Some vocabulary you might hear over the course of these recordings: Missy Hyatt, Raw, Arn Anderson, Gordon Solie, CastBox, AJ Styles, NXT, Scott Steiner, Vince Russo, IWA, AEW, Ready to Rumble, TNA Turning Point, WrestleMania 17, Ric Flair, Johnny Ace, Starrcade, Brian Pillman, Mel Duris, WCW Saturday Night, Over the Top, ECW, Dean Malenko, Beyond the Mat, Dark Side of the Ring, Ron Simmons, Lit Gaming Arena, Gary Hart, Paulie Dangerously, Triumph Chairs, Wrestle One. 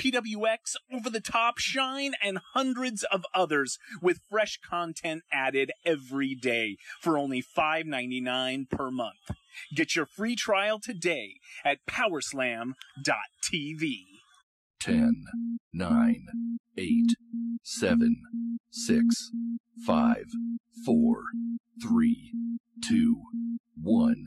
PWX, Over the Top, Shine, and hundreds of others with fresh content added every day for only $5.99 per month. Get your free trial today at Powerslam.tv. 10, 9, 8, 7, 6, 5, 4, 3, 2, 1.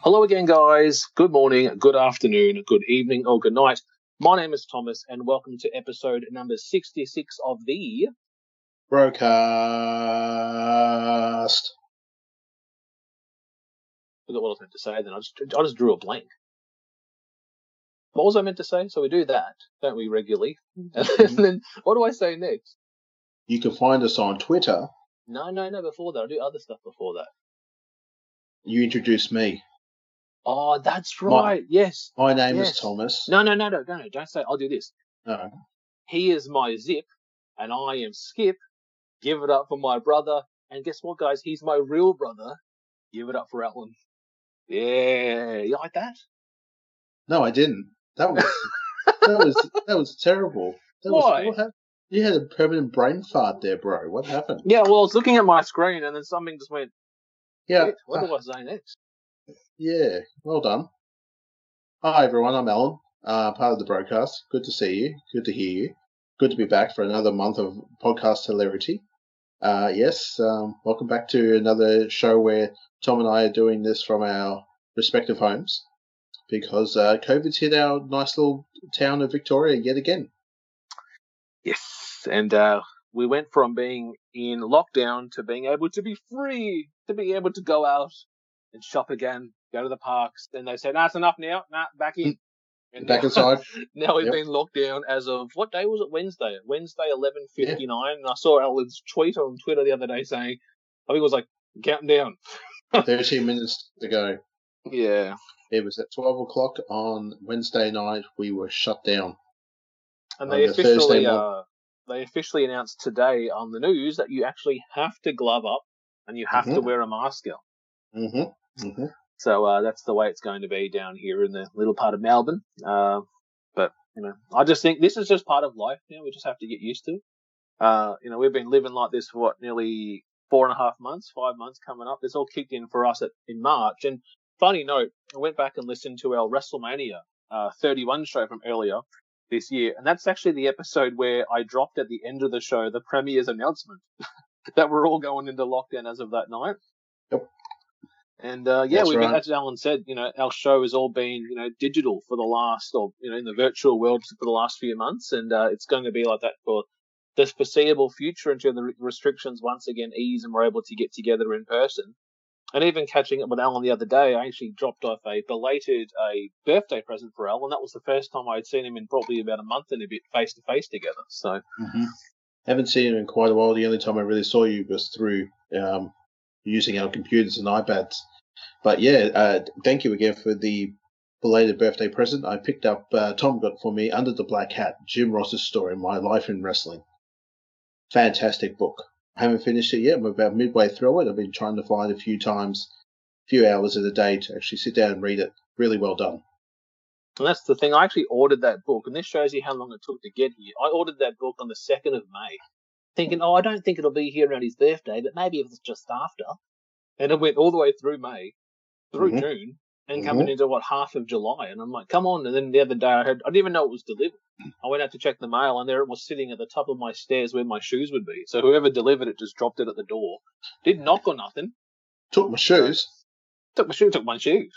Hello again, guys. Good morning, good afternoon, good evening, or good night. My name is Thomas, and welcome to episode number 66 of the Brocast. I forgot what I was meant to say then. I just drew a blank. What was I meant to say? So we do that, don't we, regularly? And then what do I say next? You can find us on Twitter. No, before that. I do other stuff before that. You introduced me. Oh, that's right. Yes. My name is Thomas. No. Don't say it. I'll do this. No. He is my Zip, and I am Skip. Give it up for my brother. And guess what, guys? He's my real brother. Give it up for Alan. Yeah. You like that? No, I didn't. That was terrible. Why? You had a permanent brain fart there, bro. What happened? Yeah, well, I was looking at my screen, and then something just went, yeah. What do I say next? Yeah, well done. Hi, everyone. I'm Alan, part of the broadcast. Good to see you. Good to hear you. Good to be back for another month of podcast hilarity. Welcome back to another show where Tom and I are doing this from our respective homes because COVID's hit our nice little town of Victoria yet again. Yes, and we went from being in lockdown to being able to be free, to be able to go out and shop again, go to the parks. Then they said, that's enough now. Nah, back in. And back inside. Now we've been locked down as of, what day was it? Wednesday. Wednesday, 11:59. And I saw Alan's tweet on Twitter the other day saying, I think it was like, counting down. 13 minutes to go. Yeah. It was at 12 o'clock on Wednesday night. We were shut down. And they officially... They officially announced today on the news that you actually have to glove up and you have to wear a mask now. So that's the way it's going to be down here in the little part of Melbourne. But, you know, I just think this is just part of life now. We just have to get used to it. You know, we've been living like this for, what, nearly 4.5 months, 5 months coming up. It's all kicked in for us in March. And funny note, I went back and listened to our WrestleMania 31 show from earlier this year, and that's actually the episode where I dropped at the end of the show the premier's announcement that we're all going into lockdown as of that night. Yep. And we've been, as Alan said, you know, our show has all been, you know, digital for the last, or you know, in the virtual world for the last few months, and it's going to be like that for the foreseeable future until the restrictions once again ease and we're able to get together in person. And even catching up with Alan the other day, I actually dropped off a belated birthday present for Alan. That was the first time I had seen him in probably about a month and a bit face-to-face together. So, haven't seen him in quite a while. The only time I really saw you was through using our computers and iPads. But, yeah, thank you again for the belated birthday present. I picked up, Tom got for me, Under the Black Hat, Jim Ross's story, My Life in Wrestling. Fantastic book. I haven't finished it yet. I'm about midway through it. I've been trying to find a few times, a few hours of the day to actually sit down and read it. Really well done. And that's the thing. I actually ordered that book, and this shows you how long it took to get here. I ordered that book on the 2nd of May. thinking, oh, I don't think it'll be here around his birthday, but maybe if it's just after. And it went all the way through May, through June, and coming into, what, half of July. And I'm like, come on. And then the other day I didn't even know it was delivered. I went out to check the mail, and there it was sitting at the top of my stairs where my shoes would be. So whoever delivered it just dropped it at the door. Didn't knock or nothing. Took my shoes. Took my shoes.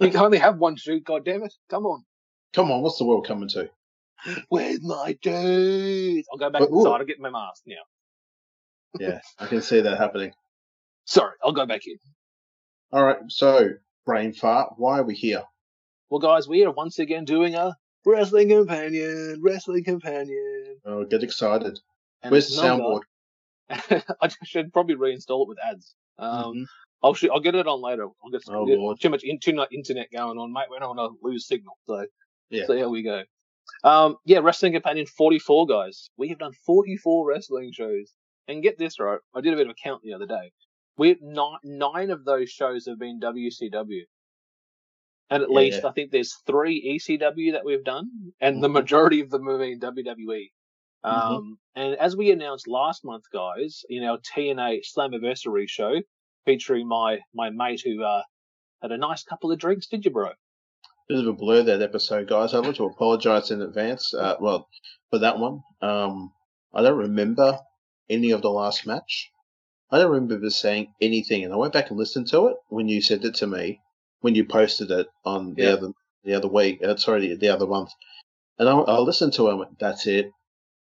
We can only have one shoe, goddammit. Come on. Come on, what's the world coming to? Where's my shoes? I'll go back inside and get my mask now. Yeah, I can see that happening. Sorry, I'll go back in. All right, so, brain fart, why are we here? Well, guys, we are once again doing a Wrestling Companion. Oh, get excited. And where's the soundboard? I should probably reinstall it with ads. I'll get it on later. I'll get too much internet going on, mate. We don't want to lose signal. So here we go. Wrestling Companion 44, guys. We have done 44 wrestling shows. And get this right, I did a bit of a count the other day. Nine of those shows have been WCW. And at least I think there's 3 ECW that we've done, and the majority of them have been WWE. And as we announced last month, guys, in our TNA Slammiversary show, featuring my mate who had a nice couple of drinks, did you, bro? Bit of a blur that episode, guys. I want to apologise in advance. For that one, I don't remember any of the last match. I don't remember saying anything, and I went back and listened to it when you sent it to me, when you posted it on the other month. And I listened to it and went, that's it.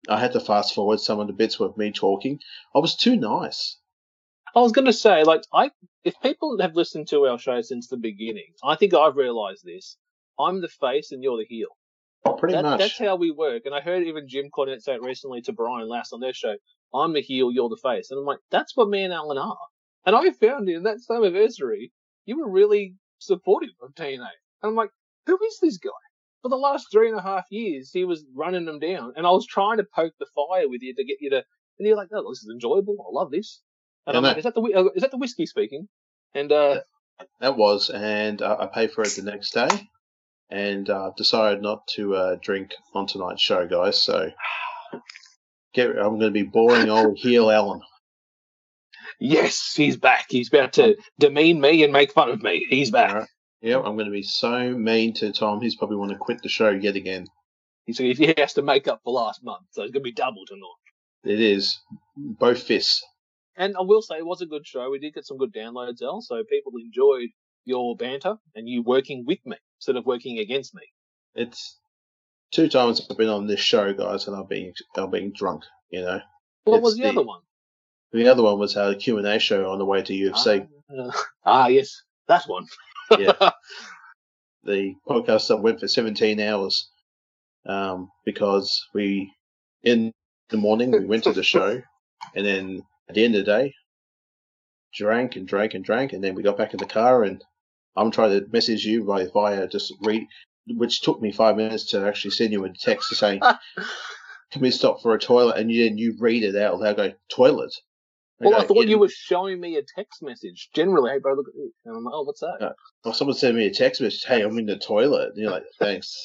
I had to fast forward some of the bits with me talking. I was too nice. I was going to say, if people have listened to our show since the beginning, I think I've realised this. I'm the face and you're the heel. Oh, pretty much. That's how we work. And I heard even Jim Cornette say it recently to Brian Lass on their show, I'm the heel, you're the face. And I'm like, that's what me and Alan are. And I found in that Slammiversary, you were really supportive of TNA. And I'm like, who is this guy? For the last 3.5 years, he was running them down. And I was trying to poke the fire with you to get you to... And you're like, oh, this is enjoyable. I love this. And I'm like, is that the whiskey speaking? And that was. And I paid for it the next day. And decided not to drink on tonight's show, guys. So I'm going to be boring old heel Alan. Yes, he's back. He's about to demean me and make fun of me. He's back. Right. Yeah, I'm going to be so mean to Tom. He's probably want to quit the show yet again. He has to make up for last month, so it's going to be double tonight. It is. Both fists. And I will say it was a good show. We did get some good downloads, El, so people enjoyed your banter and you working with me instead of working against me. It's 2 times I've been on this show, guys, and I've been drunk, you know. What was the other one? The other one was our Q&A show on the way to UFC. Yes, that one. Yeah. The podcast that went for 17 hours because in the morning, we went to the show and then at the end of the day, drank, and then we got back in the car, and I'm trying to message you via just read, which took me 5 minutes to actually send you a text saying, can we stop for a toilet? And then you read it out loud, go, toilet. I thought you were showing me a text message. Generally, hey, bro, look at me. And I'm like, oh, what's that? Well, someone sent me a text message, hey, I'm in the toilet. And you're like, thanks.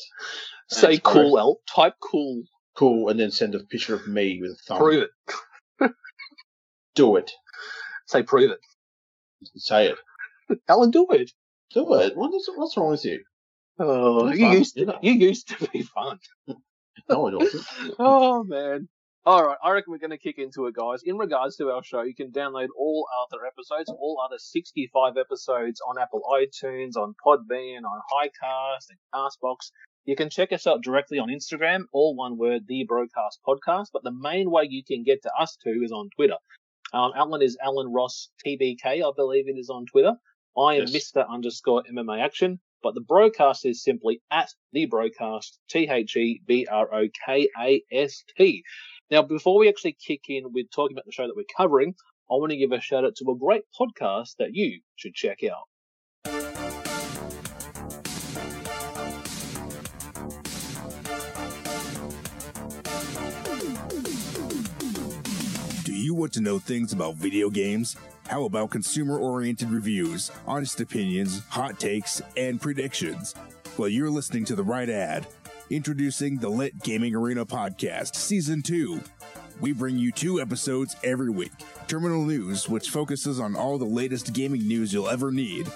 Say cool, bro. Al. Type cool. Cool, and then send a picture of me with a thumb. Prove it. Do it. Say prove it. Say it. Alan, do it. Do it. What's wrong with you? Oh, you used to be fun. No, it wasn't. Oh, man. All right, I reckon we're going to kick into it, guys. In regards to our show, you can download all other episodes, all other 65 episodes on Apple iTunes, on Podbean, on HiCast and CastBox. You can check us out directly on Instagram, all one word, The Broadcast Podcast. But the main way you can get to us too is on Twitter. Alan is Alan Ross TBK, I believe it is on Twitter. I am Mr. _ MMA Action, but the broadcast is simply at The Broadcast, TheBroadcast. Now, before we actually kick in with talking about the show that we're covering, I want to give a shout out to a great podcast that you should check out. You want to know things about video games? How about consumer-oriented reviews, honest opinions, hot takes, and predictions? Well, you're listening to the right ad. Introducing the Lit Gaming Arena Podcast, Season 2. We bring you 2 episodes every week. Terminal News, which focuses on all the latest gaming news you'll ever need,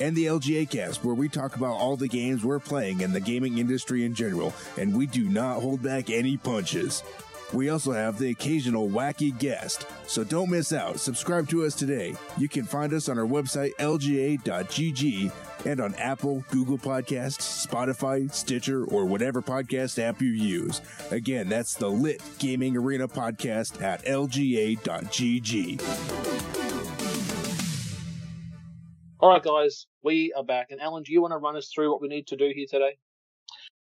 and the LGA Cast, where we talk about all the games we're playing and the gaming industry in general, and we do not hold back any punches. We also have the occasional wacky guest, so don't miss out. Subscribe to us today. You can find us on our website, lga.gg, and on Apple, Google Podcasts, Spotify, Stitcher, or whatever podcast app you use. Again, that's the Lit Gaming Arena podcast at lga.gg. All right, guys, we are back. And Alan, do you want to run us through what we need to do here today?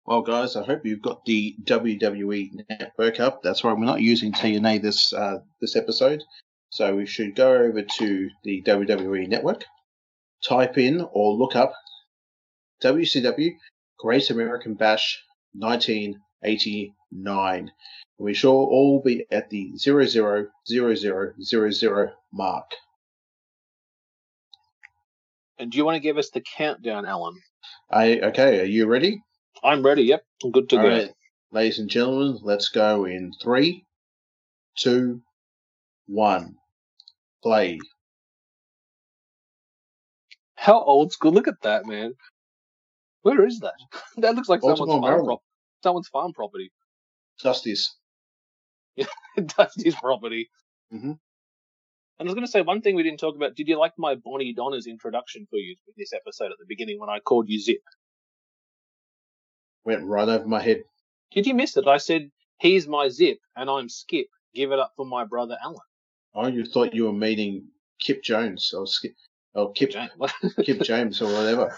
Well, guys, I hope you've got the WWE Network up. That's right, we're not using TNA this episode. So we should go over to the WWE Network, type in or look up WCW Great American Bash 1989. And we shall all be at the 000000 mark. And do you want to give us the countdown, Alan? Okay, are you ready? I'm ready, yep. I'm good to go. Right, ladies and gentlemen, let's go in 3, 2, 1. Play. How old school. Look at that, man. Where is that? That looks like someone's farm property. Dusty's. Yeah, Dusty's property. Mm-hmm. And I was going to say one thing we didn't talk about. Did you like my Bonnie Donna's introduction for you for this episode at the beginning when I called you Zip? Went right over my head. Did you miss it? I said, he's my Zip and I'm Skip. Give it up for my brother Alan. Oh, you thought you were meaning Kip Jones or Skip. Oh, Kip James. Kip James or whatever.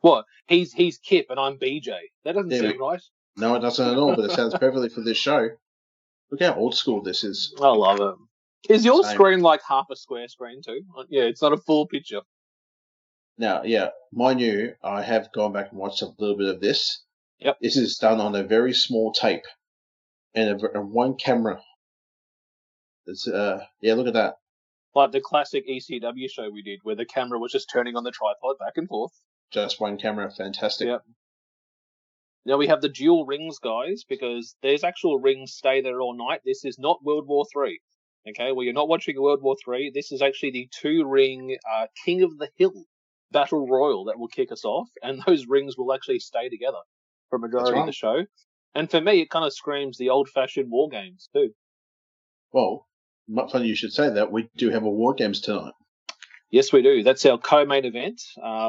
What? He's Kip and I'm BJ. That doesn't sound right. No, it doesn't at all, but it sounds perfectly for this show. Look how old school this is. I love it. Is your screen like half a square screen too? Yeah, it's not a full picture. Now, yeah, mind you, I have gone back and watched a little bit of this. Yep. This is done on a very small tape and one camera. It's, yeah, look at that. Like the classic ECW show we did where the camera was just turning on the tripod back and forth. Just one camera, fantastic. Yep. Now we have the dual rings, guys, because there's actual rings stay there all night. This is not World War III. Okay, well, you're not watching World War III. This is actually the 2-ring King of the Hill Battle Royal that will kick us off, and those rings will actually stay together for a majority of the show. And for me, it kind of screams the old-fashioned War Games, too. Well, not funny you should say that. We do have a War Games tonight. Yes, we do. That's our co-main event,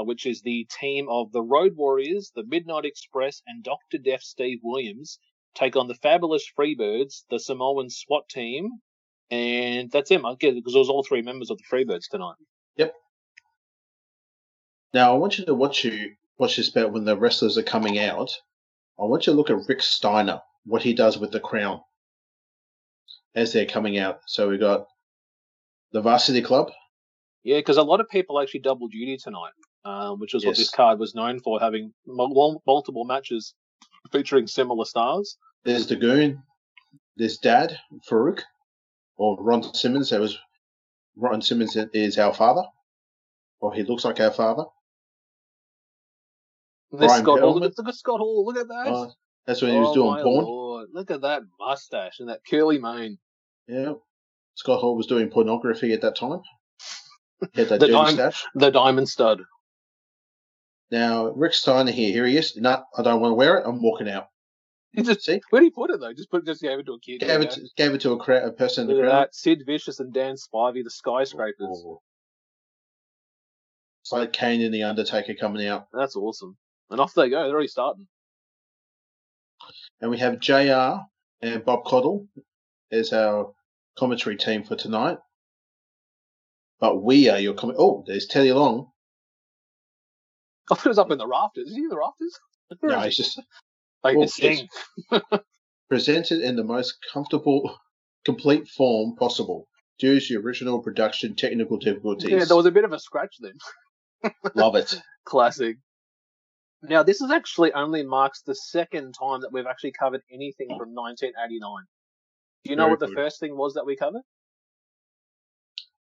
which is the team of the Road Warriors, the Midnight Express, and Dr. Death Steve Williams take on the Fabulous Freebirds, the Samoan SWAT team. And that's him, I guess, because it was all 3 members of the Freebirds tonight. Yep. Now, I want you to watch this bout when the wrestlers are coming out. I want you to look at Rick Steiner, what he does with the crown as they're coming out. So we got the Varsity Club. Yeah, because a lot of people actually double duty tonight, which is what this card was known for, having multiple matches featuring similar stars. There's the Goon. There's Dad, Farouk. Or Ron Simmons. Ron Simmons is our father. Or he looks like our father. There's Scott Hall. Look at Scott Hall. Look at that. Oh, that's when he was doing porn. Lord. Look at that mustache and that curly mane. Yeah. Scott Hall was doing pornography at that time. He had that dirty stash. The diamond stud. Now, Rick Steiner here. Here he is. No, I don't want to wear it. I'm walking out. Just, where do you put it though? Just gave it to a kid. Gave it to a person. Look at that. Sid Vicious and Dan Spivey, the Skyscrapers. Oh. It's like Kane and the Undertaker coming out. That's awesome. And off they go. They're already starting. And we have JR and Bob Coddle as our commentary team for tonight. But we are your Oh, there's Teddy Long. I thought he was up in the rafters. Is he in the rafters? No, he's just. Like this thing. Presented in the most comfortable, complete form possible due to the original production technical difficulties. Yeah, there was a bit of a scratch then. Love it. Classic. Now, this is actually only marks the 2nd time that we've actually covered anything from 1989. Do you know what the first thing was that we covered?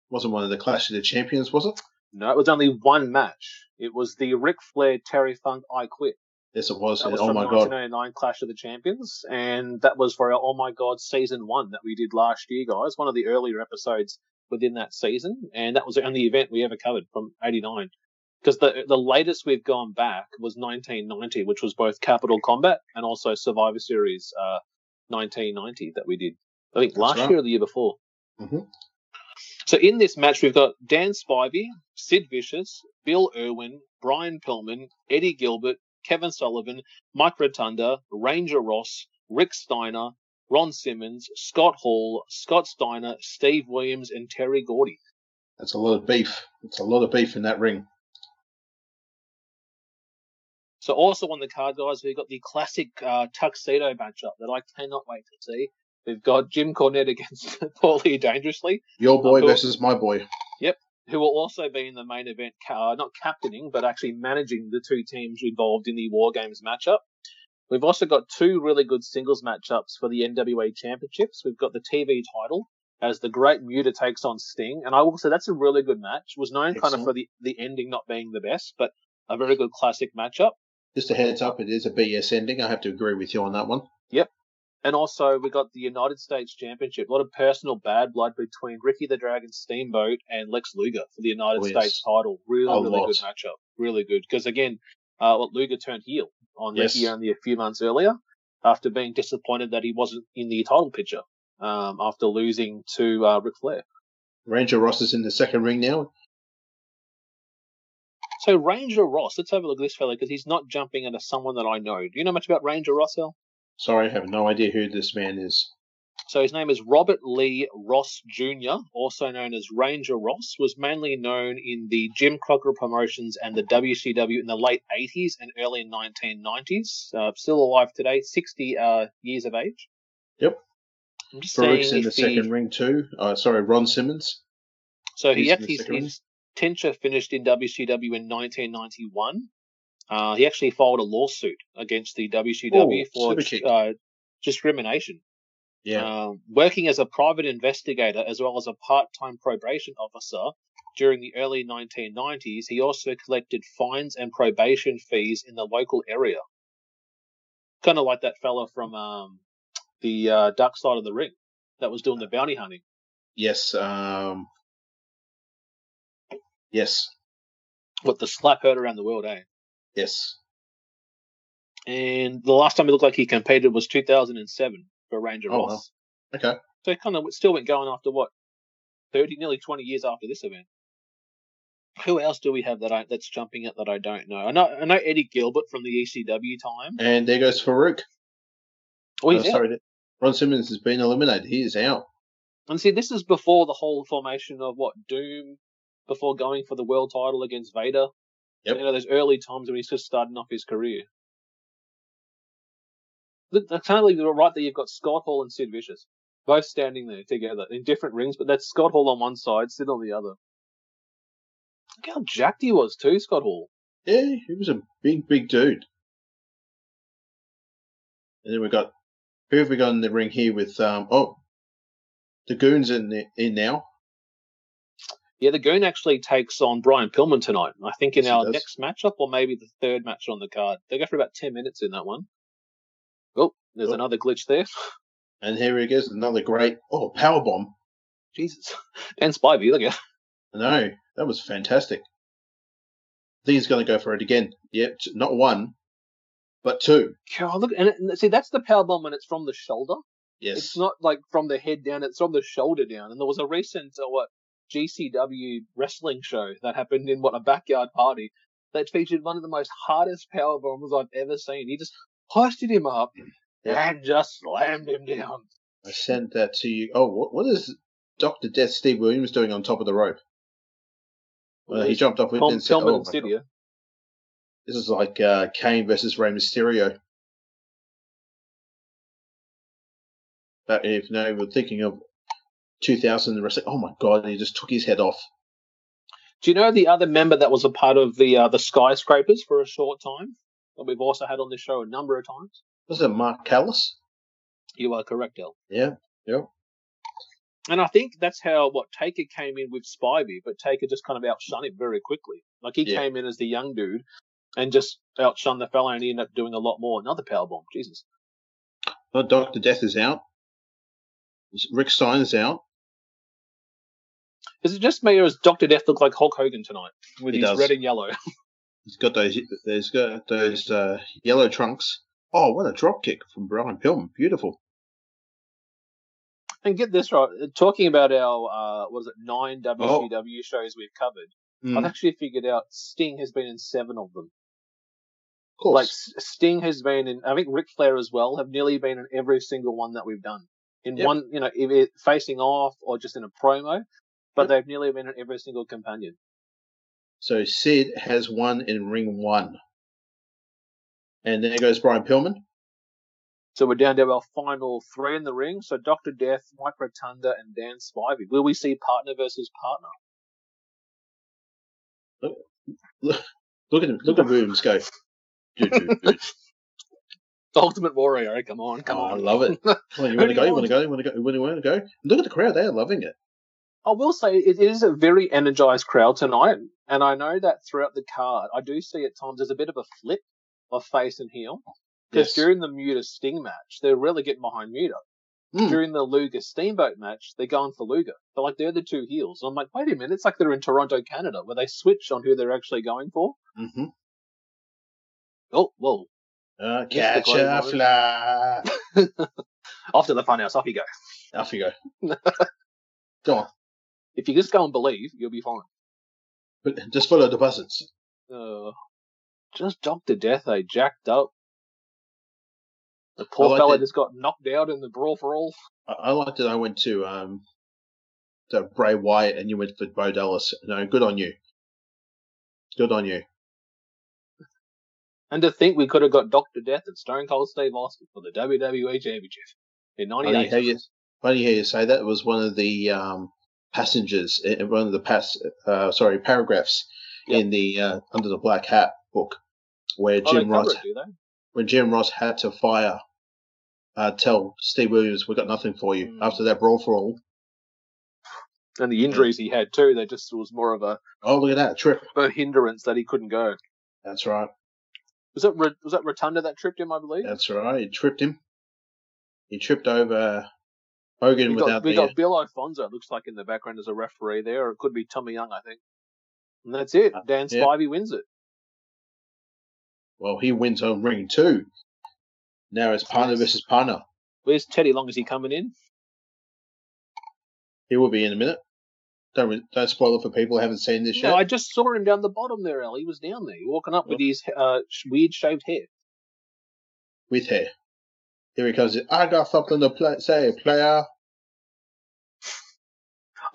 Wasn't one of the Clash of the Champions, was it? No, it was only one match. It was the Ric Flair, Terry Funk, I Quit. Yes, it was. That was from 1999 Clash of the Champions, and that was for our Oh My God Season 1 that we did last year, guys. One of the earlier episodes within that season, and that was the only event we ever covered from 89. Because the latest we've gone back was 1990, which was both Capital Combat and also Survivor Series 1990 that we did. I think last year or the year before. Mm-hmm. So in this match, we've got Dan Spivey, Sid Vicious, Bill Irwin, Brian Pillman, Eddie Gilbert, Kevin Sullivan, Mike Rotunda, Ranger Ross, Rick Steiner, Ron Simmons, Scott Hall, Scott Steiner, Steve Williams, and Terry Gordy. That's a lot of beef. It's a lot of beef in that ring. So also on the card, guys, we've got the classic tuxedo matchup that I cannot wait to see. We've got Jim Cornette against Paulie Dangerously. Your boy versus my boy. Yep. Who will also be in the main event, not captaining, but actually managing the two teams involved in the War Games matchup. We've also got two really good singles matchups for the NWA Championships. We've got the TV title as the Great Muta takes on Sting. And I will say that's a really good match. Was known kind of for the ending not being the best, but a very good classic matchup. Just a heads up, it is a BS ending. I have to agree with you on that one. Yep. And also, we got the United States Championship. A lot of personal bad blood between Ricky the Dragon Steamboat and Lex Luger for the United States title. Really good matchup. Really good. Because, again, Luger turned heel on Ricky only a few months earlier after being disappointed that he wasn't in the title picture after losing to Ric Flair. Ranger Ross is in the second ring now. So, Ranger Ross, let's have a look at this fella because he's not jumping into someone that I know. Do you know much about Ranger Ross, El? Sorry, I have no idea who this man is. So his name is Robert Lee Ross Jr., also known as Ranger Ross, was mainly known in the Jim Crockett promotions and the WCW in the late 80s and early 1990s. Still alive today, 60 years of age. Yep. Farouk's in the second ring too. Ron Simmons. So his tenure finished in WCW in 1991. He actually filed a lawsuit against the WCW for discrimination. Yeah. Working as a private investigator as well as a part-time probation officer during the early 1990s, he also collected fines and probation fees in the local area. Kind of like that fella from the Dark Side of the Ring that was doing the bounty hunting. Yes. Yes. What the slap heard around the world, eh? Yes. And the last time he looked like he competed was 2007 for Ranger Ross. Wow. Okay. So it kind of still went going after, 20 years after this event. Who else do we have that's jumping out that I don't know? I know Eddie Gilbert from the ECW time. And there goes Farouk. Oh, he's out. Sorry, Ron Simmons has been eliminated. He is out. And see, this is before the whole formation of, Doom, before going for the world title against Vader. Yep. You know, those early times when he's just starting off his career. I can't believe you're right that you've got Scott Hall and Sid Vicious, both standing there together in different rings, but that's Scott Hall on one side, Sid on the other. Look how jacked he was too, Scott Hall. Yeah, he was a big, big dude. And then who have we got in the ring here with, the Goon's in now. Yeah, the Goon actually takes on Brian Pillman tonight, I think, in our next matchup or maybe the third match on the card. They go for about 10 minutes in that one. Oh, there's another glitch there. And here he goes, another great powerbomb. Jesus. And Spivey, look at that. No, that was fantastic. I think he's going to go for it again. Yep, not one, but two. God, look, see, that's the powerbomb when it's from the shoulder. Yes. It's not like from the head down, it's from the shoulder down. And there was a recent, GCW wrestling show that happened in a backyard party that featured one of the most hardest power bombs I've ever seen. He just hoisted him up and just slammed him down. I sent that to you. Oh, what is Dr. Death Steve Williams doing on top of the rope? Well, he jumped off with it and said, this is like Kane versus Rey Mysterio. But if no, we're thinking of 2000 and the rest of, oh my God, and he just took his head off. Do you know the other member that was a part of the Skyscrapers for a short time that we've also had on this show a number of times? Was it Mark Callis? You are correct, El. Yeah. And I think that's how, Taker came in with Spivey, but Taker just kind of outshone him very quickly. Like, he came in as the young dude, and just outshone the fella, and he ended up doing a lot more. Another powerbomb. Jesus. Well, Dr. Death is out. Rick Stein is out. Is it just me, or does Dr. Death look like Hulk Hogan tonight? With his red and yellow. He's got those yellow trunks. Oh, what a drop kick from Brian Pillman. Beautiful. And get this right. Talking about our, 9 WCW shows we've covered, I've actually figured out Sting has been in 7 of them. Of course. Like, Sting has been in, I think Ric Flair as well, have nearly been in every single one that we've done. In one, you know, either facing off or just in a promo, but they've nearly been in every single companion. So Sid has won in Ring 1. And there goes Brian Pillman. So we're down to our final 3 in the ring. So Dr. Death, Mike Rotunda, and Dan Spivey. Will we see partner versus partner? Look at him. Look at Booms go. The Ultimate Warrior. Eh? Come on. I love it. Well, you want to go? You want to go? Look at the crowd. They are loving it. I will say it is a very energized crowd tonight. And I know that throughout the card, I do see at times there's a bit of a flip of face and heel. Because during the Muta Sting match, they're really getting behind Muta. During the Luger Steamboat match, they're going for Luger. But like they're the two heels. And I'm like, wait a minute, it's like they're in Toronto, Canada, where they switch on who they're actually going for. Mm-hmm. Oh, whoa. Catch a fly. Off to the funhouse, off you go. Go on. If you just go and believe, you'll be fine. But just follow the buzzards. Just Dr. Death, they jacked up. The poor fella just got knocked out in the brawl for all. I liked it. I went to Bray Wyatt and you went for Bo Dallas. No, good on you. Good on you. And to think we could have got Dr. Death and Stone Cold Steve Austin for the WWE Championship in 98. Funny how you say that. It was one of the passengers, one of the paragraphs in the Under the Black Hat book where Jim Ross. When Jim Ross had to tell Steve Williams, "We got nothing for you." After that brawl for all, and the injuries he had too, they just was more of a look at that trip, a hindrance that he couldn't go. That's right. Was that Rotunda that tripped him? I believe that's right. It tripped him. He tripped over Hogan got Bill Alfonso. It looks like in the background as a referee there, or it could be Tommy Young, I think. And that's it. Dan Spivey wins it. Well, he wins on Ring 2. Now it's partner versus partner. Where's Teddy Long? Is he coming in? He will be in a minute. Don't spoil it for people who haven't seen this yet. No, I just saw him down the bottom there, Al. He was down there, walking up with his weird shaved hair. With hair. Here he comes. I got something to say, player.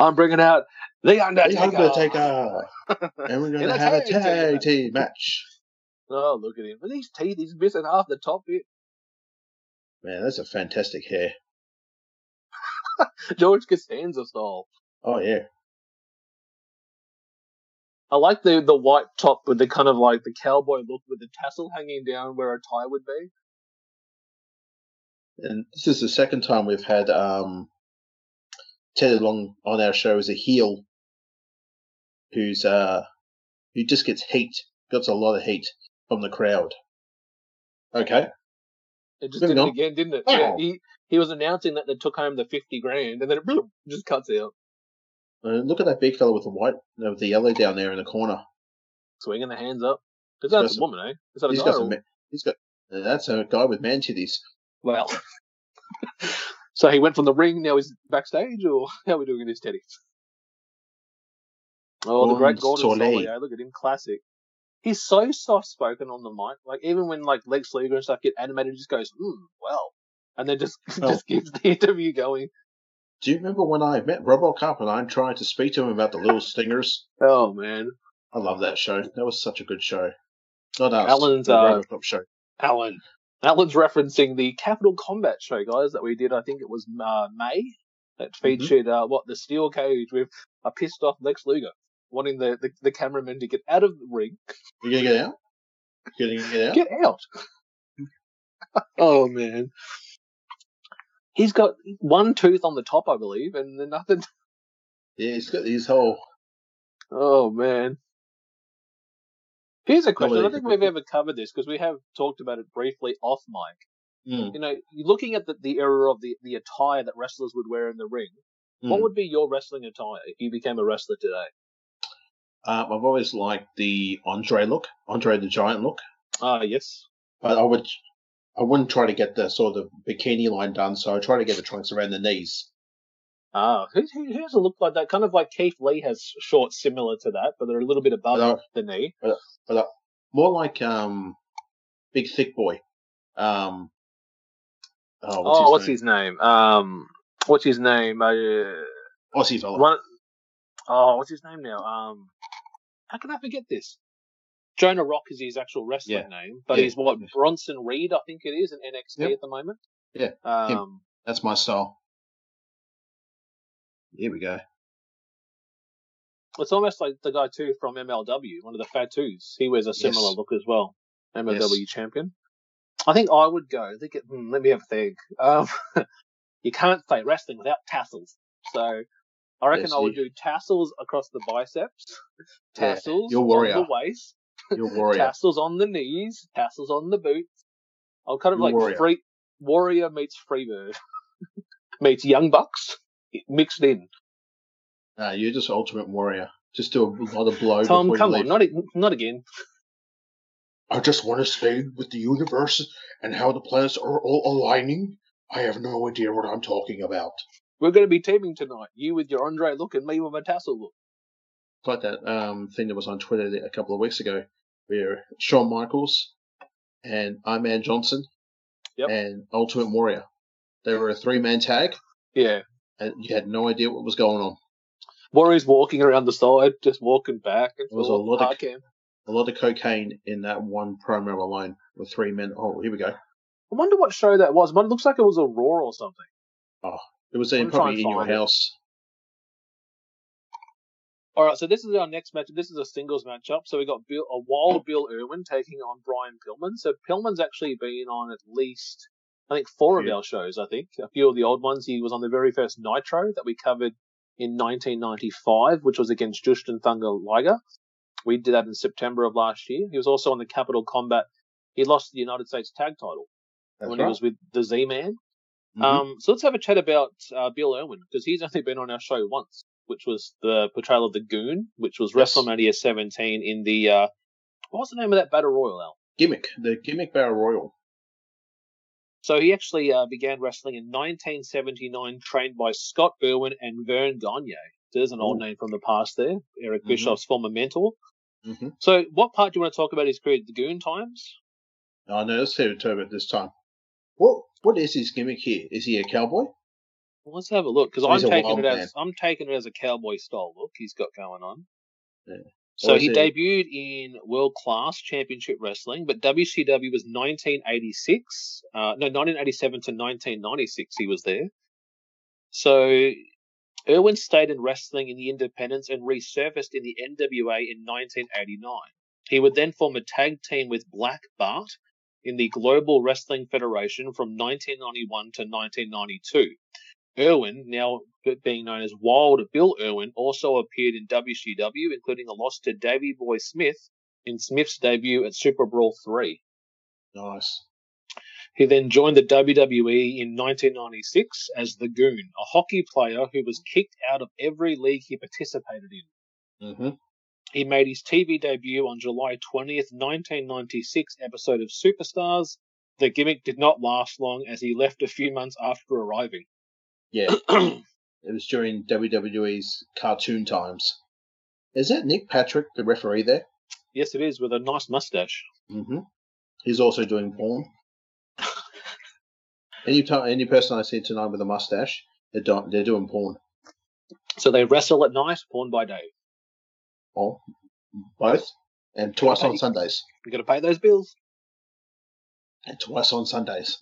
I'm bringing out The Undertaker. And we're going to have a tag team match. Oh, look at him. With these teeth, he's missing half the top bit. Man, that's a fantastic hair. George Costanza style. Oh, yeah. I like the white top with the kind of like the cowboy look with the tassel hanging down where a tie would be. And this is the second time we've had Teddy Long on our show as a heel who just gets heat. Got a lot of heat from the crowd. Okay. It just did it again, didn't it? Oh. Yeah, he was announcing that they took home the $50,000, and then it just cuts out. Look at that big fella with the yellow down there in the corner, swinging the hands up. Because that's a woman, eh? Is that a guy? That's a guy with man titties. Wow. So he went from the ring. Now he's backstage, or how are we doing this, Teddy? Oh, the great Gordon Solie. Look at him, classic. He's so soft-spoken on the mic. Like, even when, like, Lex Luger and stuff get animated, he just goes, well. And then just keeps the interview going. Do you remember when I met Robocop and I tried to speak to him about the little stingers? Oh, man. I love that show. That was such a good show. Not us. Robocop show. Alan's referencing the Capital Combat show, guys, that we did, I think it was May, that featured, the steel cage with a pissed-off Lex Luger. Wanting the cameraman to get out of the ring. You're going to get out? You're going to get out? Get out. Oh, man. He's got one tooth on the top, I believe, and then nothing. Yeah, he's got his whole. Oh, man. Here's a question. I don't think we've ever covered this because we have talked about it briefly off mic. Mm. You know, looking at the era of the attire that wrestlers would wear in the ring, what would be your wrestling attire if you became a wrestler today? I've always liked the Andre look, Andre the Giant look. Yes. But I wouldn't try to get the sort of bikini line done, so I try to get the trunks around the knees. Who has a look like that? Kind of like Keith Lee has shorts similar to that, but they're a little bit above the knee. But more like Big Thick Boy. What's his name? What's his name? Aussie fella. What's his name now? How can I forget this? Jonah Rock is his actual wrestling name, but he's Bronson Reed, I think it is, in NXT at the moment. Yeah, him. That's my style. Here we go. It's almost like the guy, too, from MLW, one of the Fatus. He wears a similar look as well. MLW champion. I think I would go. Let me have a think. You can't say wrestling without tassels. So I reckon I would do tassels across the biceps, tassels on the waist, tassels on the knees, tassels on the boots. I'm kind of like Warrior meets Freebird meets Young Bucks. Mixed in. You're just Ultimate Warrior. Just do a lot of blow. Tom, come on, not again. I just want to stay with the universe and how the planets are all aligning. I have no idea what I'm talking about. We're going to be teaming tonight. You with your Andre look and me with my tassel look. It's like that thing that was on Twitter a couple of weeks ago where Shawn Michaels and Iron Man Johnson and Ultimate Warrior. They were a three-man tag. Yeah. And you had no idea what was going on. Warriors walking around the side, just walking back. There was a lot of cocaine in that one promo alone with three men. Oh, here we go. I wonder what show that was. It looks like it was a Raw or something. Oh, it was probably in your house. All right, so this is our next matchup. This is a singles matchup. So we got Bill Irwin taking on Brian Pillman. So Pillman's actually been on at least... I think four of our shows, I think. A few of the old ones. He was on the very first Nitro that we covered in 1995, which was against Jushin Thunder Liger. We did that in September of last year. He was also on the Capital Combat. He lost the United States tag title when he was with the Z-Man. Mm-hmm. So let's have a chat about Bill Irwin, because he's only been on our show once, which was the portrayal of the Goon, which was WrestleMania 17 in the... what was the name of that Battle Royal, Al? Gimmick. The Gimmick Battle Royal. So he actually began wrestling in 1979, trained by Scott Irwin and Vern Gagne. There's an old name from the past there, Eric Bischoff's former mentor. Mm-hmm. So what part do you want to talk about his career? The Goon times? Oh, no, let's hear it about this time. What is his gimmick here? Is he a cowboy? Well, let's have a look, because I'm taking it as a cowboy style look he's got going on. Yeah. So he debuted in World Class Championship Wrestling, but WCW was 1987 to 1996 he was there. So Irwin stayed in wrestling in the independents and resurfaced in the NWA in 1989. He would then form a tag team with Black Bart in the Global Wrestling Federation from 1991 to 1992. Irwin, now being known as Wild Bill Irwin, also appeared in WCW, including a loss to Davey Boy Smith in Smith's debut at Super Brawl 3. Nice. He then joined the WWE in 1996 as the Goon, a hockey player who was kicked out of every league he participated in. Mm-hmm. He made his TV debut on July 20th, 1996 episode of Superstars. The gimmick did not last long as he left a few months after arriving. Yeah, it was during WWE's cartoon times. Is that Nick Patrick, the referee there? Yes, it is, with a nice mustache. Mm-hmm. He's also doing porn. Any person I see tonight with a mustache, they're doing porn. So they wrestle at night, porn by day. Oh, both, and twice on Sundays. You got to pay those bills. And twice on Sundays.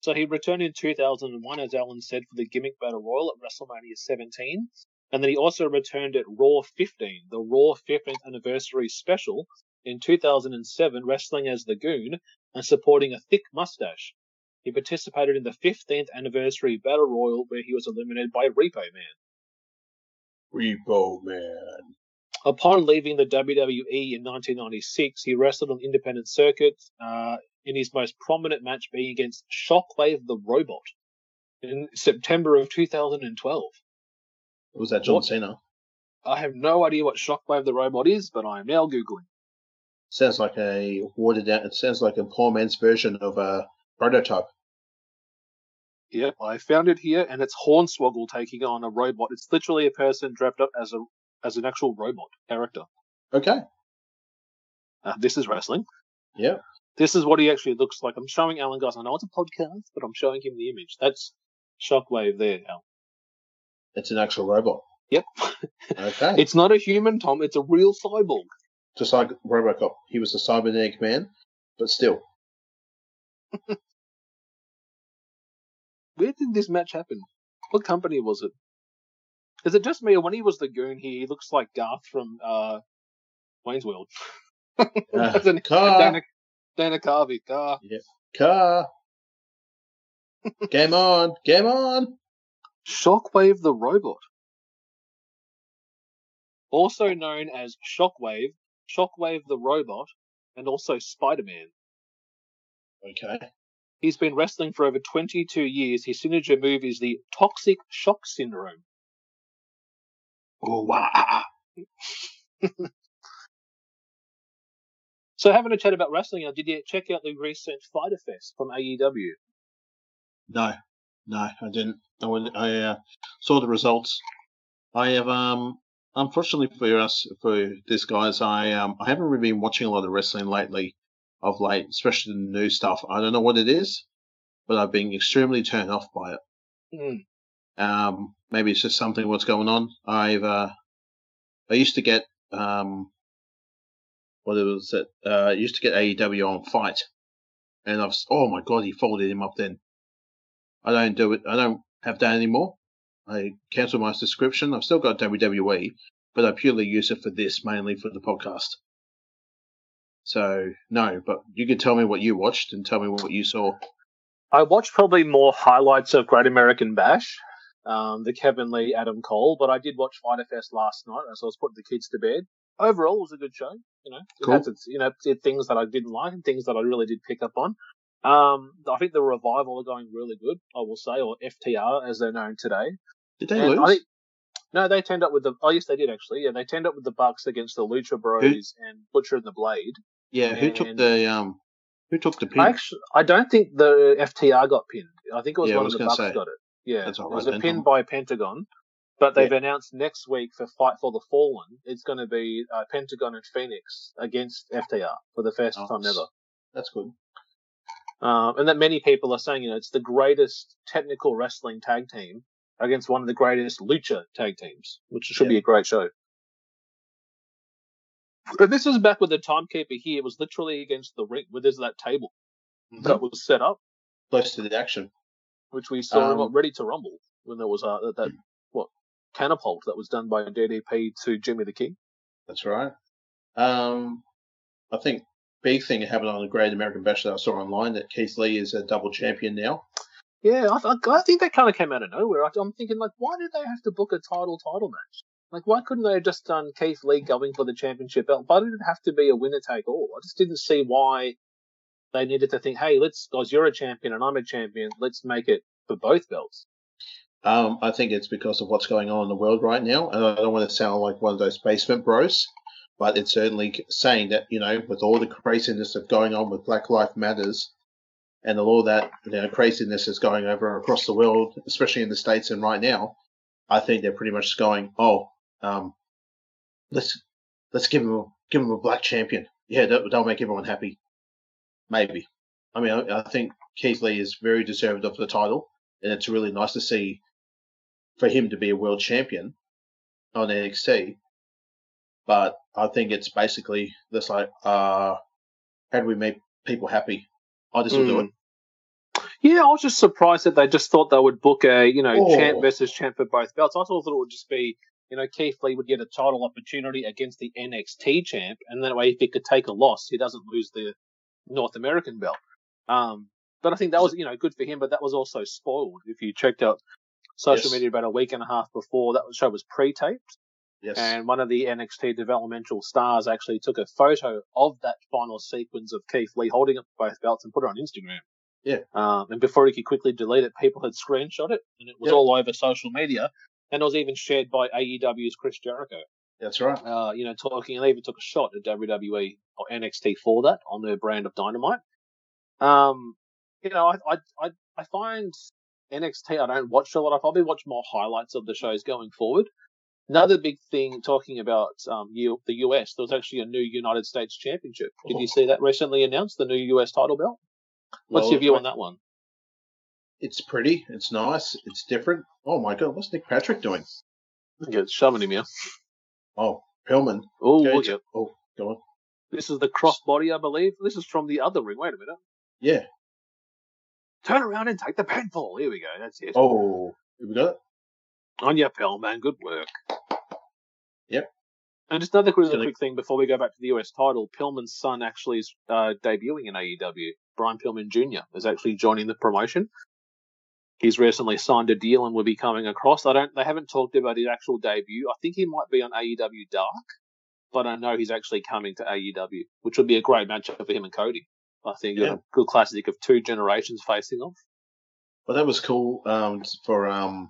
So he returned in 2001, as Alan said, for the Gimmick Battle Royal at WrestleMania 17. And then he also returned at Raw 15, the Raw 15th Anniversary Special, in 2007, wrestling as the Goon and supporting a thick mustache. He participated in the 15th Anniversary Battle Royal, where he was eliminated by Repo Man. Upon leaving the WWE in 1996, he wrestled on independent circuits, in his most prominent match being against Shockwave the Robot in September of 2012. Was that John Cena? I have no idea what Shockwave the Robot is, but I am now Googling. Sounds like a watered down, it sounds like a poor man's version of a Prototype. Yep, I found it here, and it's Hornswoggle taking on a robot. It's literally a person dressed up as an actual robot character. Okay. This is wrestling. Yeah. This is what he actually looks like. I'm showing Alan, guys. I know it's a podcast, but I'm showing him the image. That's Shockwave there, Alan. It's an actual robot. Yep. Okay. It's not a human, Tom. It's a real cyborg. Just like RoboCop. He was a cybernetic man, but still. Where did this match happen? What company was it? Is it just me, or when he was the goon, he looks like Garth from Wayne's World? Dana Carvey. Car. Yeah. Car. Game on. Game on. Shockwave the Robot. Also known as Shockwave, Shockwave the Robot, and also Spider-Man. Okay. He's been wrestling for over 22 years. His signature move is the Toxic Shock Syndrome. Oh, wow. So having a chat about wrestling, did you check out the recent Fighter Fest from AEW? No, I didn't. I saw the results. I have, unfortunately for us, for this guys, I haven't really been watching a lot of wrestling lately. Of late, especially the new stuff. I don't know what it is, but I've been extremely turned off by it. Maybe it's just something what's going on. I used to get I used to get AEW on Fight, and oh my god, he folded him up then. I don't do it. I don't have that anymore. I cancelled my subscription. I've still got WWE, but I purely use it for this, mainly for the podcast. So, no, but you could tell me what you watched and tell me what you saw. I watched probably more highlights of Great American Bash, the Kevin Lee, Adam Cole, but I did watch Fighter Fest last night as I was putting the kids to bed. Overall, it was a good show. You know, cool. It had things that I didn't like and things that I really did pick up on. I think the Revival are going really good, I will say, or FTR as they're known today. Did they lose? No, they turned up with the... Oh, yes, they did, actually. Yeah, they turned up with the Bucks against the Lucha Bros and Butcher and the Blade. Yeah, who took the pin? I don't think the FTR got pinned. I think it was one of the Bucks got it. Yeah, that's all right, it was a pin by Pentagon, but they've announced next week for Fight for the Fallen, it's going to be Pentagon and Phoenix against FTR for the first time ever. That's good. And that many people are saying, it's the greatest technical wrestling tag team against one of the greatest lucha tag teams, which should be a great show. But this is back with the timekeeper here. It was literally against the ring where there's that table that was set up. Close to the action. Which we saw about Ready to Rumble when there was catapult that was done by DDP to Jimmy the King. That's right. I think big thing happened on the Great American Bash that I saw online that Keith Lee is a double champion now. Yeah, I think that kind of came out of nowhere. I'm thinking, why did they have to book a title match? Why couldn't they have just done Keith Lee going for the championship belt? Why did it have to be a winner-take-all? I just didn't see why they needed to think, hey, guys, you're a champion and I'm a champion, let's make it for both belts. I think it's because of what's going on in the world right now, and I don't want to sound like one of those basement bros, but it's certainly saying that, with all the craziness of going on with Black Lives Matters, and all that craziness is going over across the world, especially in the States and right now, I think they're pretty much going, let's give him a black champion. Yeah, that'll make everyone happy. Maybe. I mean, I think Keith Lee is very deserved of the title, and it's really nice to see for him to be a world champion on NXT. But I think it's basically just like, how do we make people happy? I just will do it. Yeah, I was just surprised that they just thought they would book a, champ versus champ for both belts. I thought it would just be, Keith Lee would get a title opportunity against the NXT champ, and that way if he could take a loss, he doesn't lose the North American belt. But I think that was, good for him, but that was also spoiled. If you checked out social media about a week and a half before, that show was pre-taped. Yes. And one of the NXT developmental stars actually took a photo of that final sequence of Keith Lee holding up both belts and put it on Instagram. Yeah. And before he could quickly delete it, people had screenshot it, and it was all over social media, and it was even shared by AEW's Chris Jericho. That's right. You know, talking, and they even took a shot at WWE or NXT for that on their brand of Dynamite. You know, I find NXT, I don't watch a lot. I'll probably watch more highlights of the shows going forward. Another big thing, talking about the US, there was actually a new United States Championship. Did you see that recently announced, the new US title belt? What's your view on that one? It's pretty. It's nice. It's different. Oh, my God. What's Nick Patrick doing? Yeah, it's shoving him here. Oh, Pillman. Oh, look at it. Oh, go on. This is the crossbody, I believe. This is from the other ring. Wait a minute. Yeah. Turn around and take the pinfall. Here we go. That's it. Oh, here we go. On your Pillman. Good work. Yep. And just another quick thing before we go back to the US title. Pillman's son actually is debuting in AEW. Brian Pillman Jr. is actually joining the promotion. He's recently signed a deal and will be coming across. They haven't talked about his actual debut. I think he might be on AEW Dark, but I know he's actually coming to AEW, which would be a great matchup for him and Cody. I think a good classic of two generations facing off. Well, that was cool to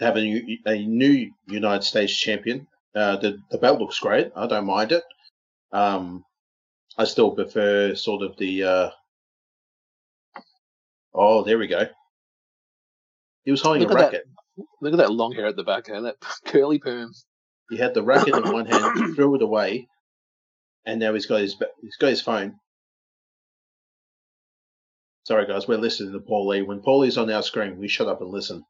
have a new United States champion. The belt looks great. I don't mind it. I still prefer sort of the. There we go. He was holding a racket. Look at that long hair at the back, and that curly perm. He had the racket in one hand, threw it away, and now he's got his phone. Sorry, guys, we're listening to Paul Lee. When Paul Lee's on our screen, we shut up and listen.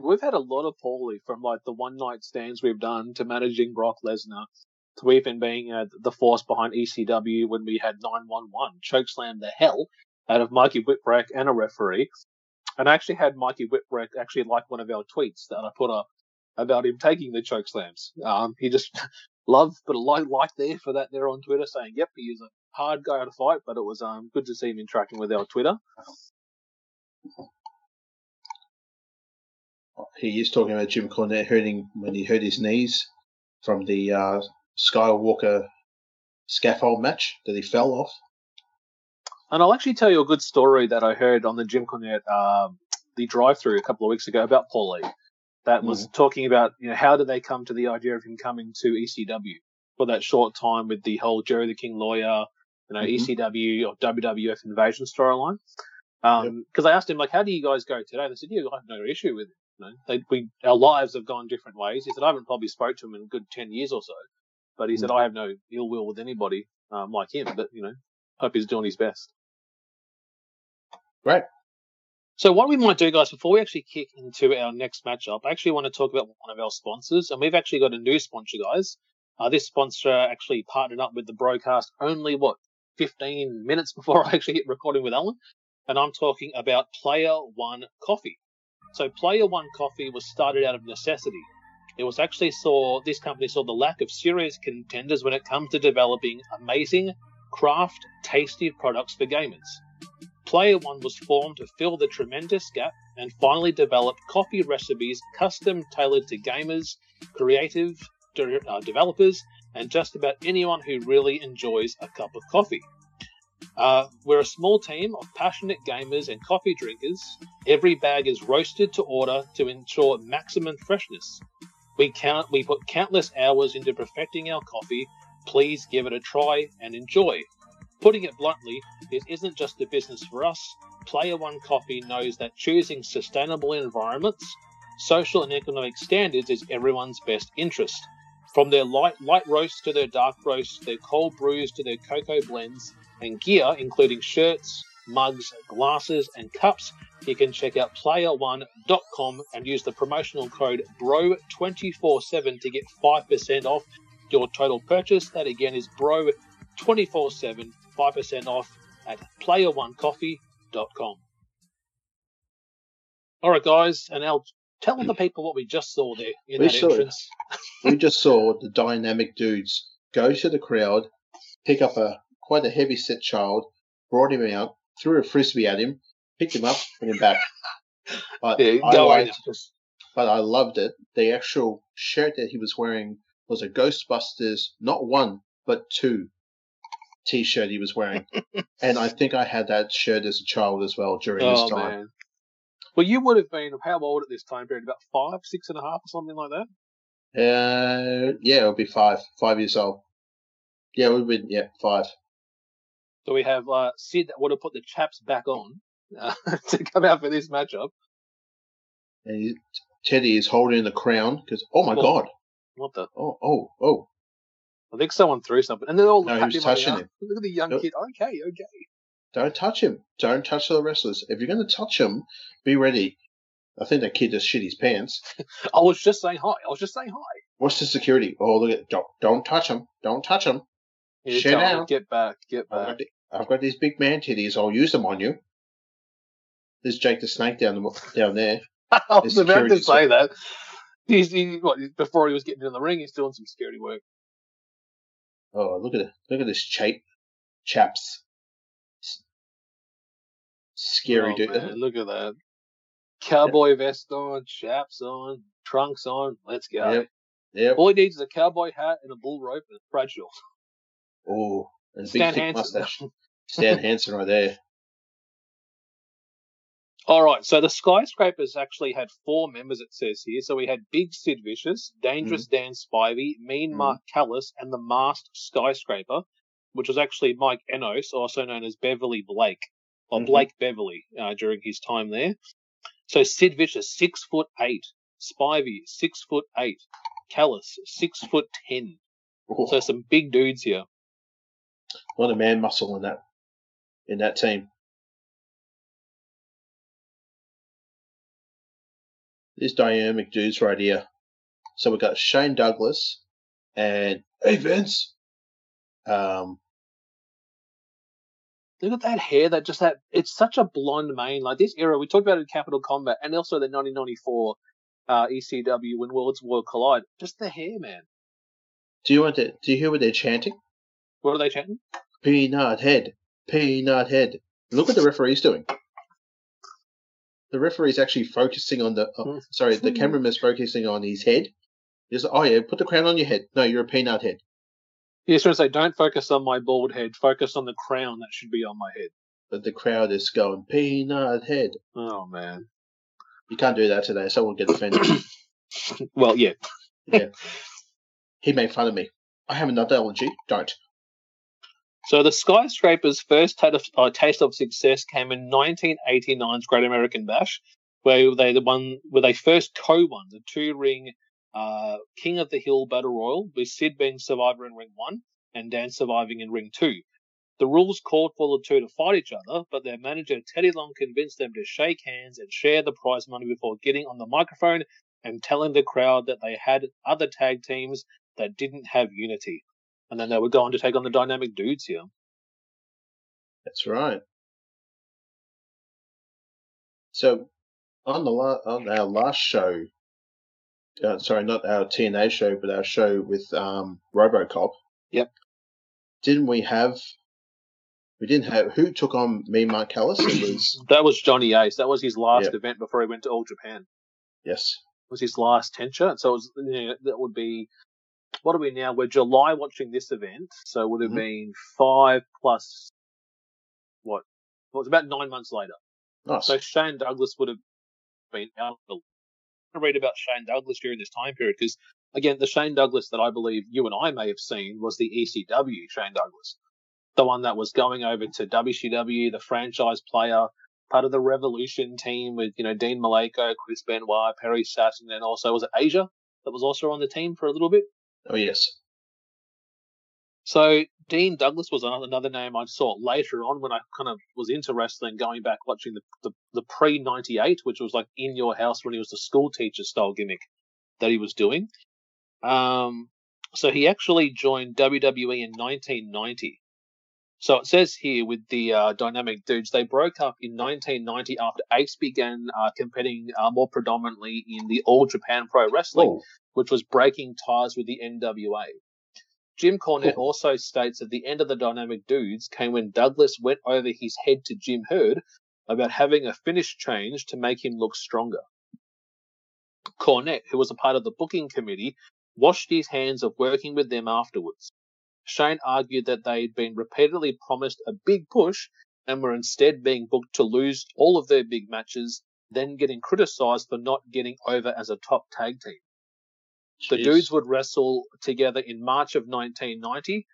We've had a lot of Paul Lee, from like the one night stands we've done to managing Brock Lesnar, to even being the force behind ECW when we had 911 chokeslam the hell out of Mikey Whipwreck and a referee. And I actually had Mikey Whipwreck actually like one of our tweets that I put up about him taking the choke slams. He just loved, but a lot like there for that there on Twitter saying, yep, he is a hard guy to fight, but it was good to see him interacting with our Twitter. He is talking about Jim Cornette hurting when he hurt his knees from the Skywalker scaffold match that he fell off. And I'll actually tell you a good story that I heard on the Jim Cornette, the drive-through a couple of weeks ago about Paul Lee. That was talking about, you know, how did they come to the idea of him coming to ECW for that short time with the whole Jerry the King Lawyer, you know, ECW or WWF Invasion storyline. Because I asked him, like, how do you guys go today? And they said, yeah, I have no issue with it. You know, our lives have gone different ways. He said, I haven't probably spoke to him in a good 10 years or so. But he said, I have no ill will with anybody like him. But, you know, hope he's doing his best. Right. So what we might do, guys, before we actually kick into our next matchup, I actually want to talk about one of our sponsors, and we've actually got a new sponsor, guys. This sponsor actually partnered up with the broadcast only, 15 minutes before I actually hit recording with Alan, and I'm talking about Player One Coffee. So Player One Coffee was started out of necessity. It was actually this company saw the lack of serious contenders when it comes to developing amazing, craft, tasty products for gamers. Player One was formed to fill the tremendous gap and finally developed coffee recipes custom tailored to gamers, creative developers, and just about anyone who really enjoys a cup of coffee. We're a small team of passionate gamers and coffee drinkers. Every bag is roasted to order to ensure maximum freshness. We put countless hours into perfecting our coffee. Please give it a try and enjoy. Putting it bluntly, this isn't just a business for us. Player One Coffee knows that choosing sustainable environments, social and economic standards is everyone's best interest. From their light roasts to their dark roasts, their cold brews to their cocoa blends, and gear, including shirts, mugs, glasses, and cups, you can check out player1.com and use the promotional code BRO247 to get 5% off your total purchase. That again is BRO247. 5% off at playeronecoffee.com. All right, guys, and I'll tell the people what we just saw there in that entrance. We just saw the dynamic dudes go to the crowd, pick up quite a heavy set child, brought him out, threw a frisbee at him, picked him up, put him back. But yeah, go on. but I loved it. The actual shirt that he was wearing was a Ghostbusters, not one, but two T-shirt he was wearing. And I think I had that shirt as a child as well during this time. Man. Well, you would have been, how old at this time period? About 5, 6.5 or something like that? Yeah, it would be 5 years old. Yeah, it would be, 5. So we have Sid that would have put the chaps back on to come out for this matchup. And Teddy is holding the crown because, oh my God. What the? Oh. I think someone threw something. And they're all touching him. Look at the young kid. Okay. Don't touch him. Don't touch the wrestlers. If you're going to touch him, be ready. I think that kid just shit his pants. I was just saying hi. What's the security? Oh, look at don't touch him. Don't touch him. Yeah, shit out. Get back. I've got these big man titties. I'll use them on you. There's Jake the Snake down there. I was about to say that. He, before he was getting in the ring, he's doing some security work. Oh, look at it. Look at this chaps. Scary dude. Man, look at that. Cowboy vest on, chaps on, trunks on. Let's go. Yep. All he needs is a cowboy hat and a bull rope and a bradshaw. Oh, and a big thick mustache. Stan Hansen right there. All right, so the Skyscrapers actually had 4 members, it says here. So we had Big Sid Vicious, Dangerous Dan Spivey, Mean Mark Callis, and the Masked Skyscraper, which was actually Mike Enos, also known as Beverly Blake, or Blake Beverly during his time there. So Sid Vicious, 6'8", Spivey, 6'8", Callis, 6'10". Ooh. So some big dudes here. What a man muscle in that team. These dynamic dudes right here. So we've got Shane Douglas and hey Vince. Look at that hair. It's such a blonde mane. Like this era, we talked about it in Capital Combat and also the 1994 ECW when Worlds War Collide. Just the hair, man. Do you hear what they're chanting? What are they chanting? Peanut head. Peanut head. Look what the referee's doing. The referee's actually focusing on the cameraman's focusing on his head. He's like, oh yeah, put the crown on your head. No, you're a peanut head. He's trying to say, don't focus on my bald head. Focus on the crown that should be on my head. But the crowd is going, peanut head. Oh, man. You can't do that today. Someone will get offended. Well, yeah. Yeah. He made fun of me. I have another allergy. Don't. So the Skyscrapers' first taste of success came in 1989's Great American Bash, where they first co-won the 2-ring King of the Hill Battle Royal, with Sid being Survivor in Ring 1 and Dan surviving in Ring 2. The rules called for the two to fight each other, but their manager Teddy Long convinced them to shake hands and share the prize money before getting on the microphone and telling the crowd that they had other tag teams that didn't have unity. And then they would go on to take on the dynamic dudes here. That's right. So on our last show, sorry, not our TNA show, but our show with RoboCop. Yep. We didn't have who took on Mean Mark Callis? That was Johnny Ace. That was his last event before he went to All Japan. Yes. It was his last tenure. So it was, that would be. What are we now? We're July watching this event, so it would have been 5 plus what? Well, it's about 9 months later. Nice. So Shane Douglas would have been out. I'm going to read about Shane Douglas during this time period because, again, the Shane Douglas that I believe you and I may have seen was the ECW Shane Douglas, the one that was going over to WCW, the franchise player, part of the Revolution team with Dean Malenko, Chris Benoit, Perry Sass, and then also was it Asia that was also on the team for a little bit. Oh, yes. So Dean Douglas was another name I saw later on when I kind of was into wrestling, going back watching the pre-98, which was like In Your House when he was the school teacher style gimmick that he was doing. So he actually joined WWE in 1990. So it says here with the Dynamic Dudes, they broke up in 1990 after Ace began competing more predominantly in the All Japan Pro Wrestling, which was breaking ties with the NWA. Jim Cornette also states that the end of the Dynamic Dudes came when Douglas went over his head to Jim Herd about having a finish change to make him look stronger. Cornette, who was a part of the booking committee, washed his hands of working with them afterwards. Shane argued that they had been repeatedly promised a big push and were instead being booked to lose all of their big matches, then getting criticised for not getting over as a top tag team. Jeez. The dudes would wrestle together in March of 1990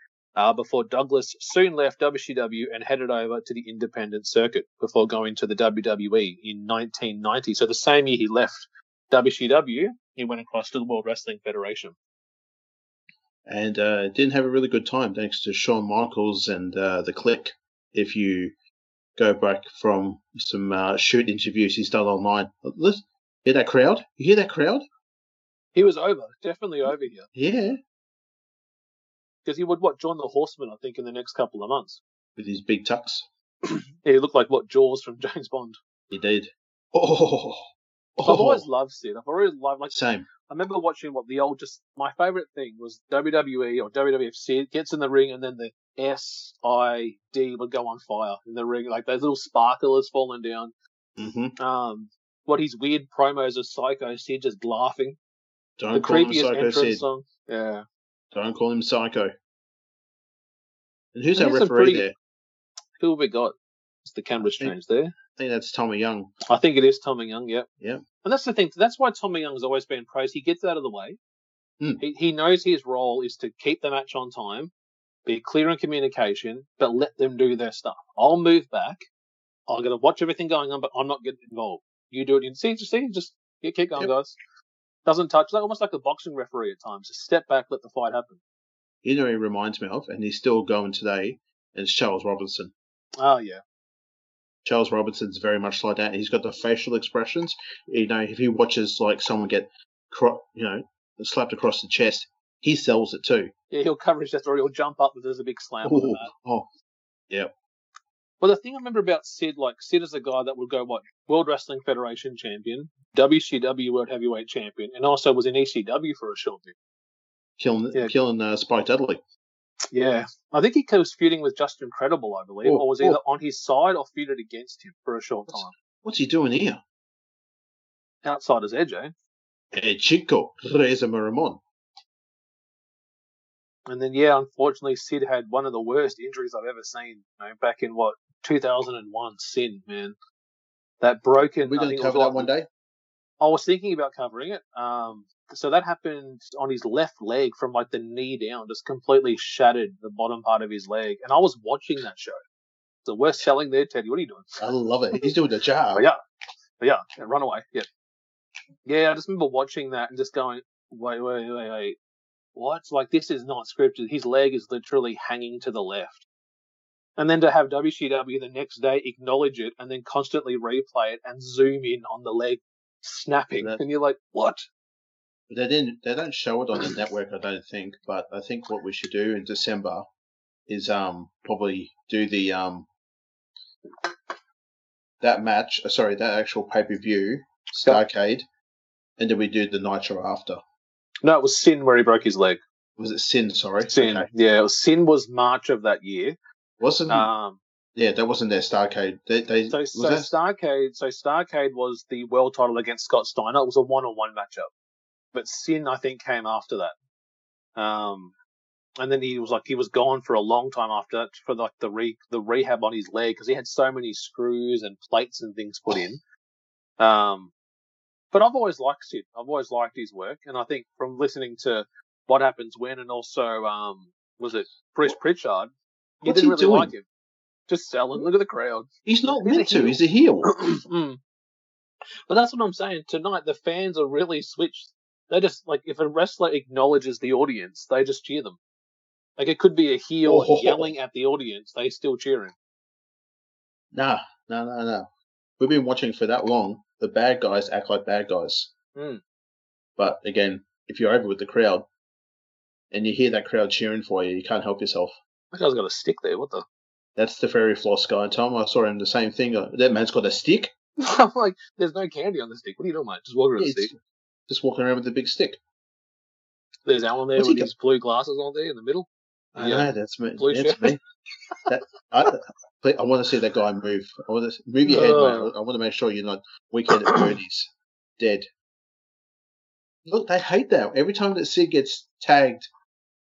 before Douglas soon left WCW and headed over to the independent circuit before going to the WWE in 1990. So the same year he left WCW, he went across to the World Wrestling Federation. And didn't have a really good time thanks to Shawn Michaels and The Clique. If you go back from some shoot interviews he's done online, hear that crowd? You hear that crowd? He was over, definitely over here. Yeah. Because he would, join the Horseman, I think, in the next couple of months. With his big tucks. He looked like, Jaws from James Bond. He did. Oh. I've always loved Sid. I've always loved, same. I remember watching my favourite thing was WWE or WWF Sid gets in the ring and then the SID would go on fire in the ring. Like those little sparklers falling down. Mm-hmm. What his weird promos of Psycho Sid just laughing. Don't call him Psycho Sid. Song. Yeah. Don't call him Psycho. And who's our referee there? Who have we got? It's the camera's changed there. I think that's Tommy Young. I think it is Tommy Young, yep. Yeah. And that's the thing. That's why Tommy Young's always been praised. He gets out of the way. Mm. He knows his role is to keep the match on time, be clear in communication, but let them do their stuff. I'll move back. I'm going to watch everything going on, but I'm not getting involved. You do it. Just keep going, guys. Doesn't touch. It's almost like a boxing referee at times. Just step back, let the fight happen. You know, he reminds me of, and he's still going today, and it's Charles Robinson. Oh, yeah. Charles Robinson's very much like that. He's got the facial expressions. You know, if he watches like someone get, slapped across the chest, he sells it too. Yeah, he'll cover his chest or he'll jump up if there's a big slam. Yeah. Well, the thing I remember about Sid, Sid is a guy that would go, World Wrestling Federation champion, WCW World Heavyweight champion, and also was in ECW for a short bit. Killing Spike Dudley. Yeah, I think he was feuding with Just Incredible, I believe, or was either on his side or feuded against him for a short time. What's he doing here? Outsider's edge, eh? Hey, chico, Reza Maramon. And then, unfortunately, Sid had one of the worst injuries I've ever seen. Back in 2001, Sin, man, that broken. We're going to cover that one day. I was thinking about covering it. So that happened on his left leg from the knee down, just completely shattered the bottom part of his leg. And I was watching that show. So we're selling there, Teddy. What are you doing? I love it. He's doing the job. But yeah, run away. Yeah. Yeah, I just remember watching that and just going, wait. What? This is not scripted. His leg is literally hanging to the left. And then to have WCW the next day acknowledge it and then constantly replay it and zoom in on the leg snapping. And you're like, what? They don't show it on the network, I don't think. But I think what we should do in December is probably do the that actual pay-per-view, Starrcade, and then we do the Nitro after. No, it was Sin where he broke his leg. Was it Sin? Sorry, Sin. Okay. Yeah, Sin was March of that year. Wasn't yeah, that wasn't their Starrcade. Starrcade was the world title against Scott Steiner. It was a 1-on-1 matchup. But Sin, I think, came after that, and then he was gone for a long time after that for the rehab on his leg because he had so many screws and plates and things put in. But I've always liked Sid. I've always liked his work, and I think from listening to What Happens When and also was it Bruce Pritchard, he didn't really like him. Just selling. Look at the crowd. He's not meant to. He's a heel. But that's what I'm saying. Tonight, the fans are really switched. They just, if a wrestler acknowledges the audience, they just cheer them. It could be a heel yelling at the audience. They still cheering. No. We've been watching for that long. The bad guys act like bad guys. Mm. But, again, if you're over with the crowd and you hear that crowd cheering for you, you can't help yourself. That guy's got a stick there. What the? That's the Fairy Floss guy. Tom, I saw him the same thing. That man's got a stick? I'm like, there's no candy on the stick. What are you doing, mate? Just walk around the stick. Just walking around with the big stick. There's Alan there with his blue glasses on there in the middle. I know, that's me. Blue shirt. I want to see that guy move. I want to move your head, mate. I want to make sure you're not Weekend at Bernie's. Dead. Look, they hate that. Every time that Sid gets tagged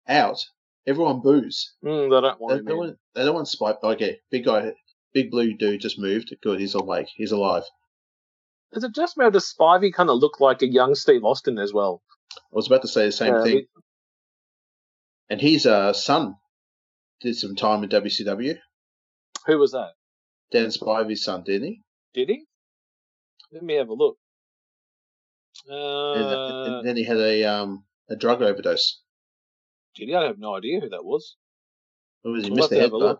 out, everyone boos. They don't want him. They don't want Spike. Okay, big guy, big blue dude just moved. Good, he's awake. He's alive. Is it just me or does Spivey kind of look like a young Steve Austin as well? I was about to say the same thing. And his son did some time in WCW. Who was that? Dan Spivey's son, didn't he? Did he? Let me have a look. And then he had a drug overdose. Did he? I have no idea who that was. Or was he Mr. Headbutt?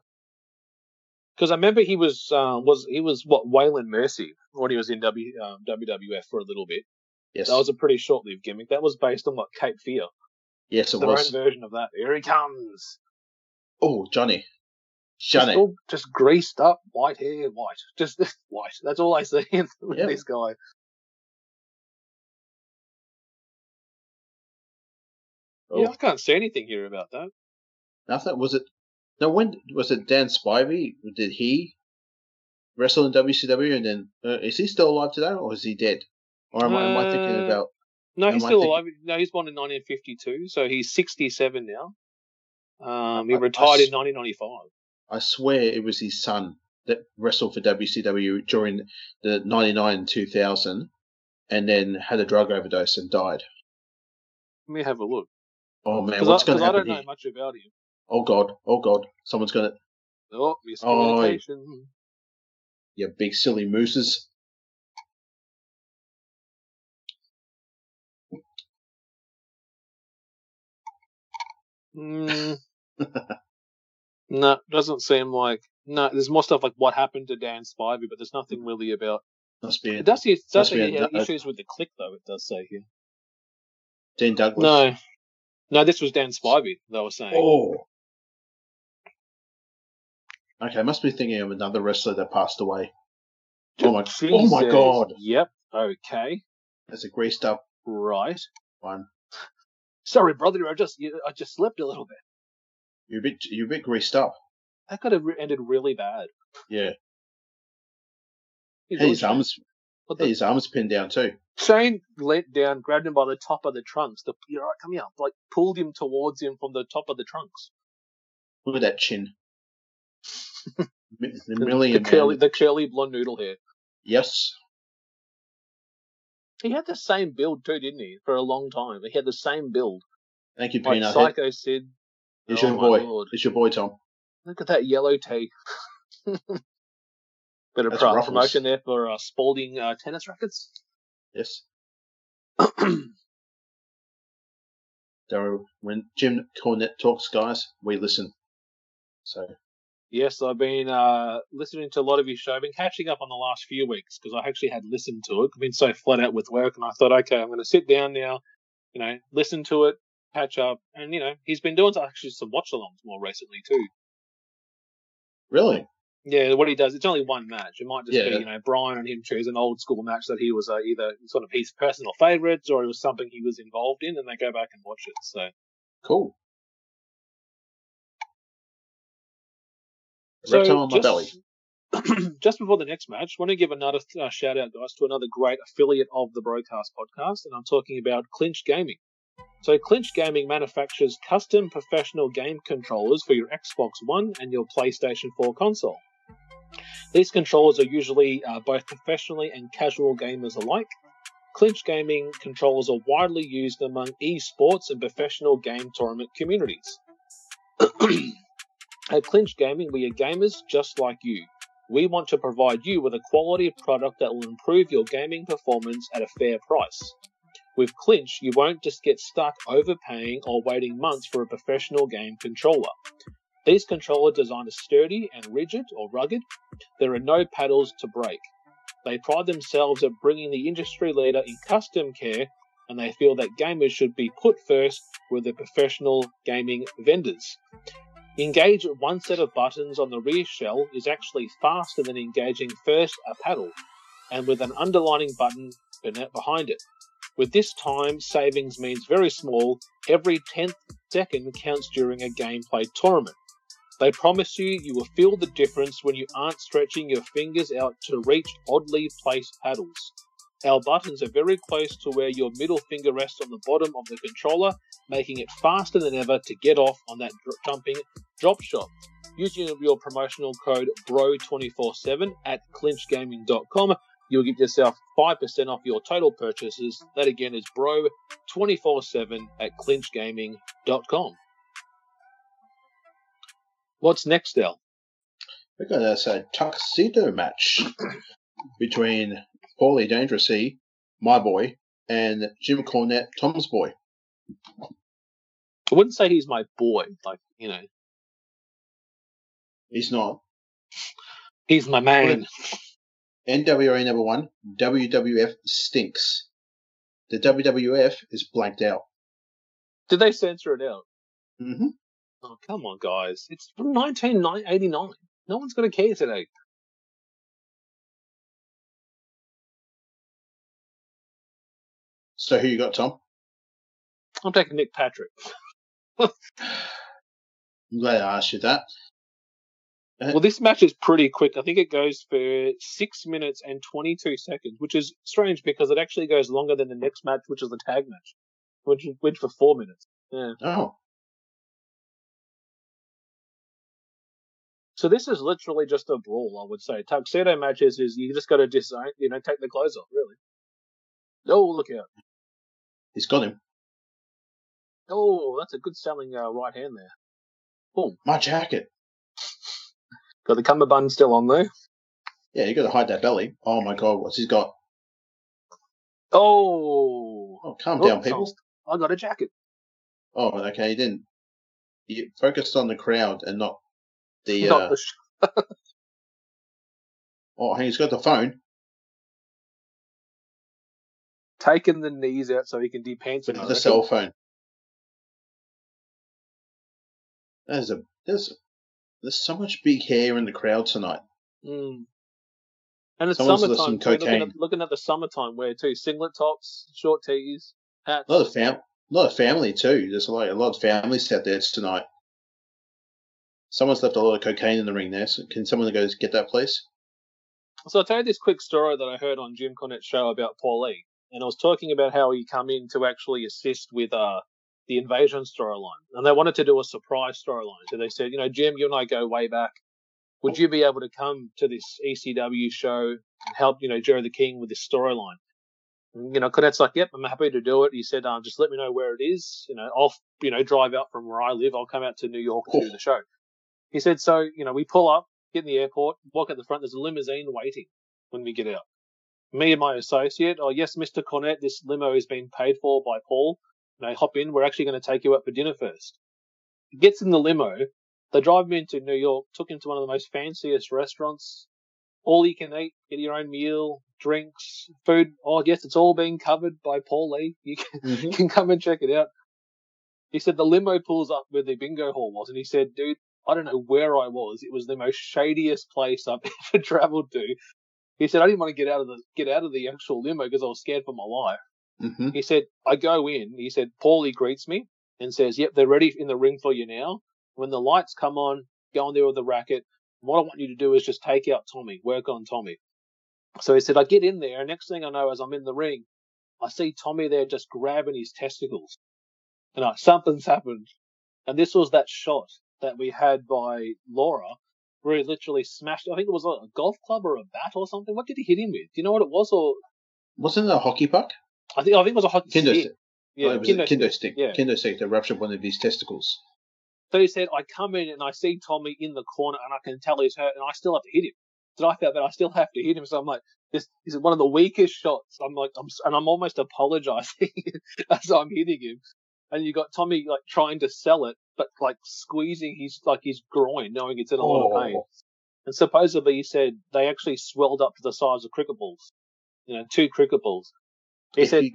Because I remember he was Waylon Mercy when he was in WWF for a little bit. Yes, that was a pretty short-lived gimmick. That was based on what Cape Fear. Yes, it was. Their own version of that. Here he comes. Oh, Johnny, all just greased up, white hair, just white. That's all I see with this guy. Oh. Yeah, I can't see anything here about that. Nothing. Was it? Now, when was it? Dan Spivey? Did he wrestle in WCW? And then is he still alive today, or is he dead? Or am I thinking about? No, he's still alive. No, he's born in 1952, so he's 67 now. He retired in 1995. I swear it was his son that wrestled for WCW during the 99 and 2000, and then had a drug overdose and died. Let me have a look. Oh man, what's going to happen? I don't know much about him. Oh God! Someone's gonna. Oh, miscommunication. Oh, you big silly mooses. No, doesn't seem like. No, there's more stuff like what happened to Dan Spivey, but there's nothing really about. It does say he had issues with the click, though. It does say here. Dean Douglas. No, this was Dan Spivey, they were saying. Oh. Okay, I must be thinking of another wrestler that passed away. Oh my God. Yep, okay. That's a greased up right one. Sorry, brother, I just slept a little bit. You're a bit greased up. That could have ended really bad. Yeah. His arms pinned down too. Shane leant down, grabbed him by the top of the trunks. You're right, come here. Like pulled him towards him from the top of the trunks. Look at that chin. the curly blonde noodle hair. Yes. He had the same build too, didn't he? For a long time, he had the same build. Thank you, Peanut. Like Psycho Sid. It's your boy. Lord. It's your boy, Tom. Look at that yellow tape. Bit of promotion there for Spalding tennis rackets. Yes. Darryl, when Jim Cornette talks, guys, we listen. So. Yes, I've been listening to a lot of his show. I've been catching up on the last few weeks because I actually had listened to it. I've been so flat out with work, and I thought, okay, I'm going to sit down now, listen to it, catch up, and he's been doing actually some watch-alongs more recently too. Really? Yeah, what he does, it's only one match. It might just be, Brian and him choose an old school match that he was either sort of his personal favourites or it was something he was involved in, and they go back and watch it. So cool. So reptile on my belly. Just before the next match, I want to give another shout out, guys, to another great affiliate of the Broadcast Podcast, and I'm talking about Clinch Gaming. So Clinch Gaming manufactures custom professional game controllers for your Xbox One and your PlayStation 4 console. These controllers are usually both professionally and casual gamers alike. Clinch Gaming controllers are widely used among esports and professional game tournament communities. At Clinch Gaming, we are gamers just like you. We want to provide you with a quality product that will improve your gaming performance at a fair price. With Clinch, you won't just get stuck overpaying or waiting months for a professional game controller. These controller design is sturdy and rugged. There are no paddles to break. They pride themselves at bringing the industry leader in custom care, and they feel that gamers should be put first with the professional gaming vendors. Engage one set of buttons on the rear shell is actually faster than engaging first a paddle, and with an underlining button behind it. With this, time savings means very small. Every 10th second counts during a gameplay tournament. They promise you will feel the difference when you aren't stretching your fingers out to reach oddly placed paddles. Our buttons are very close to where your middle finger rests on the bottom of the controller, making it faster than ever to get off on that jumping drop shot. Using your promotional code BRO247 at clinchgaming.com, you'll get yourself 5% off your total purchases. That again is BRO247 at clinchgaming.com. What's next, Al? We got a tuxedo match between Paulie Dangerously, my boy, and Jim Cornette, Tom's boy. I wouldn't say he's my boy, like, you know. He's not. He's my man. NWA number one, WWF stinks. The WWF is blanked out. Did they censor it out? Mm-hmm. Oh, come on, guys. It's from 1989. No one's going to care today. So who you got, Tom? I'm taking Nick Patrick. I'm glad I asked you that. Well, this match is pretty quick. I think it goes for 6 minutes and 22 seconds, which is strange because it actually goes longer than the next match, which is the tag match, which went for 4 minutes. Yeah. Oh. So this is literally just a brawl, I would say. Tuxedo matches is you just got to design, you know, take the clothes off, really. Oh, look out. He's got him. Oh, that's a good selling right hand there. Oh, my jacket. Got the cummerbund still on though. Yeah, you got to hide that belly. Oh my God, what's he got? Oh. Oh, calm down, people. I got a jacket. Oh, okay. You didn't. You focused on the crowd and not the. Oh, he's got the phone. Taking the knees out so he can de-pants. With the cell phone. There's so much big hair in the crowd tonight. Mm. And it's someone's summertime. Too, looking at the summertime wear too. Singlet tops, short tees, hats. A lot of family too. There's like a lot of families out there tonight. Someone's left a lot of cocaine in the ring there. So can someone go get that, please? So I'll tell you this quick story that I heard on Jim Cornette's show about Paulie. And I was talking about how he come in to actually assist with the Invasion storyline, and they wanted to do a surprise storyline. So they said, you know, Jim, you and I go way back. Would you be able to come to this ECW show and help, you know, Jerry the King with this storyline? You know, Cornette's like, yep, I'm happy to do it. He said, just let me know where it is. You know, I'll, you know, drive out from where I live. I'll come out to New York to do the show. He said, so, you know, we pull up, get in the airport, walk at the front. There's a limousine waiting when we get out. Me and my associate, oh, yes, Mr. Cornette, this limo has been paid for by Paul. They hop in. We're actually going to take you out for dinner first. He gets in the limo. They drive him into New York, took him to one of the most fanciest restaurants. All you can eat, get your own meal, drinks, food. Oh, yes, it's all being covered by Paul Lee. You can, you can come and check it out. He said the limo pulls up where the bingo hall was. And he said, dude, I don't know where I was. It was the most shadiest place I've ever traveled to. He said, I didn't want to get out of the actual limo because I was scared for my life. Mm-hmm. He said, I go in. He said, Paulie greets me and says, yep, they're ready in the ring for you now. When the lights come on, go in there with the racket. What I want you to do is just take out Tommy, work on Tommy. So he said, I get in there. And next thing I know, as I'm in the ring, I see Tommy there just grabbing his testicles. And something's happened. And this was that shot that we had by Laura where he literally smashed, I think it was a golf club or a bat or something. What did he hit him with? Do you know what it was? Or wasn't it a hockey puck? I think it was a hot stick. Yeah, it was a kendo stick. Yeah. Kendo stick that ruptured one of his testicles. So he said, I come in and I see Tommy in the corner and I can tell he's hurt and I still have to hit him. So I felt that I still have to hit him. So I'm like, this is one of the weakest shots. I'm like, I'm almost apologizing as I'm hitting him. And you got Tommy like trying to sell it, but like squeezing his groin, knowing it's in a lot of pain. And supposedly he said they actually swelled up to the size of cricket balls, you know, 2 cricket balls. He said, if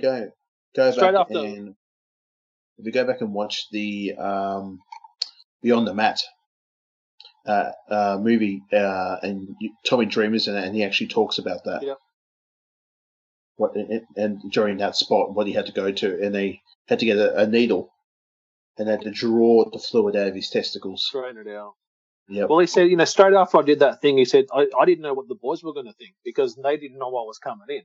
you go back and watch the Beyond the Mat movie, and Tommy Dreamer's in it, and he actually talks about that. Yeah. And during that spot, what he had to go to, and they had to get a needle, and they had to draw the fluid out of his testicles. Drain it out. Yeah. Well, he said, you know, straight after I did that thing, he said, I didn't know what the boys were going to think because they didn't know I was coming in.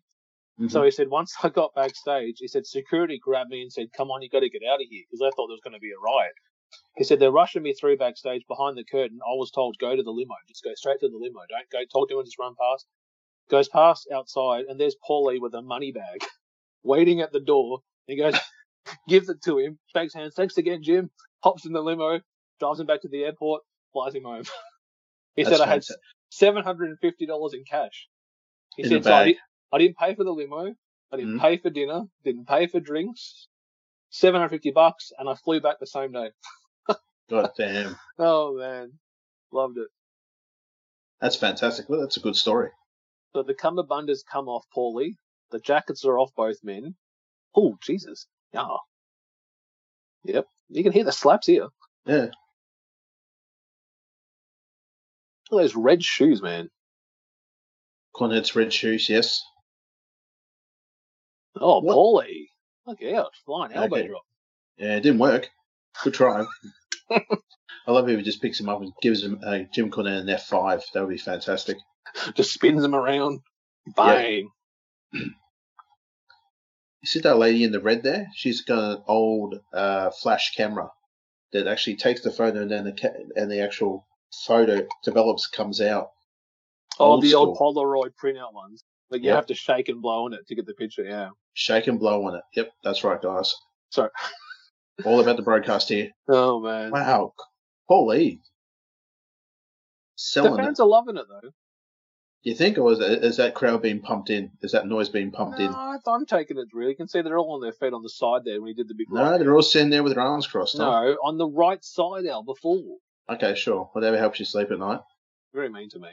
Mm-hmm. So he said, once I got backstage, he said, security grabbed me and said, come on, you got to get out of here, because I thought there was going to be a riot. He said, they're rushing me through backstage behind the curtain. I was told, go to the limo. Just go straight to the limo. Don't go talk to anyone. Just run past. Goes past outside, and there's Paulie with a money bag waiting at the door. He goes, gives it to him, shakes hands, thanks again, Jim, hops in the limo, drives him back to the airport, flies him home. He said, I had $750 in cash. He said, so I didn't pay for the limo. I didn't pay for dinner. Didn't pay for drinks. $750, and I flew back the same day. God damn. Oh, man. Loved it. That's fantastic. That's a good story. So the cummerbunders come off Paulie. The jackets are off both men. Oh, Jesus. Yeah. Yep. You can hear the slaps here. Yeah. Look at those red shoes, man. Cornette's red shoes, yes. Oh, what? Paulie. Look out. Flying elbow drop. Yeah, it didn't work. Good try. I love if he just picks him up and gives him Jim Cornette an F5. That would be fantastic. Just spins him around. Bang. Yeah. You see that lady in the red there? She's got an old flash camera that actually takes the photo, and then the actual photo develops, comes out. Oh, old the school. Old Polaroid printout ones. Like you have to shake and blow on it to get the picture, yeah. Shake and blow on it. Yep, that's right, guys. Sorry. All about the broadcast here. Oh, man. Wow. Holy. Selling it. The fans are loving it, though. You think, or is that crowd being pumped in? Is that noise being pumped in? I'm taking it really. You can see they're all on their feet on the side there when he did the big rock. No, they're all sitting there with their arms crossed. No, huh? On the right side, Al, before. Okay, sure. Whatever helps you sleep at night. Very mean to me.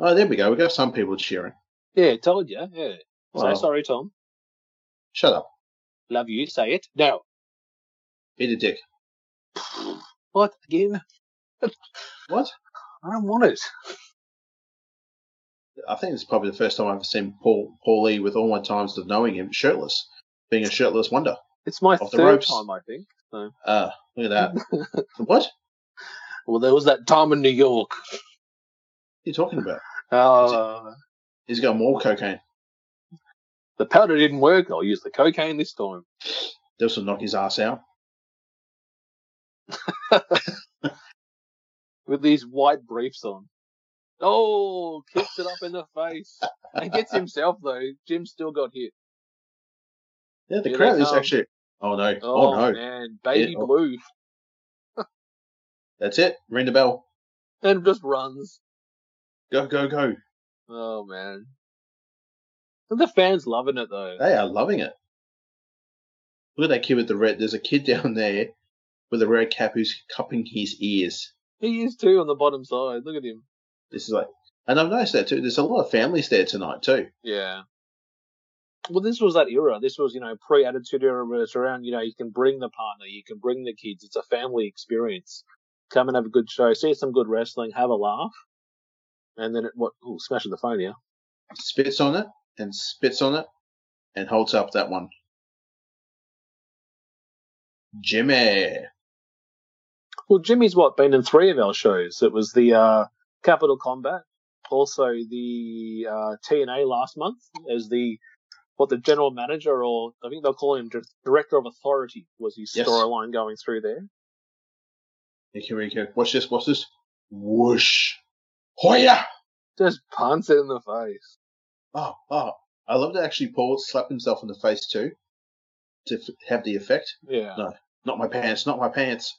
Oh, there we go. We got some people cheering. Yeah, told you. Yeah. Well, say sorry, Tom. Shut up. Love you. Say it. No. Eat a dick. What? Again? What? I don't want it. I think it's probably the first time I've ever seen Paulie, with all my times of knowing him, shirtless. Being a shirtless wonder. It's my third time, I think. So. Look at that. What? Well, there was that time in New York. What are you talking about? He's got more cocaine. The powder didn't work. I'll use the cocaine this time. This will knock his ass out. With these white briefs on. Oh, kicks it up in the face. And gets himself, though. Jim still got hit. Yeah, the crowd is actually... Oh, no. Oh, no. Man. Baby blue. That's it. Ring the bell. And just runs. Go, go, go. Oh, man. And the fans loving it, though. They are loving it. Look at that kid with the red. There's a kid down there with a red cap who's cupping his ears. He is, too, on the bottom side. Look at him. This is like... And I've noticed that, too. There's a lot of families there tonight, too. Yeah. Well, this was that era. This was, pre-Attitude Era, where it's around, you can bring the partner, you can bring the kids. It's a family experience. Come and have a good show, see some good wrestling, have a laugh. And then smashing the phone here. Spits on it, and holds up that one. Jimmy. Well, Jimmy's been in three of our shows. It was the Capital Combat, also the TNA last month as the general manager, or I think they'll call him director of authority, was his storyline going through there. Here we go. Watch this. Whoosh. Hoya! Just punts it in the face. Oh. I love to actually Paul slap himself in the face too. To have the effect? Yeah. No, not my pants.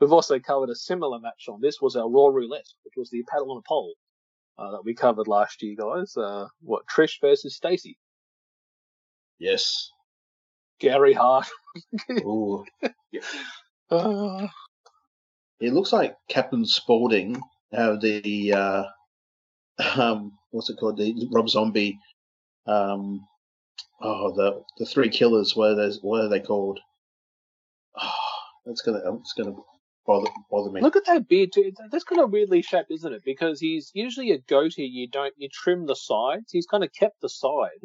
We've also covered a similar match on this. Was our Raw Roulette, which was the paddle on a pole that we covered last year, guys. Trish versus Stacy? Yes. Gary Hart. Ooh. It looks like Captain Spaulding, what's it called? The Rob Zombie. The three killers. What are they called? Oh, it's gonna bother me. Look at that beard, dude. That's kind of weirdly shaped, isn't it? Because he's usually a goatee. You trim the sides. He's kind of kept the side,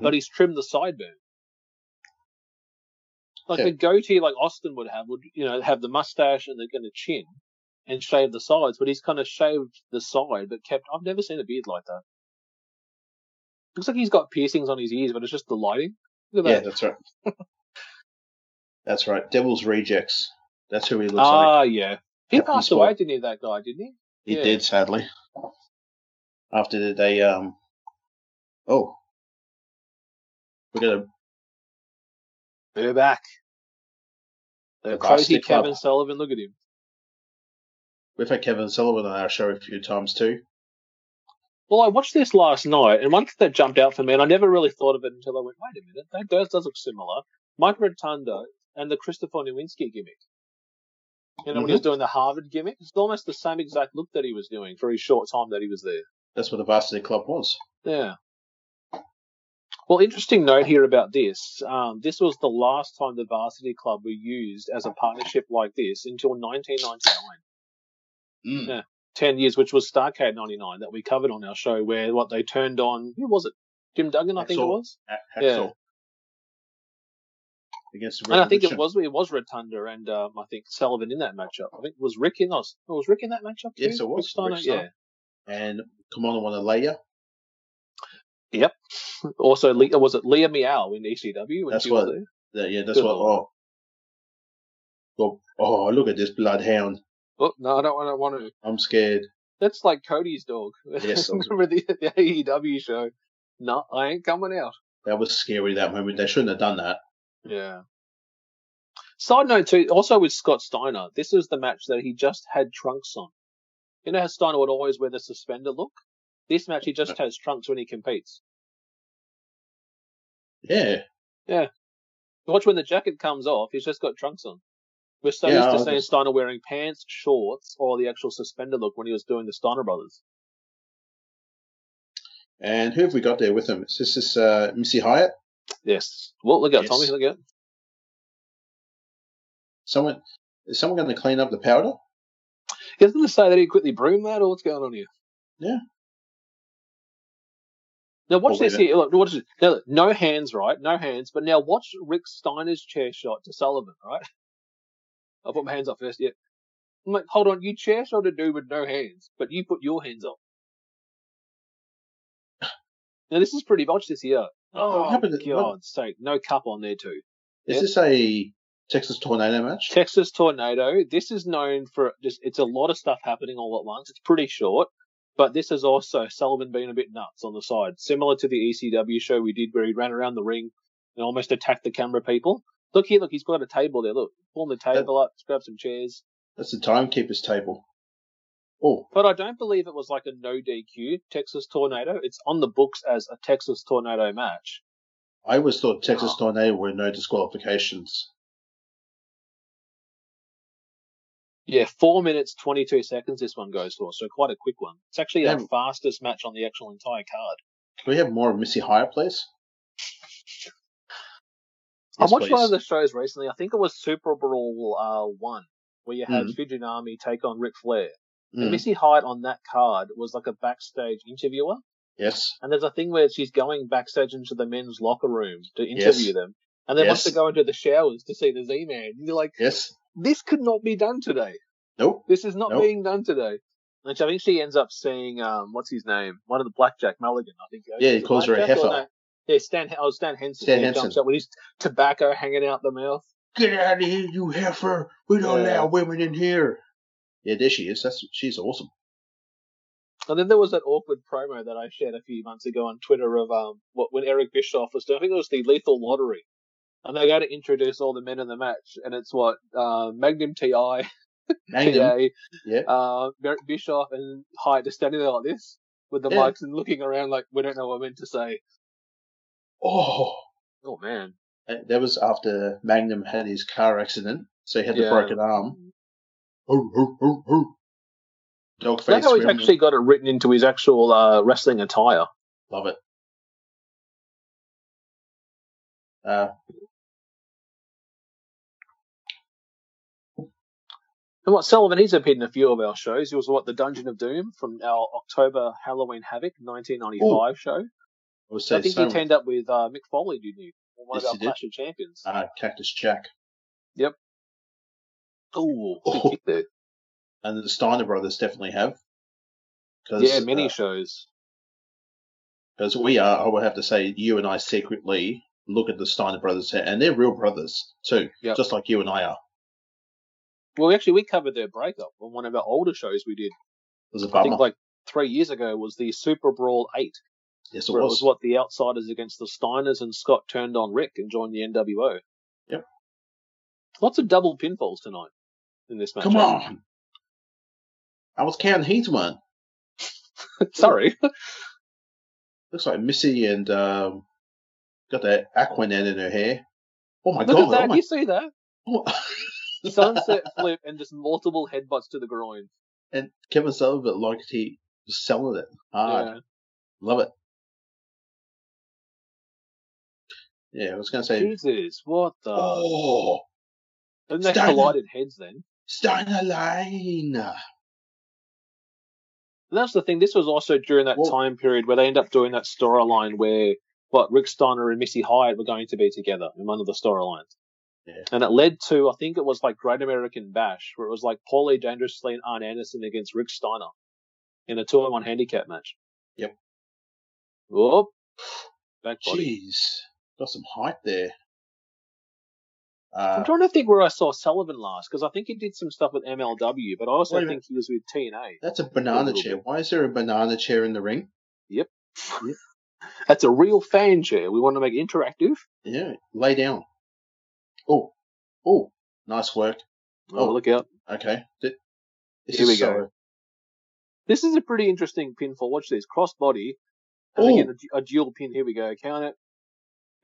but he's trimmed the sideburn. Like a goatee, like Austin would have the mustache and the chin, and shave the sides. But he's kind of shaved the side, but kept. I've never seen a beard like that. Looks like he's got piercings on his ears, but it's just the lighting. Look at that. Yeah, that's right. That's right. Devil's Rejects. That's who he looks like. Ah, yeah. He passed away, didn't he, that guy, didn't he? He did, sadly. After they, oh. We're going to... We're back. The crazy Kevin Sullivan, look at him. We've had Kevin Sullivan on our show a few times, too. Well, I watched this last night, and one thing that jumped out for me, and I never really thought of it until I went, wait a minute, that does look similar. Mike Rotunda and the Christopher Nowinski gimmick. You know, when he was doing the Harvard gimmick, it's almost the same exact look that he was doing for his short time that he was there. That's what the Varsity Club was. Yeah. Well, interesting note here about this. This was the last time the Varsity Club were used as a partnership like this until 1999. Mm. Yeah, 10 years, which was Starrcade 99 that we covered on our show where what they turned on, who was it? Jim Duggan, Hacksaw. I think it was? Hacksaw. Yeah. And I think it was Rotunda and I think Sullivan in that matchup. I think it was Rick in us. Oh, was Rick in that matchup too? Yes, it was. Rick Steiner. Yeah. And Kamala Wanalea. Yep. Also, was it Leah Meow in ECW? That's what. Yeah, that's what. Oh, look at this bloodhound. Oh no, I don't want to. I'm scared. That's like Cody's dog. Yes. Remember the AEW show? No, I ain't coming out. That was scary. That moment they shouldn't have done that. Yeah. Side note too, also with Scott Steiner, this is the match that he just had trunks on. You know how Steiner would always wear the suspender look? This match he just has trunks when he competes. Yeah. Yeah. Watch when the jacket comes off, he's just got trunks on. We're so used to seeing Steiner wearing pants, shorts, or the actual suspender look when he was doing the Steiner Brothers. And who have we got there with him? Is this Missy Hyatt? Yes. Well, look out, Tommy. Look out. Is someone going to clean up the powder? He was going to say that he quickly broom that, or what's going on here? Yeah. Now watch this here. Look, watch this. Now, look, no hands, right? No hands. But now watch Rick Steiner's chair shot to Sullivan, right? I'll put my hands up first. Yeah. I'm like, hold on. You chair shot a dude with no hands, but you put your hands up. Now this is pretty. Watch this here. Oh, God's sake. No cup on there, too. Is this a Texas Tornado match? Texas Tornado. This is known for it's a lot of stuff happening all at once. It's pretty short, but this is also Sullivan being a bit nuts on the side, similar to the ECW show we did where he ran around the ring and almost attacked the camera people. Look here, look, he's got a table there. Look, pull the table up, grab some chairs. That's the timekeeper's table. Oh. But I don't believe it was like a no DQ Texas Tornado. It's on the books as a Texas Tornado match. I always thought Texas Tornado were no disqualifications. Yeah, 4 minutes, 22 seconds this one goes for, so quite a quick one. It's actually our fastest match on the actual entire card. Can we have more of Missy Hyatt, please? I watched one of the shows recently. I think it was Super Brawl 1, where you had Fujinami take on Ric Flair. And Missy Hyatt on that card was like a backstage interviewer. Yes. And there's a thing where she's going backstage into the men's locker room to interview them. And they must have gone into the showers to see the Z-Man. And you're like, this could not be done today. Nope. This is not being done today. And I think she ends up seeing, what's his name? One of the Blackjack Mulligan, I think. Yeah, he calls her a heifer. No? Yeah, Stan Henson. Stan Henson. Jumps up with his tobacco hanging out the mouth. Get out of here, you heifer. We don't allow women in here. Yeah, there she is. She's awesome. And then there was that awkward promo that I shared a few months ago on Twitter of when Eric Bischoff was doing, I think it was the Lethal Lottery. And they go to introduce all the men in the match. And it's what? Magnum T.I., Magnum. Eric Bischoff and Hyatt just standing there like this with the mics and looking around like, we don't know what we're meant to say. Oh, man. That was after Magnum had his car accident. So he had the broken arm. Dog face. That's how he's actually got it written into his actual wrestling attire. Love it. And what Sullivan, he's appeared in a few of our shows. He was the Dungeon of Doom from our October Halloween Havoc 1995 show. I think he teamed up with Mick Foley, didn't you? One of our Clash of Champions. Cactus Jack. Yep. Good kick there. And the Steiner Brothers definitely have. Many shows. Because we are, I would have to say, you and I secretly look at the Steiner brothers, and they're real brothers too, yep. Just like you and I are. Well, actually, we covered their breakup on one of our older shows we did. It was a bummer. I think like 3 years ago was the Super Brawl 8. Yes, it was. It was what the Outsiders against the Steiners, and Scott turned on Rick and joined the NWO. Yep. Lots of double pinfalls tonight in this match. Come on. I was counting he's one. Sorry. Looks like Missy and got that Aquanet in her hair. Oh, my God. Look at that. Oh my... You see that? Oh. Sunset flip and just multiple headbutts to the groin. And Kevin Sullivan, like, he was selling it hard. Yeah. Love it. Yeah, I was going to say... Jesus, what the... Oh! Isn't that collided heads then? Steiner Lane! And that's the thing. This was also during that time period where they end up doing that storyline where, Rick Steiner and Missy Hyatt were going to be together in one of the storylines. Yeah. And it led to, I think it was like Great American Bash, where it was like Paulie Dangerously and Arn Anderson against Rick Steiner in a 2-on-1 handicap match. Yep. Whoop. Back body. Jeez. Got some height there. I'm trying to think where I saw Sullivan last, because I think he did some stuff with MLW, but I also think he was with TNA. That's a banana chair. Why is there a banana chair in the ring? Yep. That's a real fan chair. We want to make it interactive. Yeah. Lay down. Oh, nice work. Oh, look out. Okay. Here we go. This is a pretty interesting pinfall. Watch this. Crossbody. And again, a dual pin. Here we go. Count it.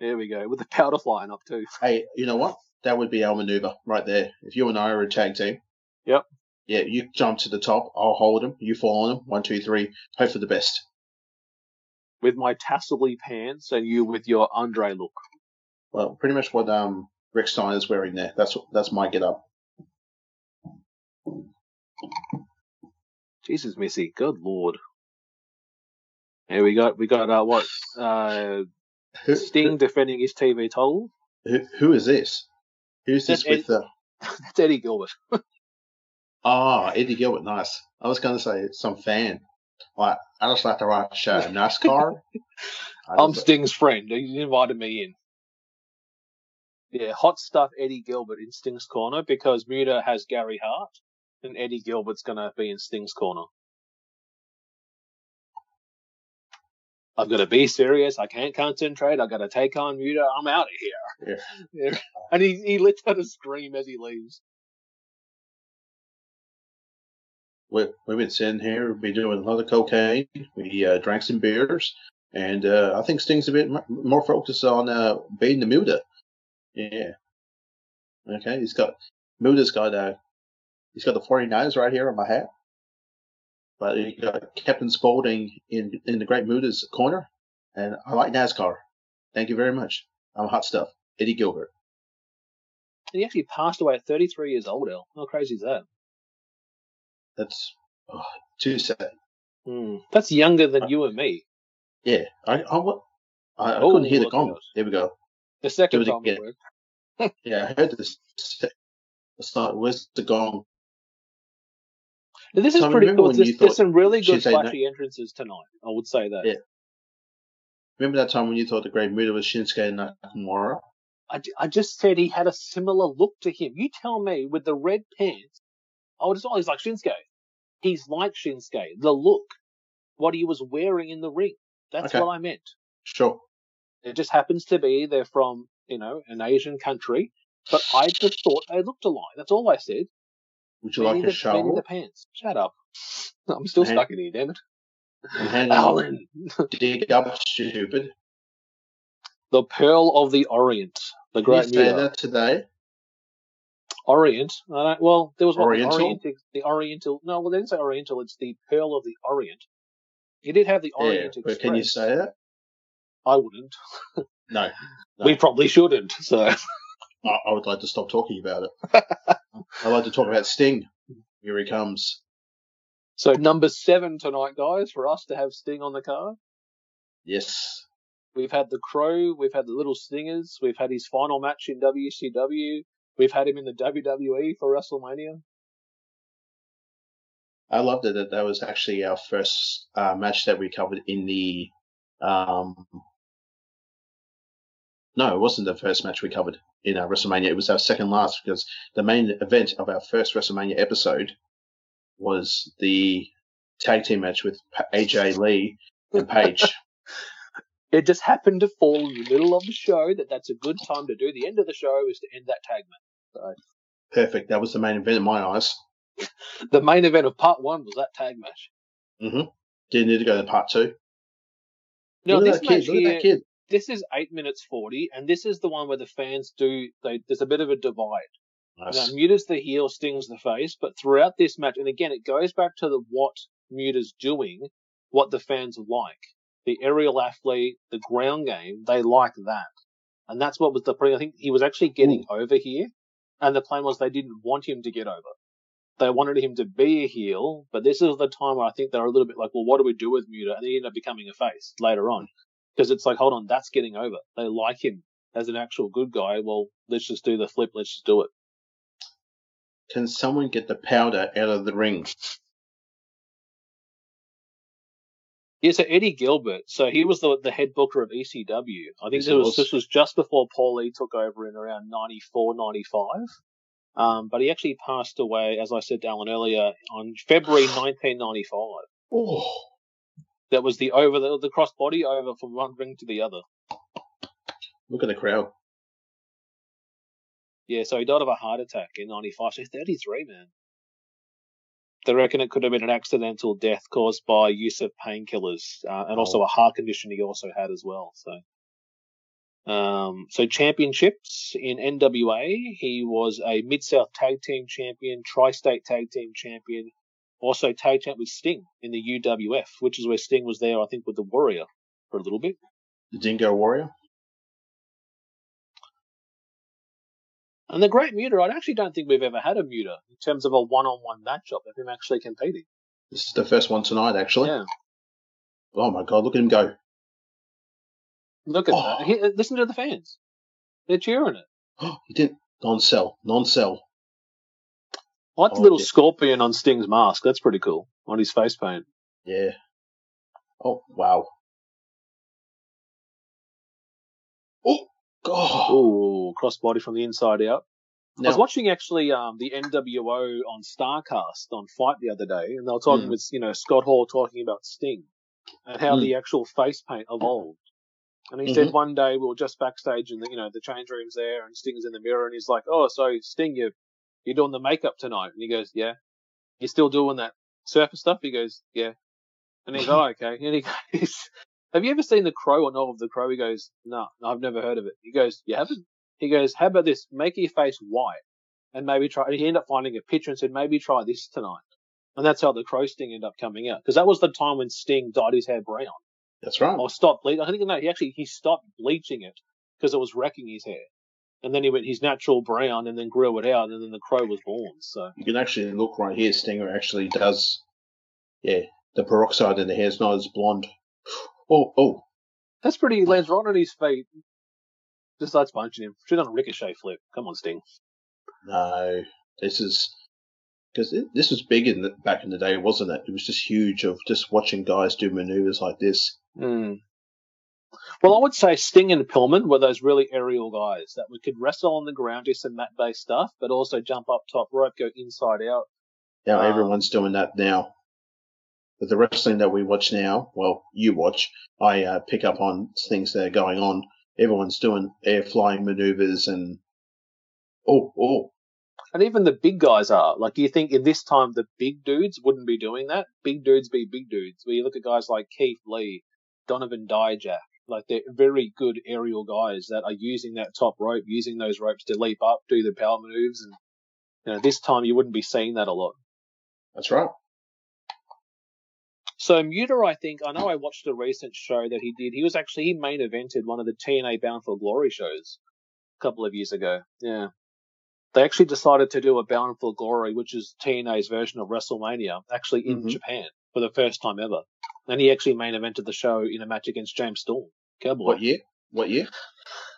There we go. With the powder flying up too. Hey, you know what? That would be our maneuver right there. If you and I are a tag team. Yep. Yeah, you jump to the top. I'll hold him. You fall on him. 1, 2, 3. Hope for the best. With my tassel-y pants and you with your Andre look. Well, pretty much what Rick Steiner's wearing there. That's my get up. Jesus, Missy. Good Lord. Here we go. Sting defending his TV title. Who is this? Who's this with the... That's Eddie Gilbert. Eddie Gilbert. Nice. I was going to say some fan. Like, I just like to watch NASCAR. I'm Sting's friend. He invited me in. Yeah, hot stuff Eddie Gilbert in Sting's corner, because Muta has Gary Hart and Eddie Gilbert's going to be in Sting's corner. I've got to be serious. I can't concentrate. I've got to take on Muta. I'm out of here. Yeah. Yeah. And he lets out a scream as he leaves. We've been sitting here. We've been doing a lot of cocaine. We drank some beers. And I think Sting's a bit more focused on beating the Muta. Yeah. Okay. He's got the 49ers right here on my hat. But you got Captain Spaulding in the Great Muda's corner, and I like NASCAR. Thank you very much. I'm hot stuff. Eddie Gilbert. And he actually passed away at 33 years old, El. How crazy is that? That's too sad. Mm. That's younger than you and me. Yeah. I couldn't hear the gong. There we go. The second gong worked. Yeah, I heard this. It's like, where's the gong? Now, this is pretty cool. There's some really good flashy entrances tonight. I would say that. Yeah. Remember that time when you thought the Great Muta was Shinsuke Nakamura? I just said he had a similar look to him. You tell me with the red pants. He's like Shinsuke. He's like Shinsuke. The look, what he was wearing in the ring. That's what I meant. Sure. It just happens to be they're from an Asian country, but I just thought they looked alike. That's all I said. Would you like a shovel? The pants. Shut up. I'm still stuck in here, damn it. Alan. Dig up, stupid. The Pearl of the Orient. The Great Muta. Did you say that today? Orient? There was one. Oriental? The Oriental. No, well, they didn't say Oriental. It's the Pearl of the Orient. You did have the Orient Express. But can you say that? I wouldn't. No. We probably shouldn't, so... I would like to stop talking about it. I'd like to talk about Sting. Here he comes. So number 7 tonight, guys, for us to have Sting on the card. Yes. We've had the Crow. We've had the Little Stingers. We've had his final match in WCW. We've had him in the WWE for WrestleMania. I loved it that was actually our first match that we covered in the No, it wasn't the first match we covered in our WrestleMania. It was our second last, because the main event of our first WrestleMania episode was the tag team match with AJ Lee and Paige. It just happened to fall in the middle of the show that's a good time to do. The end of the show is to end that tag match. So. Perfect. That was the main event in my eyes. The main event of part one was that tag match. Mm-hmm. Didn't need to go to part two. No, look at this match here. Look at that kid. This is 8 minutes 40, and this is the one where the fans there's a bit of a divide. Nice. Muta's the heel, Sting's the face, but throughout this match, and again, it goes back to what Muta's doing, what the fans like. The aerial athlete, the ground game, they like that. And that's what was the problem. I think he was actually getting over here, and the plan was they didn't want him to get over. They wanted him to be a heel, but this is the time where I think they're a little bit like, well, what do we do with Muta? And he ended up becoming a face later on. Because it's like, hold on, that's getting over. They like him as an actual good guy. Well, let's just do the flip. Let's just do it. Can someone get the powder out of the ring? Yeah, so Eddie Gilbert. So he was the head booker of ECW. I think this was just before Paul Lee took over in around 94, 95. But he actually passed away, as I said to Alan earlier, on February 1995. Oh. That was the crossbody over from one ring to the other. Look at the crowd. Yeah, so he died of a heart attack in 95. So he's 33, man. They reckon it could have been an accidental death caused by use of painkillers and also a heart condition he also had as well. So, so championships in NWA. He was a Mid-South Tag Team Champion, Tri-State Tag Team Champion, also tag champ with Sting in the UWF, which is where Sting was there, I think, with the Warrior for a little bit. The Dingo Warrior? And the Great Muta, I actually don't think we've ever had a Muta in terms of a one-on-one matchup of him actually competing. This is the first one tonight, actually. Yeah. Oh, my God, look at him go. Look at that. Listen to the fans. They're cheering it. Oh, he didn't. Non-sell. I like the little scorpion on Sting's mask. That's pretty cool. On his face paint. Yeah. Oh, wow. Oh, God. Oh, crossbody from the inside out. Now, I was watching, actually, the NWO on Starrcast on Fight the other day, and they were talking with, Scott Hall talking about Sting and how the actual face paint evolved. And he said one day we were just backstage in the change rooms there, and Sting's in the mirror, and he's like, oh, so Sting, you're doing the makeup tonight. And he goes, yeah. You're still doing that surface stuff? He goes, yeah. And he goes, oh, okay. And he goes, have you ever seen The Crow or not of The Crow? He goes, no, I've never heard of it. He goes, you haven't? He goes, how about this? Make your face white and maybe try. And he ended up finding a picture and said, maybe try this tonight. And that's how The Crow Sting ended up coming out. Because that was the time when Sting dyed his hair brown. That's right. Or stopped bleaching. I think he stopped bleaching it because it was wrecking his hair. And then he went his natural brown and then grew it out, and then The Crow was born. So you can actually look right here. Stinger actually does, the peroxide in the hair is not as blonde. Oh. That's pretty. Lands right on his feet. Just starts punching him. Should have done a ricochet flip. Come on, Sting. No. This was big back in the day, wasn't it? It was just huge of just watching guys do maneuvers like this. Mm. Well, I would say Sting and Pillman were those really aerial guys that we could wrestle on the ground, do some mat-based stuff, but also jump up top rope, go inside out. Yeah, everyone's doing that now. But the wrestling that we watch now, well, you watch, I pick up on things that are going on. Everyone's doing air flying maneuvers and oh. And even the big guys are. Like, do you think in this time the big dudes wouldn't be doing that? Big dudes be big dudes. Where you look at guys like Keith Lee, Donovan Dijak. Like, they're very good aerial guys that are using that top rope, using those ropes to leap up, do the power moves. And, this time you wouldn't be seeing that a lot. That's right. So Muta, I watched a recent show that he did. He main evented one of the TNA Bound for Glory shows a couple of years ago. Yeah. They actually decided to do a Bound for Glory, which is TNA's version of WrestleMania, actually in Japan for the first time ever. And he actually main evented the show in a match against James Storm. Cowboy. What year?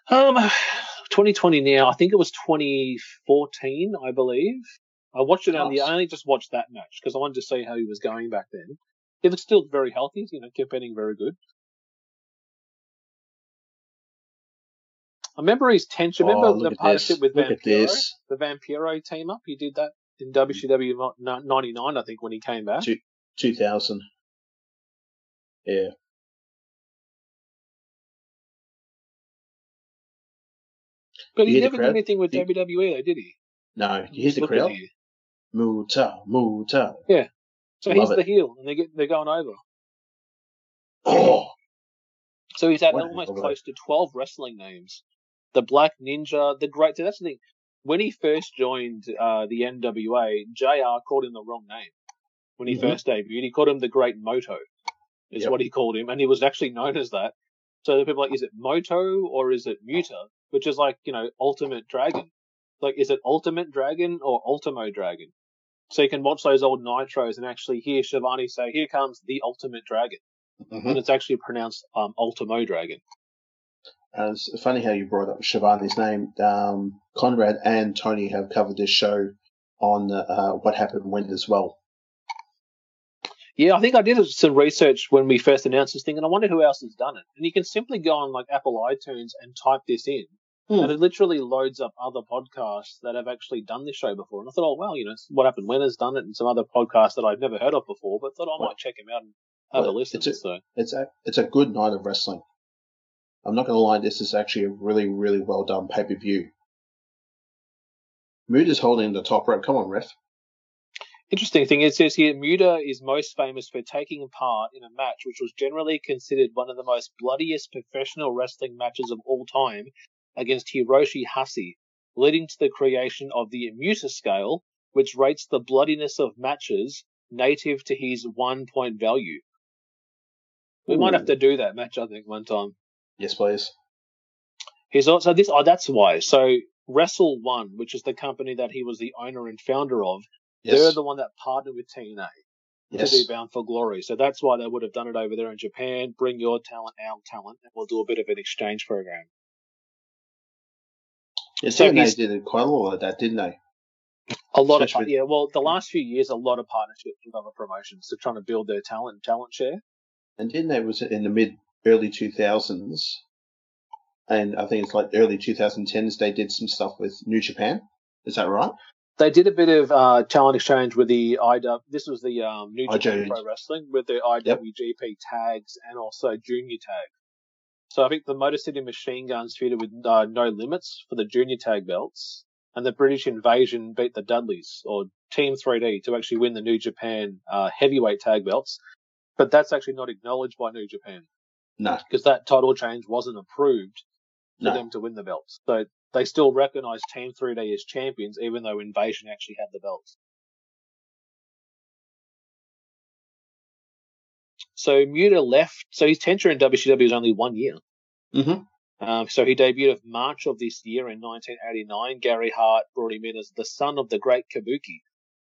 2020 now. I think it was 2014, I believe. I watched it on I only just watched that match because I wanted to see how he was going back then. He was still very healthy, competing very good. remember his tension. Remember the partnership with Vampiro? The Vampiro team up? You did that in WCW 99, I think, when he came back. 2000. Yeah. But he never did anything with WWE, though, did he? No. You hear the crowd? Muta, Muta. Yeah. So he's the heel, and they're going over. Oh. So he's had almost close to 12 wrestling names. The Black Ninja, the Great... So that's the thing. When he first joined the NWA, JR called him the wrong name. When he first debuted, he called him the Great Moto, is what he called him. And he was actually known as that. So the people are like, is it Moto or is it Muta? Which is like, you know, Ultimate Dragon. Like, is it Ultimate Dragon or Ultimo Dragon? So you can watch those old Nitros and actually hear Shivani say, here comes the Ultimate Dragon. Mm-hmm. And it's actually pronounced Ultimo Dragon. It's funny how you brought up Shivani's name. Conrad and Tony have covered this show on What Happened When as well. Yeah, I think I did some research when we first announced this thing, and I wonder who else has done it. And you can simply go on like Apple iTunes and type this in. And it literally loads up other podcasts that have actually done this show before. And I thought, oh, well, you know, What Happened When has done it and some other podcasts that I've never heard of before, but thought I might check them out and have a listen. It's a good night of wrestling. I'm not going to lie, this is actually a really, really well done pay-per-view. Muda's holding the top rope. Come on, ref. Interesting thing, it says here, Muta is most famous for taking part in a match which was generally considered one of the most bloodiest professional wrestling matches of all time against Hiroshi Hase, leading to the creation of the Muta scale, which rates the bloodiness of matches native to his one-point value. We might have to do that match, I think, one time. Yes, please. He's also this. Oh, that's why. So Wrestle One, which is the company that he was the owner and founder of, they're the one that partnered with TNA to do Bound for Glory. So that's why they would have done it over there in Japan. Bring your talent, our talent, and we'll do a bit of an exchange program. Yeah, so TNA did quite a lot of that, didn't they? A lot of, yeah. Well, the last few years, a lot of partnerships with other promotions. They're trying to build their talent share. And TNA was in the early 2000s, and I think it's like early 2010s, they did some stuff with New Japan. Is that right? They did a bit of talent exchange with the IW. This was the New Japan Pro Wrestling with the IWGP tags and also junior tag. So I think the Motor City Machine Guns feuded with No Limits for the junior tag belts, and the British Invasion beat the Dudleys or Team 3D to actually win the New Japan heavyweight tag belts. But that's actually not acknowledged by New Japan. No. Because that title change wasn't approved for them to win the belts. So they still recognise Team 3D as champions, even though Invasion actually had the belts. So Muta left. So his tenure in WCW is only 1 year. Mm-hmm. So he debuted in March of this year in 1989. Gary Hart brought him in as the son of the Great Kabuki,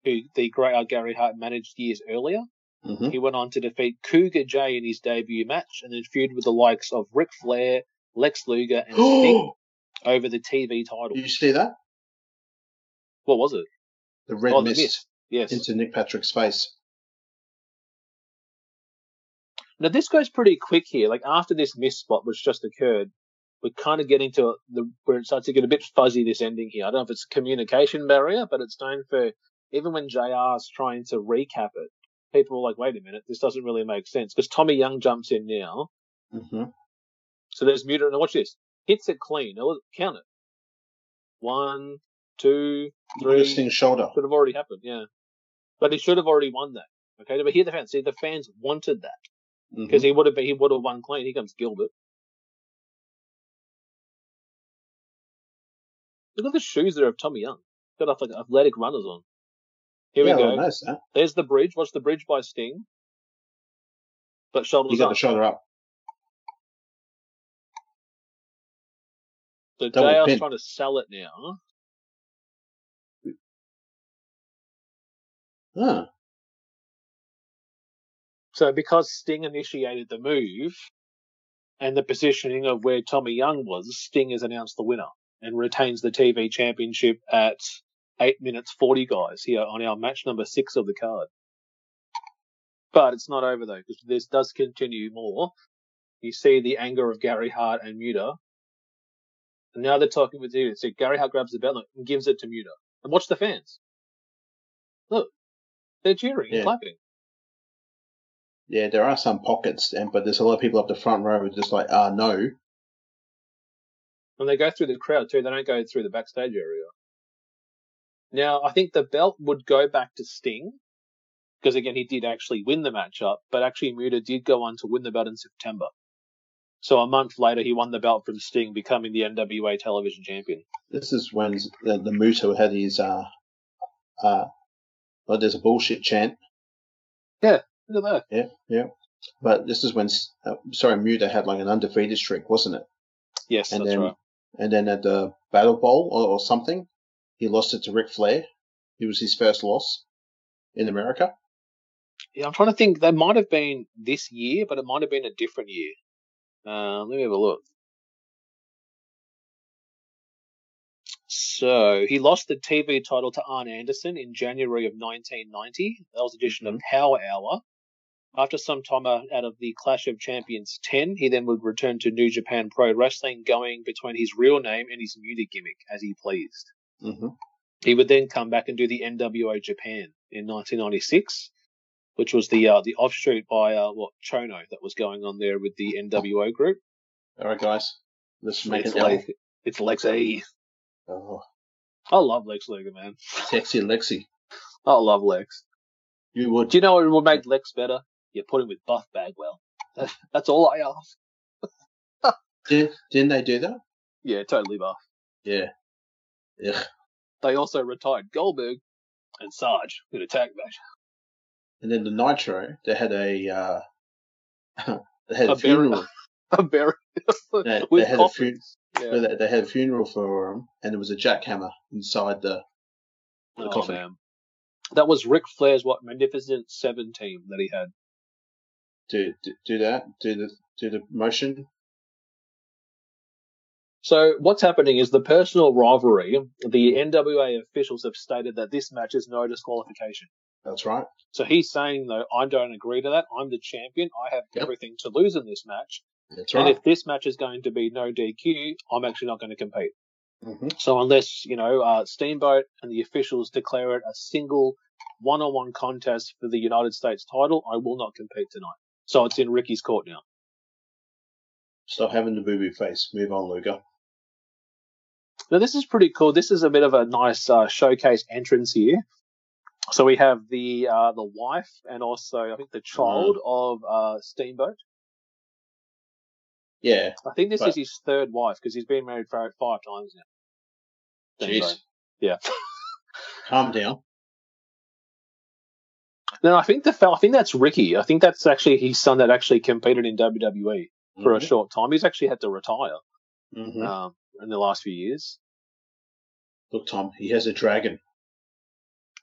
who the Great Gary Hart managed years earlier. Mm-hmm. He went on to defeat Cougar Jay in his debut match and then feud with the likes of Ric Flair, Lex Luger, and Sting over the TV title. Did you see that? What was it? The red mist. Yes. Into Nick Patrick's face. Now, this goes pretty quick here. Like, after this mist spot, which just occurred, we're kind of getting to where it starts to get a bit fuzzy, this ending here. I don't know if it's a communication barrier, but it's known for, even when JR's trying to recap it, people are like, wait a minute, this doesn't really make sense. Because Tommy Young jumps in now. Mm-hmm. So there's Muta. Now watch this. Hits it clean. Now count it. 1, 2, 3. Interesting shoulder. Should have already happened, yeah. But he should have already won that. Okay, but hear the fans. See, the fans wanted that. Because mm-hmm. he would have won clean. Here comes Gilbert. Look at the shoes there of Tommy Young. Got off like athletic runners on. Here we go. Nice, huh? There's the bridge. Watch the bridge by Sting. But shoulders up. You got the shoulder up. So JR's trying to sell it now. Huh. So because Sting initiated the move and the positioning of where Tommy Young was, Sting is announced the winner and retains the TV championship at 8 minutes 40, guys, here on our match number 6 of the card. But it's not over, though, because this does continue more. You see the anger of Gary Hart and Muta. And now they're talking with you. So Gary Hart grabs the belt and gives it to Muta. And watch the fans. Look, they're cheering and clapping. Yeah, there are some pockets, but there's a lot of people up the front row who are just like, no. And they go through the crowd too. They don't go through the backstage area. Now, I think the belt would go back to Sting, because again, he did actually win the matchup, but actually Muta did go on to win the belt in September. So a month later, he won the belt from Sting, becoming the NWA television champion. This is when the Muta had his, well, there's a bullshit chant. Yeah, look at that. Yeah. But this is when, Muta had like an undefeated streak, wasn't it? Yes, that's right. And then at the Battle Bowl or something, he lost it to Ric Flair. It was his first loss in America. Yeah, I'm trying to think. That might have been this year, but it might have been a different year. Let me have a look. So he lost the TV title to Arn Anderson in January of 1990. That was edition of Power Hour. After some time out of the Clash of Champions 10, he then would return to New Japan Pro Wrestling, going between his real name and his Muta gimmick as he pleased. Mm-hmm. He would then come back and do the NWA Japan in 1996, which was the offshoot by Chono that was going on there with the NWO group. All right, guys, let's make it's Lexi. Oh, I love Lex Luger, man. Sexy Lexi. I love Lex. You would. Do you know what would make Lex better? You put him with Buff Bagwell. That's all I ask. Didn't they do that? Yeah, totally Buff. Yeah. Ugh. They also retired Goldberg and Sarge in a tag match. And then the Nitro, they had a funeral. A burial. They had a funeral for him, and there was a jackhammer inside the coffin. Man. That was Ric Flair's Magnificent 7 team that he had. Do that. Do the motion. So what's happening is the personal rivalry. The NWA officials have stated that this match is no disqualification. That's right. So he's saying, though, I don't agree to that. I'm the champion. I have everything to lose in this match. That's right. And if this match is going to be no DQ, I'm actually not going to compete. Mm-hmm. So unless, Steamboat and the officials declare it a single one-on-one contest for the United States title, I will not compete tonight. So it's in Ricky's court now. Stop having the boo-boo face. Move on, Luger. Now, this is pretty cool. This is a bit of a nice showcase entrance here. So we have the wife and also, I think, the child of Steamboat. Yeah. I think this is his third wife because he's been married for 5 times now. Jeez. Steamboat. Yeah. Calm down. No, I think that's Ricky. I think that's actually his son that actually competed in WWE for a short time. He's actually had to retire in the last few years. Look, Tom, he has a dragon.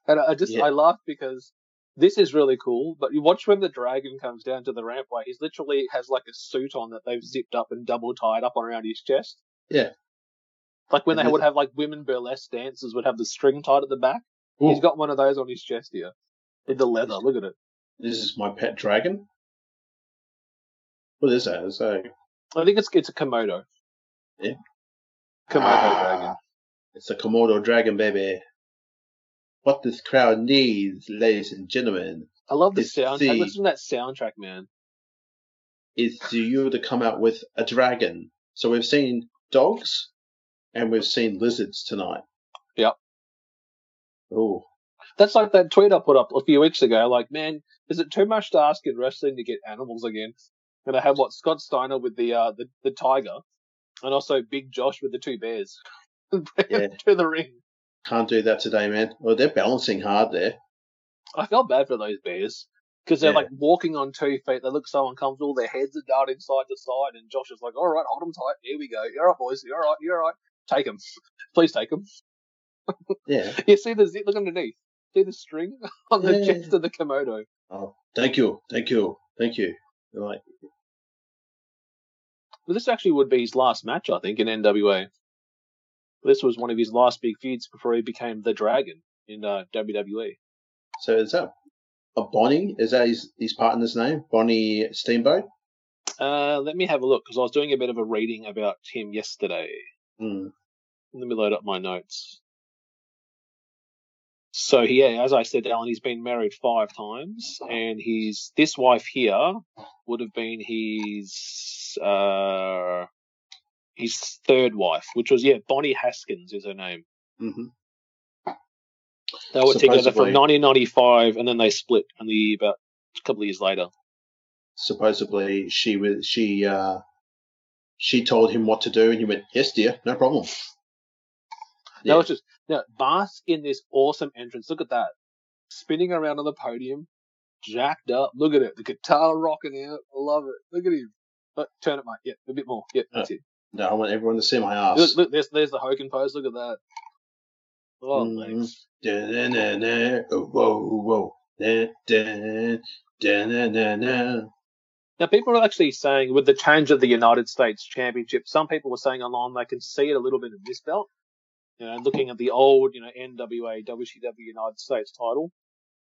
And I laughed because this is really cool, but you watch when the dragon comes down to the rampway, he's literally has like a suit on that they've zipped up and double tied up around his chest. Yeah. Like when they would have like women burlesque dancers would have the string tied at the back. Ooh. He's got one of those on his chest here. With the leather, look at it. This is my pet dragon? What is that? I think it's a Komodo. Yeah. Komodo dragon. It's a Komodo dragon, baby. What this crowd needs, ladies and gentlemen. I love the soundtrack. Listen to that soundtrack, man. Is you to come out with a dragon. So we've seen dogs and we've seen lizards tonight. Yep. Oh. That's like that tweet I put up a few weeks ago. Like, man, is it too much to ask in wrestling to get animals again? And I had Scott Steiner with the tiger and also Big Josh with the 2 bears. Bring him to the ring. Can't do that today, man. Well, they're balancing hard there. I felt bad for those bears because they're like walking on 2 feet. They look so uncomfortable. Their heads are darting side to side, and Josh is like, all right, hold them tight. Here we go. You're all right, boys. You're all right. You're all right. Take them. Please take them. Yeah. You see the zip? Look underneath. See the string on the chest of the Komodo? Oh, thank you. Thank you. Thank you. All right. Well, this actually would be his last match, I think, in NWA. This was one of his last big feuds before he became the Dragon in WWE. So is that a Bonnie? Is that his partner's name, Bonnie Steamboat? Let me have a look because I was doing a bit of a reading about him yesterday. Let me load up my notes. So, yeah, as I said, Alan, he's been married 5 times, and his this wife here would have been his 3rd wife, which was, Bonnie Haskins is her name. Mm-hmm. They were together from 1995, and then they split about a couple of years later. Supposedly, she told him what to do, and he went, "Yes, dear, no problem." Yeah. No, it's just bask in this awesome entrance. Look at that, spinning around on the podium, jacked up. Look at it, the guitar rocking out. I love it. Look at him. Look, turn it, mate. Yeah, a bit more. Yeah, that's it. No, I want everyone to see my ass. Look, there's the Hogan pose. Look at that. Oh, thanks. Whoa, whoa. Now, people are actually saying, with the change of the United States Championship, some people were saying online they can see it a little bit in this belt, looking at the old, NWA, WCW United States title.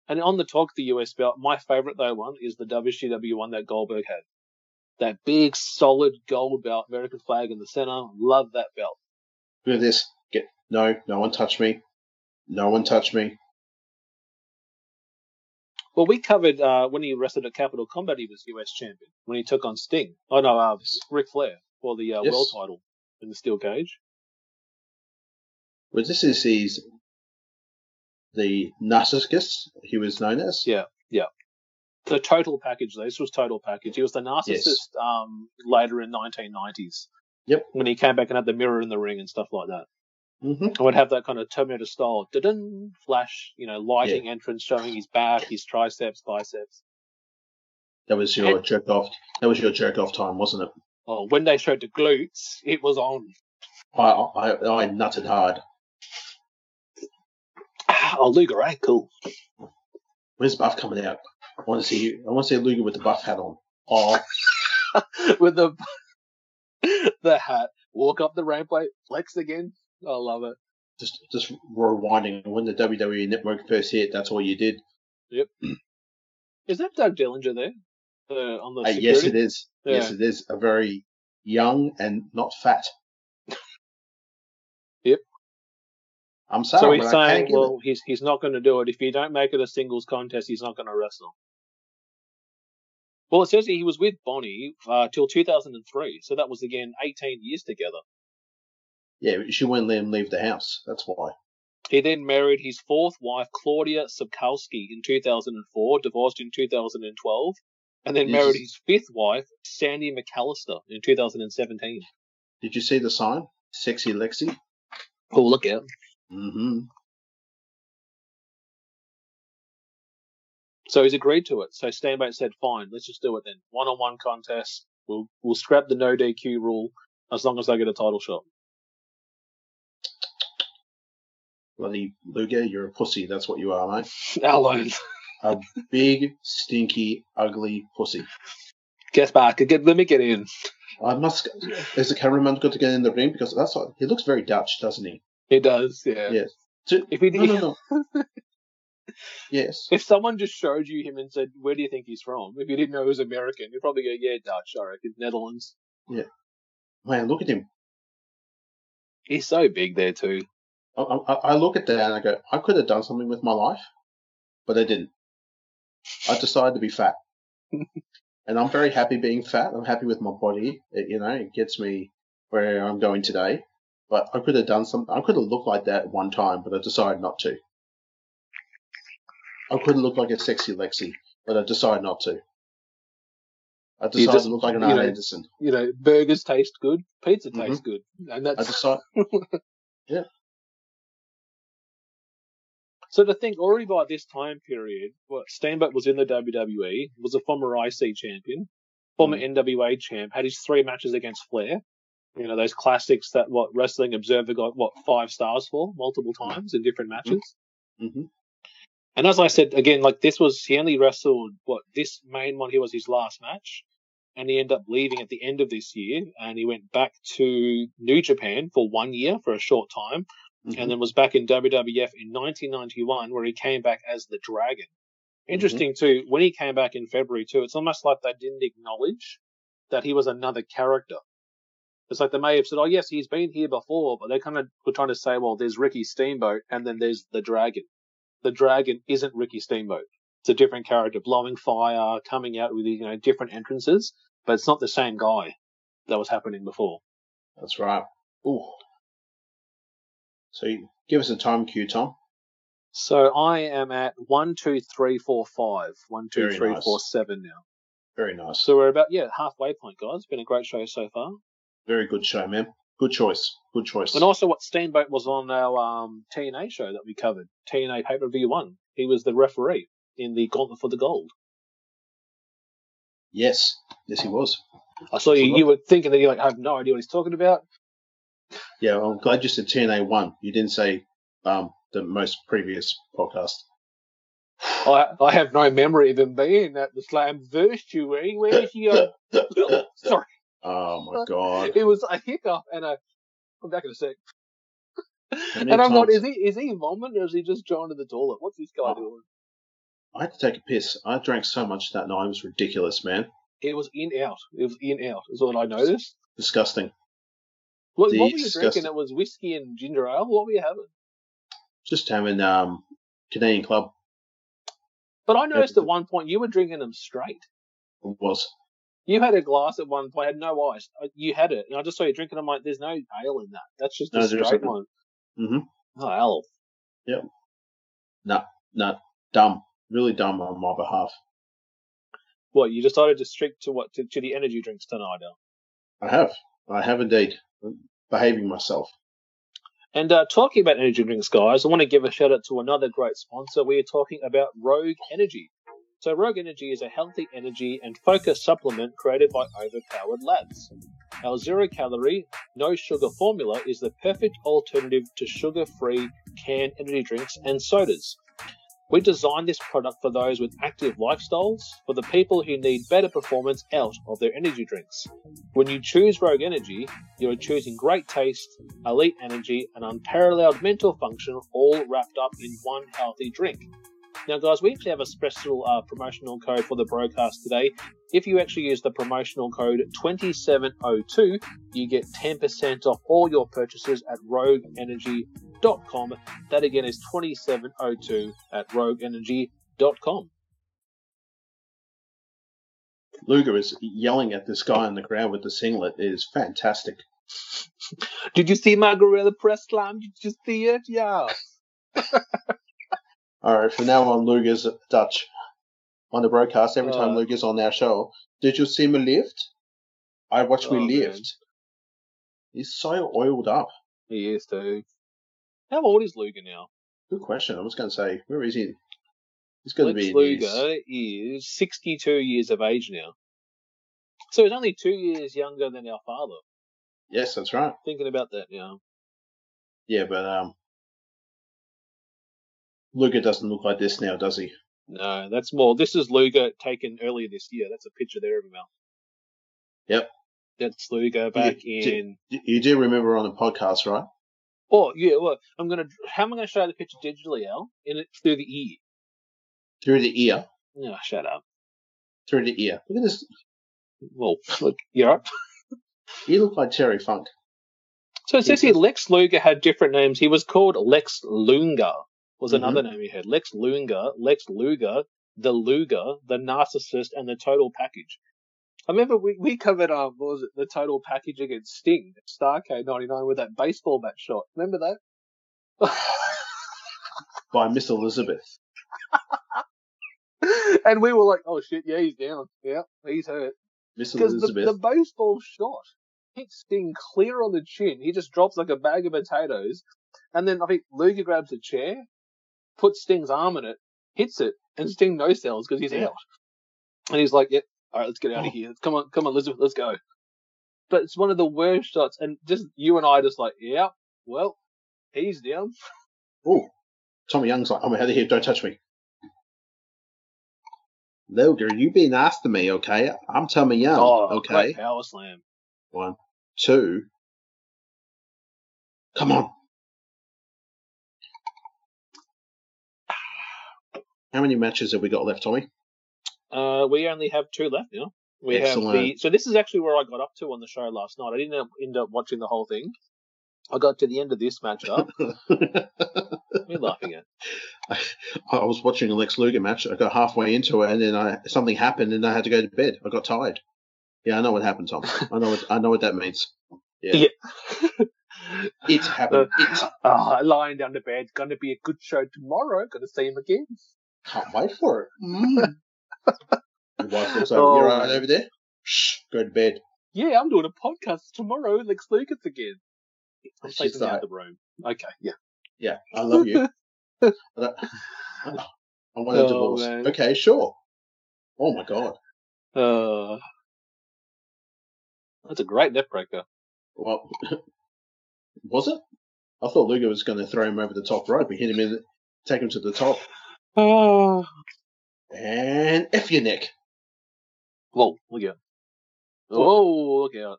And on the top of the US belt, my favorite, though, one is the WCW one that Goldberg had. That big, solid gold belt, American flag in the center. Love that belt. Look at this. No one touched me. No one touched me. Well, we covered when he wrestled at Capital Combat, he was US champion when he took on Sting. Oh, no, Ric Flair for the world title in the steel cage. Well, this is the narcissist he was known as. Yeah. The total package, though. This was total package. He was the narcissist later in 1990s. Yep. When he came back and had the mirror in the ring and stuff like that. Mm-hmm. I would have that kind of Terminator style, flash, lighting entrance showing his back, his triceps, biceps. That was your jerk off. That was your jerk off time, wasn't it? Oh, when they showed the glutes, it was on. I nutted hard. Oh, Luger, right? Cool. When's Buff coming out? I want to see Luger with the buff hat on. Oh, with the hat. Walk up the rampway, flex again. I love it. Just rewinding. When the WWE Network first hit, that's all you did. Yep. Is that Doug Dillinger there? On the security? Yes, it is. Yeah. Yes, it is. A very young and not fat. Yep. I'm sorry. So he's saying, he's not going to do it. If you don't make it a singles contest, he's not going to wrestle. Well, it says he was with Bonnie till 2003. So that was, again, 18 years together. Yeah, she wouldn't let him leave the house. That's why. He then married his 4th wife, Claudia Sapkowski, in 2004, divorced in 2012, and then married his 5th wife, Sandy McAllister, in 2017. Did you see the sign? Sexy Lexi? Oh, look out. Mm-hmm. So he's agreed to it. So Steinbeck said, fine, let's just do it then. 1-on-1 contest. We'll scrap the no DQ rule as long as they get a title shot. Bloody Luger, you're a pussy. That's what you are, mate. Alone. A big, stinky, ugly pussy. Get back. Let me get in. Is the cameraman good to get in the ring? Because that's what he looks very Dutch, doesn't he? He does, yeah. Yes. No. Yes. If someone just showed you him and said, "Where do you think he's from?" If you didn't know he was American, you'd probably go, "Yeah, Dutch. I reckon Netherlands." Yeah. Man, look at him. He's so big there too. I look at that and I go, I could have done something with my life, but I didn't. I decided to be fat. And I'm very happy being fat. I'm happy with my body. It gets me where I'm going today. But I could have done something. I could have looked like that one time, but I decided not to. I could have looked like a sexy Lexi, but I decided not to. I decided to look like an Arn Anderson. Burgers taste good. Pizza tastes good. And that's... yeah. So to think, already by this time period, Steinbeck was in the WWE, was a former IC champion, former NWA champ, had his 3 matches against Flair. Those classics that Wrestling Observer got 5 stars for multiple times in different matches. Mm-hmm. And as I said again, this was he only wrestled this main one here was his last match, and he ended up leaving at the end of this year, and he went back to New Japan for 1 year for a short time. Mm-hmm. And then was back in WWF in 1991, where he came back as the Dragon. Interesting, too, when he came back in February, too, it's almost like they didn't acknowledge that he was another character. It's like they may have said, oh, yes, he's been here before, but they kind of were trying to say, well, there's Ricky Steamboat and then there's the Dragon. The Dragon isn't Ricky Steamboat. It's a different character, blowing fire, coming out with, different entrances, but it's not the same guy that was happening before. That's right. Ooh. So give us a time cue, Tom. So I am at 1, 2, 3, 4, 5. 1, 2, 3, 4, 7 now. Very nice. So we're about, halfway point, guys. It's been a great show so far. Very good show, man. Good choice. Good choice. And also what Steamboat was on our TNA show that we covered, TNA Pay-Per-View 1. He was the referee in the Gauntlet for the Gold. Yes. Yes, he was. I saw you were thinking that I have no idea what he's talking about. Yeah, well, I'm glad you said TNA 1. You didn't say the most previous podcast. I have no memory of him being at the Slamboree. Where is he? Sorry. Oh, my God. It was a hiccup and a... I'm back in a sec. And I'm like, is he vomiting or is he just going to the toilet? What's this guy doing? I had to take a piss. I drank so much that night. It was ridiculous, man. It was in-out. Is what I noticed. Disgusting. What were you drinking? It was whiskey and ginger ale. What were you having? Just having Canadian Club. But I noticed at one point you were drinking them straight. It was. You had a glass at one point, had no ice. You had it, and I just saw you drinking. I'm like, there's no ale in that. That's just a straight one. Mm-hmm. Oh, ale. Yep. No. Dumb. Really dumb on my behalf. What, you decided to stick to what? To the energy drinks tonight, Al? I have indeed. Behaving myself. And talking about energy drinks, guys, I want to give a shout-out to another great sponsor. We are talking about Rogue Energy. So Rogue Energy is a healthy energy and focus supplement created by Overpowered Labs. Our zero-calorie, no-sugar formula is the perfect alternative to sugar-free canned energy drinks and sodas. We designed this product for those with active lifestyles, for the people who need better performance out of their energy drinks. When you choose Rogue Energy, you're choosing great taste, elite energy, and unparalleled mental function all wrapped up in one healthy drink. Now, guys, we actually have a special promotional code for the broadcast today. If you actually use the promotional code 2702, you get 10% off all your purchases at rogueenergy.com. That, again, is 2702 at rogueenergy.com. Luger is yelling at this guy in the crowd with the singlet. It is fantastic. Did you see my gorilla press slam? Did you see it? Yeah. All right, from now on, Luger's Dutch. On the broadcast, every time Luger's on our show, did you see me lift? I watched me lift. He's so oiled up. He is, dude. How old is Luger now? Good question. I was going to say, where is he? He's going to be Luger is 62 years of age now. So he's only 2 years younger than our father. Yes, that's right. Thinking about that now. Yeah, but... Luger doesn't look like this now, does he? No, that's more. This is Luger taken earlier this year. That's a picture there of him, Al. Yep. That's Luger back in... You do remember on the podcast, right? Oh, yeah. Well, how am I going to show the picture digitally, Al? Through the ear. Through the ear? No, shut up. Through the ear. Look at this. Well, look, you're up. You look like Terry Funk. So it says here Lex Luger had different names. He was called Lex Luger. Was another name he had. Lex Luger, the Luger, the Narcissist, and the Total Package. I remember we covered the Total Package against Sting at Starrcade 99 with that baseball bat shot. Remember that? By Miss Elizabeth. And we were like, oh shit, yeah, he's down. Yeah, he's hurt. Miss Elizabeth. Because the baseball shot hits Sting clear on the chin. He just drops like a bag of potatoes. And then I think Luger grabs a chair, puts Sting's arm in it, hits it, and Sting no-sells because he's out. And he's like, "Yep, all right, let's get out of here. Come on, Elizabeth, let's go." But it's one of the worst shots. And just you and I just like, yeah, well, he's down. Oh, Tommy Young's like, I'm out of here. Don't touch me. Luger, you be nice to me, okay? I'm Tommy Young, okay? Great power slam. 1, 2. Come on. How many matches have we got left, Tommy? We only have 2 left now. We Excellent. Have the, so this is actually where I got up to on the show last night. I didn't end up watching the whole thing. I got to the end of this matchup. You're laughing at. I was watching a Lex Luger match. I got halfway into it, and then something happened, and I had to go to bed. I got tired. Yeah, I know what happened, Tom. I know what that means. Yeah. It's happened. Lying down to bed. Going to be a good show tomorrow. Going to see him again. Can't wait for it. Your wife looks over. Oh. You're right over there. Shh, go to bed. Yeah, I'm doing a podcast tomorrow. Lex Luger again. I'm sleeping out the room. Okay, yeah. Yeah, I love you. I want a divorce. Man. Okay, sure. Oh, my God. That's a great neckbreaker. Well, was it? I thought Luger was going to throw him over the top rope. We hit him in, take him to the top. Oh. And F your neck. Whoa, look out. Oh, look out.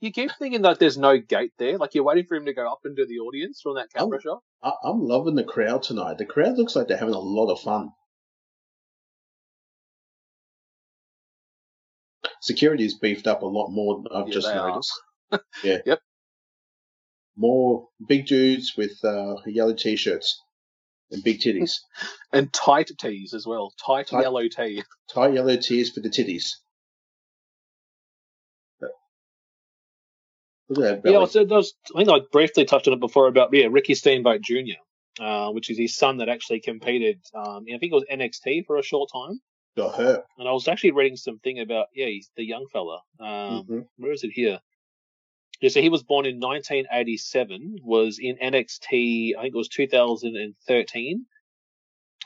You keep thinking that there's no gate there, like you're waiting for him to go up into the audience from that camera shot. I'm loving the crowd tonight. The crowd looks like they're having a lot of fun. Security's beefed up a lot more than I've just noticed. Yeah. Yep. More big dudes with yellow T-shirts and big titties. And tight tees as well. Tight yellow tee. Tight yellow tees for the titties. Yeah, I think I briefly touched on it before about Ricky Steamboat Jr., which is his son that actually competed. I think it was NXT for a short time. Got hurt. And I was actually reading something about he's the young fella. Where is it here? Yeah, so he was born in 1987. Was in NXT. I think it was 2013.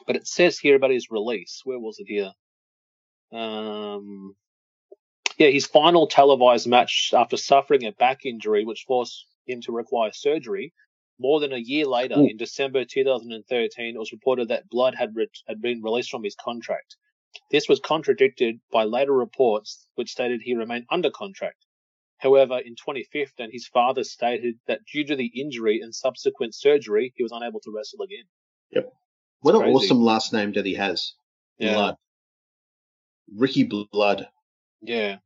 But it says here about his release. Where was it here? Yeah, his final televised match after suffering a back injury, which forced him to require surgery. More than a year later, in December 2013, it was reported that blood had been released from his contract. This was contradicted by later reports, which stated he remained under contract. However, in 2015, his father stated that due to the injury and subsequent surgery, he was unable to wrestle again. Yep. What an awesome last name that he has. Yeah. Blood. Ricky Blood. Yeah.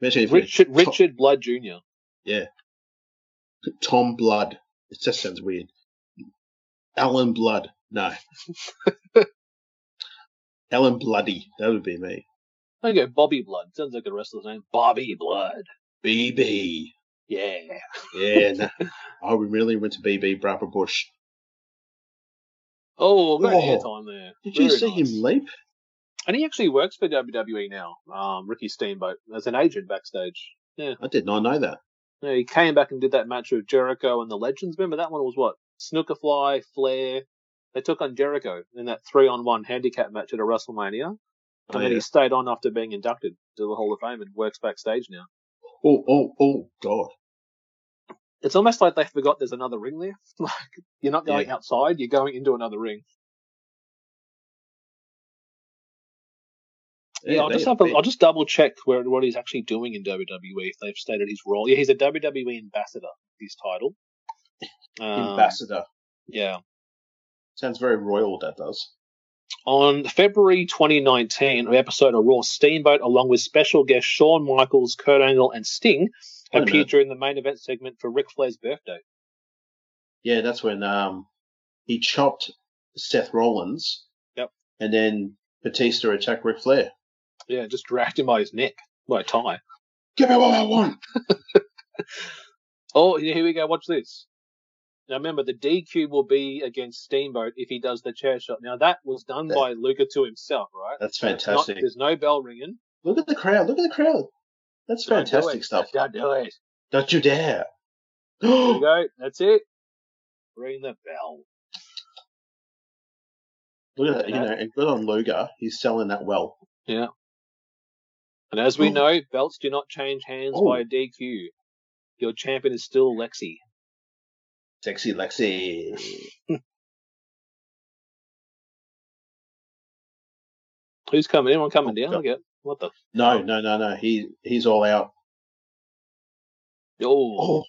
Richard Blood Jr. Yeah. Tom Blood. It just sounds weird. Alan Blood. No. Alan Bloody. That would be me. I go Bobby Blood. Sounds like a wrestler's name. Bobby Blood. BB. Yeah. Yeah. No. Oh, we really went to BB Barbara Bush. Oh, great airtime there. Did you see him leap? And he actually works for WWE now, Ricky Steamboat, as an agent backstage. Yeah, I did not know that. Yeah, he came back and did that match with Jericho and the Legends. Remember that one was what? Snookerfly, Flair. They took on Jericho in that 3-on-1 handicap match at a WrestleMania. Then he stayed on after being inducted to the Hall of Fame and works backstage now. Oh, God. It's almost like they forgot there's another ring there. Like, you're not going outside, you're going into another ring. Yeah, I'll just double check what he's actually doing in WWE if they've stated his role. Yeah, he's a WWE ambassador. His title. Ambassador. Yeah, sounds very royal. That does. On February 2019, an episode of Raw, Steamboat, along with special guest Shawn Michaels, Kurt Angle, and Sting, appeared during the main event segment for Ric Flair's birthday. Yeah, that's when he chopped Seth Rollins. Yep. And then Batista attacked Ric Flair. Yeah, just dragged him by his neck, by a tie. Give me what I want. Oh, here we go. Watch this. Now, remember, the DQ will be against Steamboat if he does the chair shot. Now, that was done by Luger to himself, right? That's fantastic. There's no bell ringing. Look at the crowd. That's fantastic stuff. Don't do it. Don't you dare. There you go. That's it. Ring the bell. Look at that. And good on Luger. He's selling that well. Yeah. And as we know, belts do not change hands by a DQ. Your champion is still Lexi. Sexy Lexi. Who's coming? Anyone coming down? Look at what the? No. He's all out. Oh.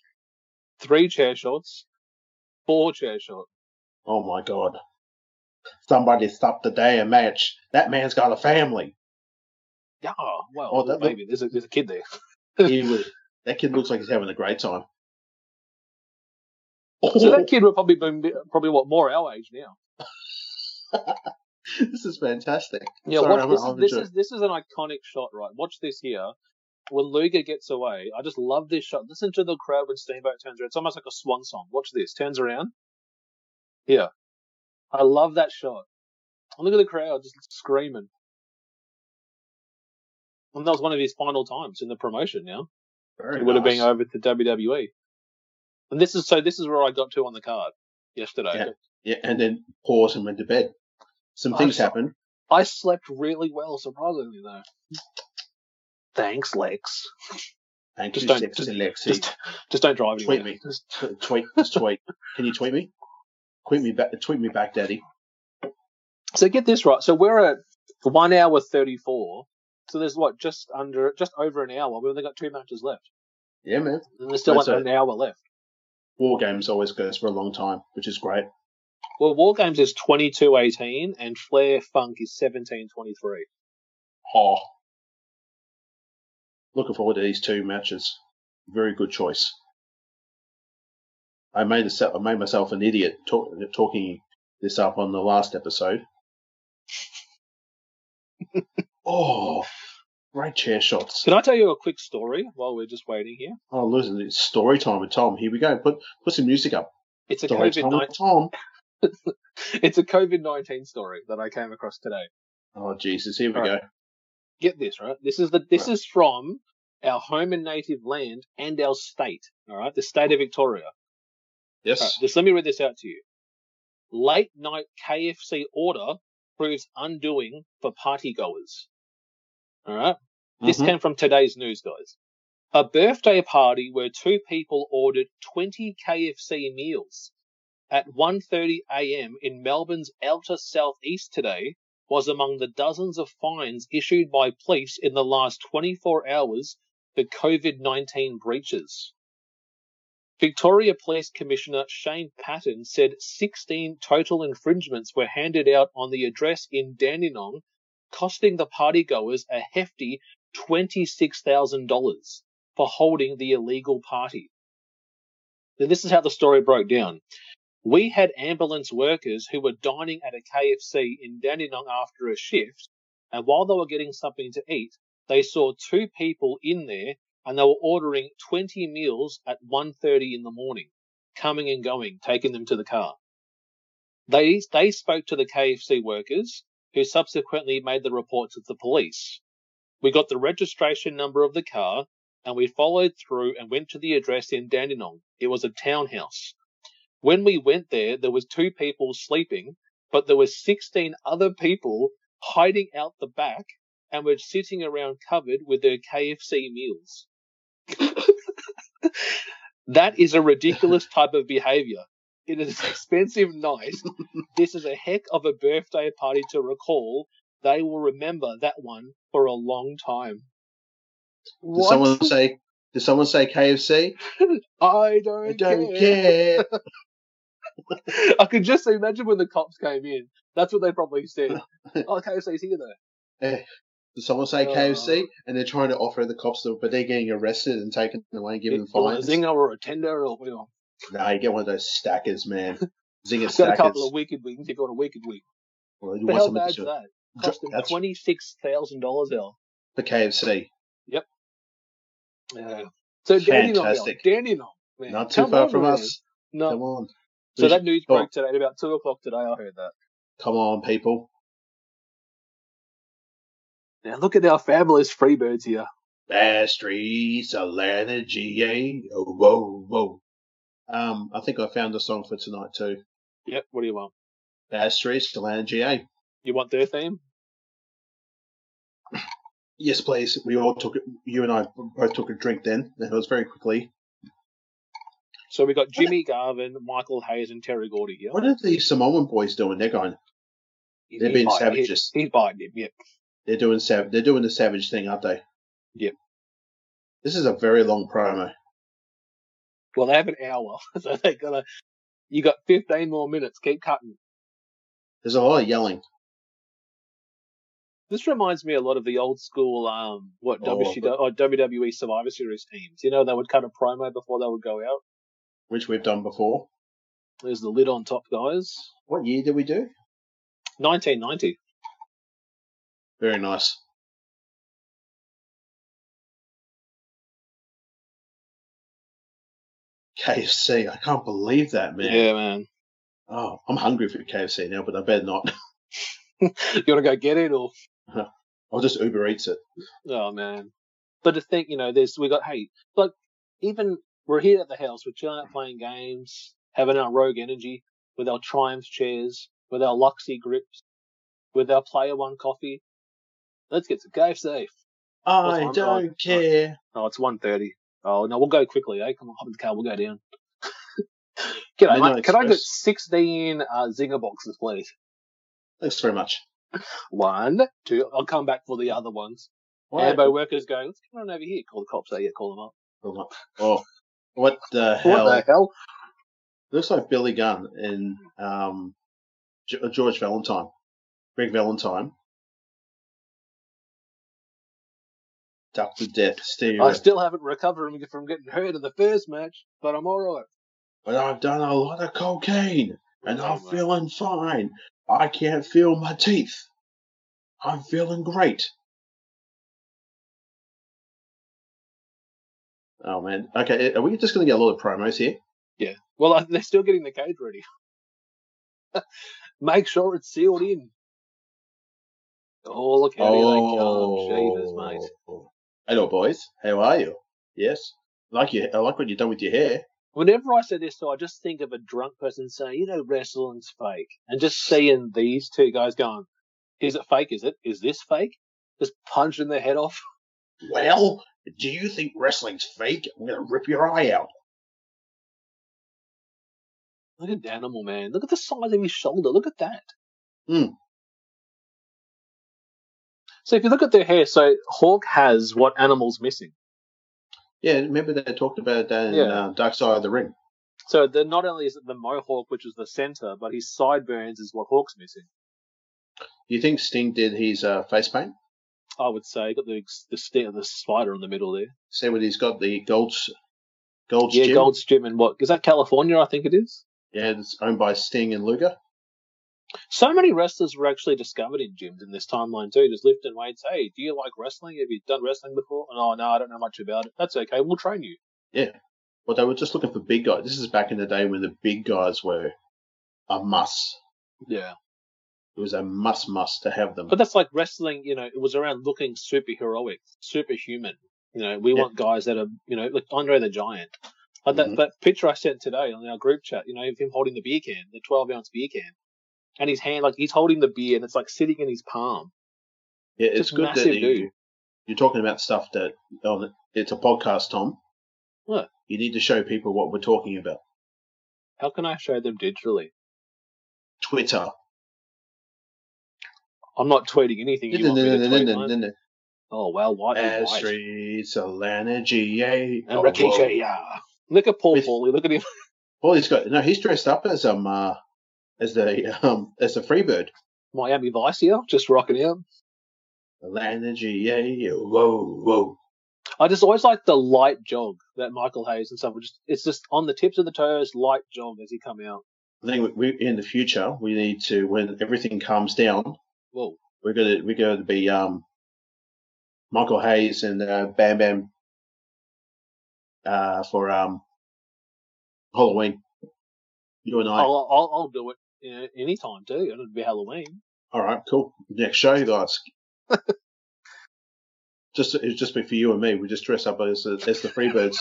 3 chair shots. 4 chair shots. Oh my God. Somebody stop the damn match. That man's got a family. Yeah, well, maybe there's a kid there. That kid looks like he's having a great time. So that kid would probably be more our age now. This is fantastic. Yeah, sorry, this is an iconic shot, right? Watch this here. When Luger gets away, I just love this shot. Listen to the crowd when Steamboat turns around. It's almost like a swan song. Watch this. Turns around. Yeah. I love that shot. Look at the crowd just screaming. And that was one of his final times in the promotion now. It would have been over to WWE. And this is where I got to on the card yesterday. Yeah, and then paused and went to bed. Some things happened. I slept really well, surprisingly, though. Thanks, Lex. Thank you, Lex. Just don't drive anywhere. Tweet me. Just tweet. Can you tweet me? Tweet me back, Daddy. So get this right. So we're at 1 hour 34. So there's just over an hour. We've only got 2 matches left. Yeah, man. And there's still an hour left. War Games always goes for a long time, which is great. Well, War Games is 22:18 and Flair Funk is 17:23. Oh. Looking forward to these 2 matches. Very good choice. I made myself an idiot talking this up on the last episode. Oh, great chair shots. Can I tell you a quick story while we're just waiting here? Oh, listen, it's story time with Tom. Here we go. Put some music up. It's a COVID-19. It's a COVID-19 story that I came across today. Oh, Jesus. Here we go. Get this, right? This is from our home and native land and our state, all right? The state of Victoria. Yes. Right, just let me read this out to you. Late night KFC order proves undoing for partygoers. All right? This came from today's news, guys. A birthday party where 2 people ordered 20 KFC meals at 1:30 a.m. in Melbourne's outer southeast today was among the dozens of fines issued by police in the last 24 hours for COVID-19 breaches. Victoria Police Commissioner Shane Patton said 16 total infringements were handed out on the address in Dandenong, costing the partygoers a hefty $26,000 for holding the illegal party. Now, this is how the story broke down. We had ambulance workers who were dining at a KFC in Dandenong after a shift, and while they were getting something to eat, they saw 2 people in there, and they were ordering 20 meals at 1:30 in the morning, coming and going, taking them to the car. They spoke to the KFC workers, who subsequently made the report to the police. We got the registration number of the car, and we followed through and went to the address in Dandenong. It was a townhouse. When we went there, there was 2 people sleeping, but there were 16 other people hiding out the back and were sitting around covered with their KFC meals. That is a ridiculous type of behavior. It is an expensive night. This is a heck of a birthday party to recall. They will remember that one for a long time. What? Did someone say KFC? I don't care. I could just imagine when the cops came in. That's what they probably said. Oh, KFC's here though. Yeah. Did someone say KFC? And they're trying to offer the cops, but they're getting arrested and taken away and given fines. A zinger or a tender or whatever. No, you get one of those stackers, man. Zinger stackers. Got a couple of wicked wings. If you want a wicked wing. Well, you want bad's that? Cost them $26,000 Al. For KFC. Yep. Yeah. So fantastic. Dandenong, man. Not too far from us. No. Come on. So that news broke today at about 2 o'clock today. I heard that. Come on, people. Now look at our fabulous Freebirds here. Bastry, Solange, oh, whoa, whoa. I think I found a song for tonight too. Yep. What do you want? Bastry, Solange. You want their theme? Yes, please. We all took it. You and I both took a drink then. It was very quickly. So we got Jimmy Garvin, Michael Hayes, and Terry Gordy here. What are these Samoan boys doing? They're going. They're being savages. He's biting him. Yep. They're doing the savage thing, aren't they? Yep. This is a very long promo. Well, they have an hour, so they gotta. You got 15 more minutes. Keep cutting. There's a lot of yelling. This reminds me a lot of the old school, WWE Survivor Series teams. You know, they would cut a promo before they would go out. Which we've done before. There's the lid on top, guys. What year did we do? 1990. Very nice. KFC. I can't believe that, man. Yeah, man. Oh, I'm hungry for KFC now, but I better not. You want to go get it, or I'll just Uber Eats it. Oh man! But to think, you know, even we're here at the house. We're chilling out, playing games, having our Rogue Energy with our Triumph Chairs, with our Laxedy grips, with our Player One Coffee. Let's get some KFC. I don't care. Oh, it's 1:30. Oh no, we'll go quickly. Eh? Come on, hop in the car. We'll go down. G'day, mate. Can I get 16 Zinger boxes, please? Thanks very much. 1, 2. I'll come back for the other ones. Ambo workers going, what's going on over here? Call the cops. Yeah, call them up. Oh, what the hell? What the hell? It looks like Billy Gunn and George Valentine. Greg Valentine. Duck to death. I still haven't recovered from getting hurt in the first match, but I'm all right. But I've done a lot of cocaine, and I'm feeling fine. I can't feel my teeth. I'm feeling great. Oh, man. Okay, are we just going to get a lot of promos here? Yeah. Well, they're still getting the cage ready. Make sure it's sealed in. Oh, look how they come. Shavers, mate. Hello, boys. How are you? Yes. I like what you've done with your hair. Whenever I say this, though, I just think of a drunk person saying, you know, wrestling's fake. And just seeing these two guys going, is it fake? Is it? Is this fake? Just punching their head off. Well, do you think wrestling's fake? I'm going to rip your eye out. Look at the animal, man. Look at the size of his shoulder. Look at that. Mm. So if you look at their hair, so Hawk has what Animal's missing. Yeah, remember they talked about that in Dark Side of the Ring. So not only is it the mohawk, which is the center, but his sideburns is what Hawk's missing. You think Sting did his face paint? I would say he got the spider in the middle there. Say what he's got, the Gold's Gym. Yeah, Gold's Gym, and what is that? California, I think it is. Yeah, it's owned by Sting and Luger. So many wrestlers were actually discovered in gyms in this timeline too, just lifting weights. Hey, do you like wrestling? Have you done wrestling before? And, oh, no, I don't know much about it. That's okay. We'll train you. Yeah. Well, they were just looking for big guys. This is back in the day when the big guys were a must. Yeah. It was a must to have them. But that's like wrestling, you know, it was around looking superheroic, superhuman. You know, we want guys that are, you know, like Andre the Giant. Like that, that picture I sent today on our group chat, you know, of him holding the beer can, the 12-ounce beer can. And his hand, like, he's holding the beer, and it's, like, sitting in his palm. Yeah, it's just good that you're talking about stuff that it's a podcast, Tom. What? You need to show people what we're talking about. How can I show them digitally? Twitter. I'm not tweeting anything. You want me to tweet mine? Oh, well, white is white. Astrid, Solana, G.A. And Rikishi, yeah. Look at Paulie. Look at him. Paulie's got... No, he's dressed up as as the Freebird. Miami Vice here, just rocking out. Whoa. I just always like the light jog that Michael Hayes and stuff. It's just on the tips of the toes, light jog as he come out. I think in the future we need to, when everything calms down, we're gonna be Michael Hayes and Bam Bam for Halloween. You and I. I'll do it. Anytime too. It'll be Halloween. All right, cool. Next show, you guys. It'll just be for you and me. We just dress up as the Freebirds.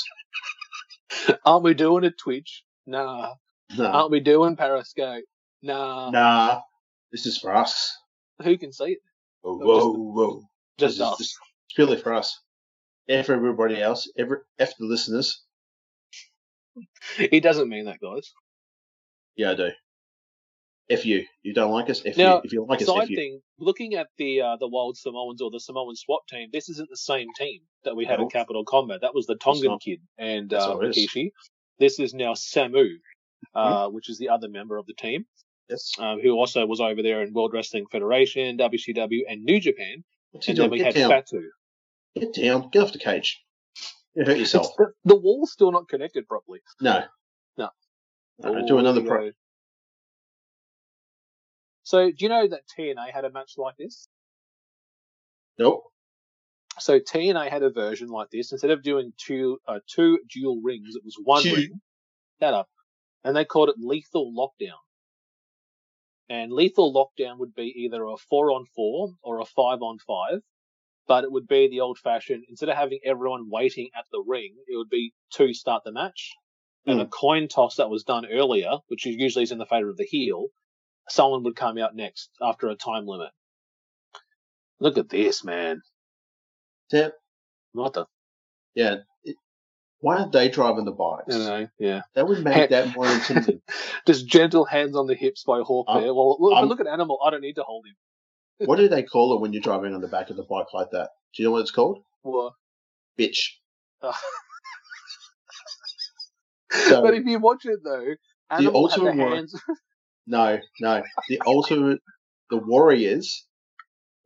Aren't we doing a Twitch? Nah. Aren't we doing Periscope? Nah. This is for us. Who can see it? Whoa. Just us. It's purely for us. And for everybody else. F the listeners. He doesn't mean that, guys. Yeah, I do. F you. You don't like us? F now, you. If you like us, F you. Thing, looking at the Wild Samoans or the Samoan SWAT team, this isn't the same team that we had in Capital Combat. That was the Tongan kid and Rikishi. This is now Samu, which is the other member of the team. yes. Who also was over there in World Wrestling Federation, WCW, and New Japan. Then we had Fatu. Get down. Get off the cage. You hurt yourself. The wall's still not connected properly. No. Do another pro. So, do you know that TNA had a match like this? Nope. So TNA had a version like this. Instead of doing two dual rings, it was one ring. That up. And they called it Lethal Lockdown. And Lethal Lockdown would be either a 4-on-4 or a 5-on-5. But it would be the old-fashioned, instead of having everyone waiting at the ring, it would be two start the match. And a coin toss that was done earlier, which usually is in the favor of the heel, someone would come out next after a time limit. Look at this, man. Yeah. Why aren't they driving the bikes? That would make that more intimidating. Just gentle hands on the hips by Hawk there. Well, look at Animal. I don't need to hold him. What do they call it when you're driving on the back of the bike like that? Do you know what it's called? What? Bitch. So, but if you watch it, though, Animal the ultimate hands... No. The Warriors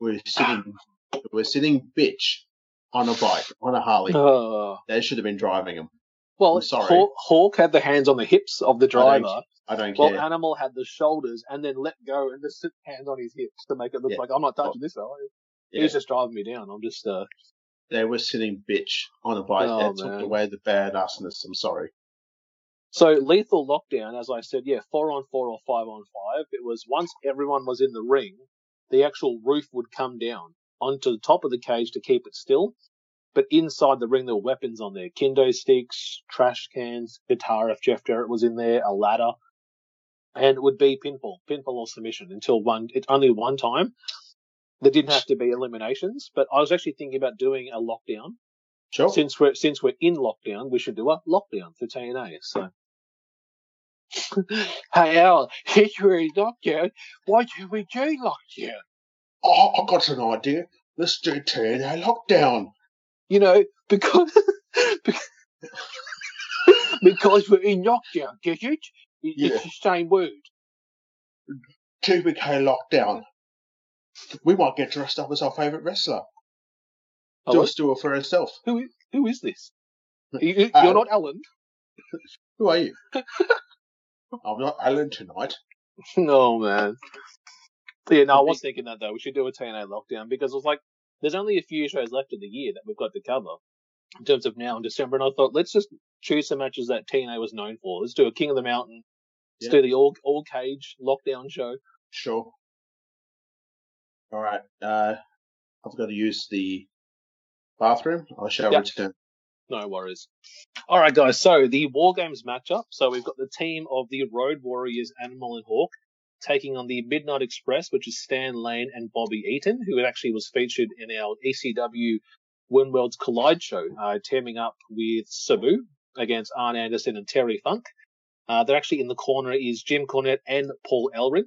were sitting bitch on a bike, on a Harley. They should have been driving them. Well, I'm sorry. Hawk had the hands on the hips of the driver. I don't care. Well, Animal had the shoulders and then let go and just sit hands on his hips to make it look like, I'm not touching this, though. He was just driving me down. I'm just... They were sitting bitch on a bike. That took away the badassness. I'm sorry. So Lethal Lockdown, as I said, 4-on-4 or 5-on-5. It was once everyone was in the ring, the actual roof would come down onto the top of the cage to keep it still. But inside the ring, there were weapons on there. Kendo sticks, trash cans, guitar if Jeff Jarrett was in there, a ladder. And it would be pinfall or submission until only one time. There didn't have to be eliminations, but I was actually thinking about doing a lockdown. Sure. Since we're in lockdown, we should do a lockdown for TNA. So. Hey, Al, since we're in lockdown, why do we do lockdown? Oh, I got an idea. Let's do TNA lockdown. You know, because we're in lockdown, get it? It's the same word. TBK lockdown. We might get dressed up as our favourite wrestler. Just do it for herself. Who is this? You're not Alan. Who are you? I'm not Alan tonight. No, man. Yeah, no, I was thinking that, though. We should do a TNA lockdown because it was like, there's only a few shows left in the year that we've got to cover in terms of now in December. And I thought, let's just choose some matches that TNA was known for. Let's do a King of the Mountain. Let's do the all cage lockdown show. Sure. All right. I've got to use the bathroom. I shall return. No worries. All right, guys. So the War Games matchup. So we've got the team of the Road Warriors, Animal and Hawk, taking on the Midnight Express, which is Stan Lane and Bobby Eaton, who actually was featured in our ECW One Worlds Collide show, teaming up with Sabu against Arn Anderson and Terry Funk. They're actually in the corner is Jim Cornette and Paul Ellering.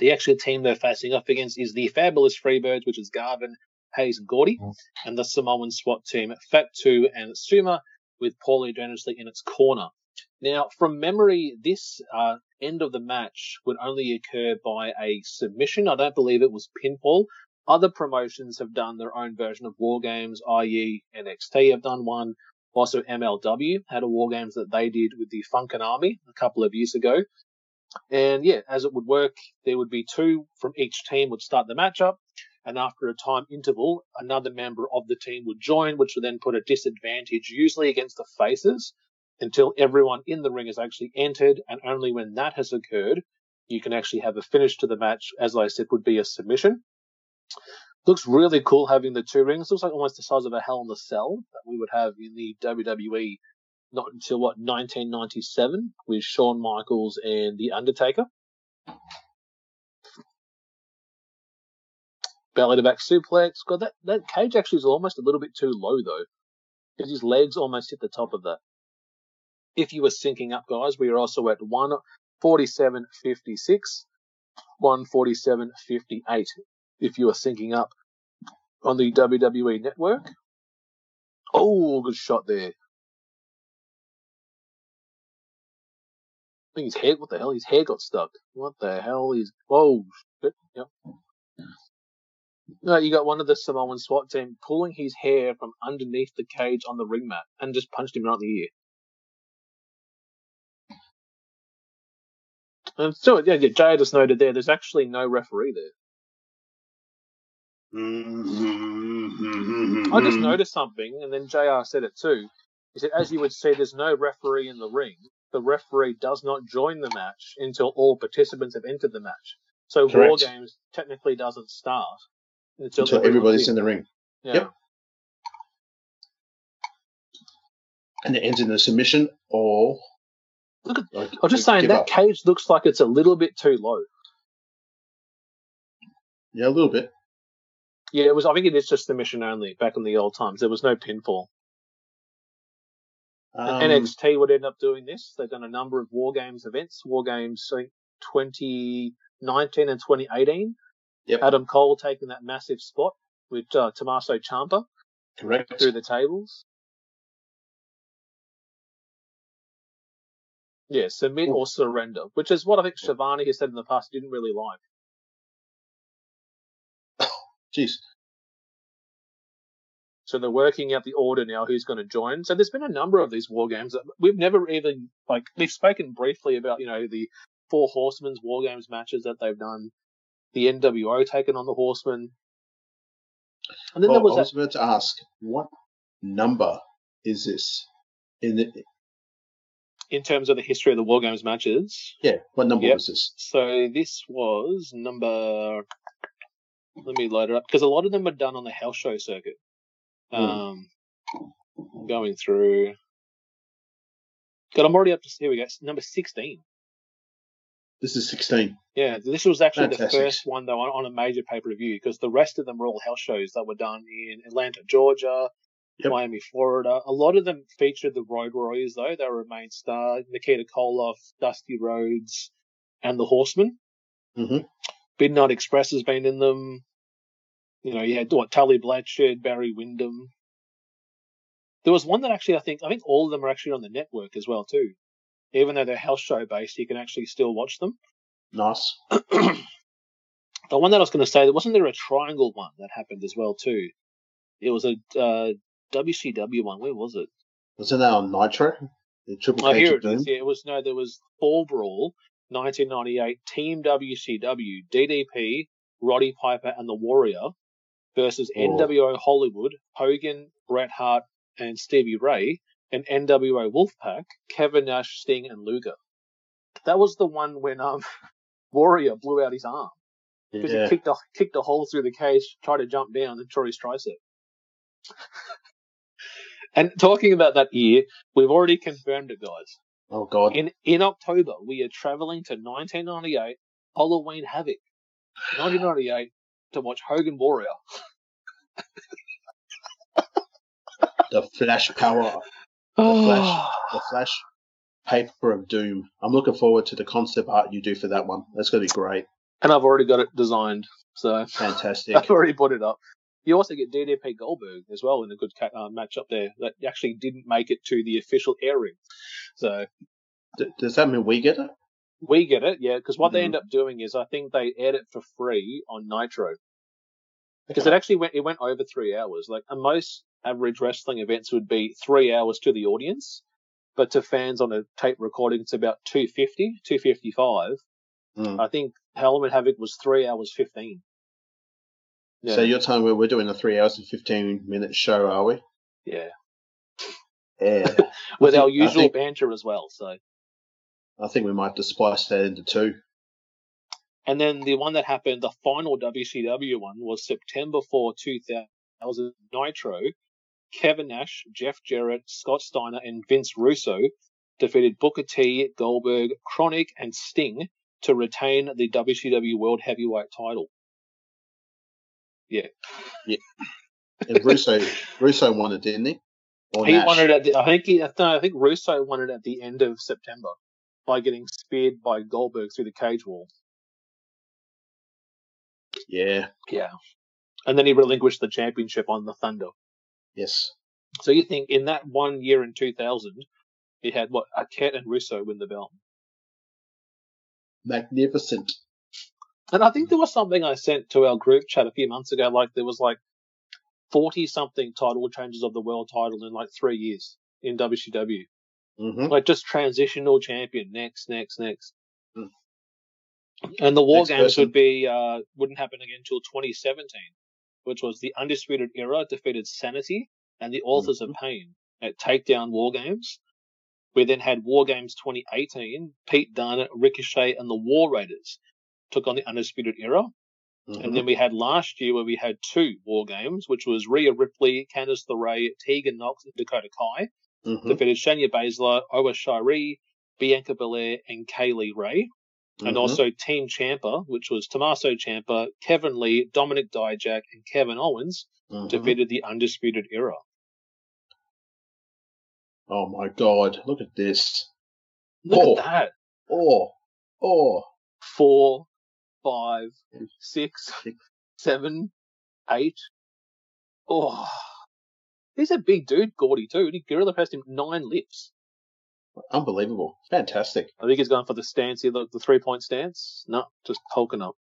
The actual team they're facing up against is the Fabulous Freebirds, which is Garvin, Hayes, and Gordy, and the Samoan SWAT team, Fatu and Suma, with Paulie Dangerously in its corner. Now, from memory, this end of the match would only occur by a submission. I don't believe it was pinfall. Other promotions have done their own version of War Games, i.e. NXT have done one. Also, MLW had a War Games that they did with the Funkin' Army a couple of years ago. And, as it would work, there would be two from each team would start the matchup. And after a time interval, another member of the team would join, which would then put a disadvantage, usually against the faces, until everyone in the ring has actually entered, and only when that has occurred, you can actually have a finish to the match, as I said, would be a submission. Looks really cool having the two rings. Looks like almost the size of a Hell in a Cell that we would have in the WWE not until, 1997, with Shawn Michaels and The Undertaker. Belly-to-back suplex. God, that cage actually is almost a little bit too low, though, because his legs almost hit the top of that. If you were syncing up, guys, we are also at 147.56, 147.58. If you are syncing up on the WWE Network. Oh, good shot there. I think his head, what the hell? His hair got stuck. What the hell? Oh, shit. Yep. No, you got one of the Samoan SWAT team pulling his hair from underneath the cage on the ring mat and just punched him right in the ear. And so, yeah, Jay just noted there's actually no referee there. I just noticed something, and then JR said it too. He said, as you would see, there's no referee in the ring. The referee does not join the match until all participants have entered the match. So War Games technically doesn't start until everybody's in the ring. Yeah. Yep. And it ends in a submission or... Look, I'm just saying that cage looks like it's a little bit too low. Yeah, a little bit. Yeah, it was. I think it is just submission only back in the old times. There was no pinfall. NXT would end up doing this. They've done a number of War Games events. War Games, I think, 2019 and 2018. Yep. Adam Cole taking that massive spot with Tommaso Ciampa. Correct. Through the tables. Yeah, submit or surrender, which is what I think Shivani has said in the past didn't really like. Jeez. So they're working out the order now, who's going to join. So there's been a number of these War Games that we've never even, like, we've spoken briefly about, you know, the Four Horsemen's War Games matches that they've done, the NWO taking on the Horsemen. And then I was about to ask, what number is this in terms of the history of the War Games matches? Yeah, what number was this? So this was number... Let me load it up, because a lot of them are done on the house show circuit. Going through... God, I'm already up to... Here we go. It's number 16. This is 16. Yeah, this was actually the first one, though, on a major pay-per-view, because the rest of them were all house shows that were done in Atlanta, Georgia... Yep. Miami, Florida. A lot of them featured the Road Warriors, though. They were a main star. Nikita Koloff, Dusty Rhodes, and the Horsemen. Mm-hmm. Midnight Express has been in them. You know, you had Tully Blanchard, Barry Windham. There was one that actually, I think all of them are actually on the network as well, too. Even though they're house show based, you can actually still watch them. Nice. The one that I was going to say, wasn't there a triangle one that happened as well, too? It was a... WCW one. Where was it? Wasn't that on Nitro? The Triple Cage of Doom? Is. Yeah, it was. No, there was Fall Brawl, 1998, Team WCW, DDP, Roddy Piper, and the Warrior versus NWO Hollywood, Hogan, Bret Hart, and Stevie Ray, and NWO Wolfpack, Kevin Nash, Sting, and Luger. That was the one when Warrior blew out his arm because he kicked a hole through the cage, tried to jump down, and tore his tricep. And talking about that year, we've already confirmed it, guys. Oh, God. In October, we are traveling to 1998, Halloween Havoc, 1998, to watch Hogan Warrior. The Flash Power. The Flash Paper of Doom. I'm looking forward to the concept art you do for that one. That's going to be great. And I've already got it designed. So fantastic. I've already put it up. You also get DDP Goldberg as well in a good match up there that actually didn't make it to the official airing. So, does that mean we get it? We get it, yeah, because what they end up doing is I think they aired it for free on Nitro because it went over 3 hours. Like most average wrestling events would be 3 hours to the audience, but to fans on a tape recording, it's about 250, 255. Mm. I think Halloween Havoc was 3 hours 15. Yeah. So you're telling me we're doing a 3 hours and 15 minute show, are we? Yeah. Yeah. With our usual banter as well, so. I think we might just splice that into two. And then the one that happened, the final WCW one, was September 4, 2000, Nitro. Kevin Nash, Jeff Jarrett, Scott Steiner, and Vince Russo defeated Booker T, Goldberg, Chronic, and Sting to retain the WCW World Heavyweight title. Yeah. And Russo won it, didn't he? Or he won it at I think Russo won it at the end of September by getting speared by Goldberg through the cage wall. Yeah. And then he relinquished the championship on the Thunder. Yes. So you think in that 1 year in 2000, he had Arquette and Russo win the belt. magnificent. And I think there was something I sent to our group chat a few months ago, like there was like 40-something title changes of the world title in like 3 years in WCW. Mm-hmm. Like just transitional champion, next. Mm. And the War Games would be, wouldn't happen again until 2017, which was the Undisputed Era defeated Sanity and the Authors of Pain at Takedown War Games. We then had War Games 2018, Pete Dunne, Ricochet, and the War Raiders took on the Undisputed Era. Mm-hmm. And then we had last year where we had 2 War Games, which was Rhea Ripley, Candice LeRae, Tegan Nox, and Dakota Kai, defeated Shania Baszler, Io Shirai, Bianca Belair, and Kaylee Ray. And also Team Ciampa, which was Tommaso Ciampa, Kevin Lee, Dominic Dijak, and Kevin Owens, defeated the Undisputed Era. Oh, my God. Look at this. Look at that. 4, 5, 6, 7, 8. Oh. He's a big dude, Gordy, too. He gorilla passed him 9 lips. Unbelievable. Fantastic. I think he's going for the stance here, the 3-point stance. No, just poking up.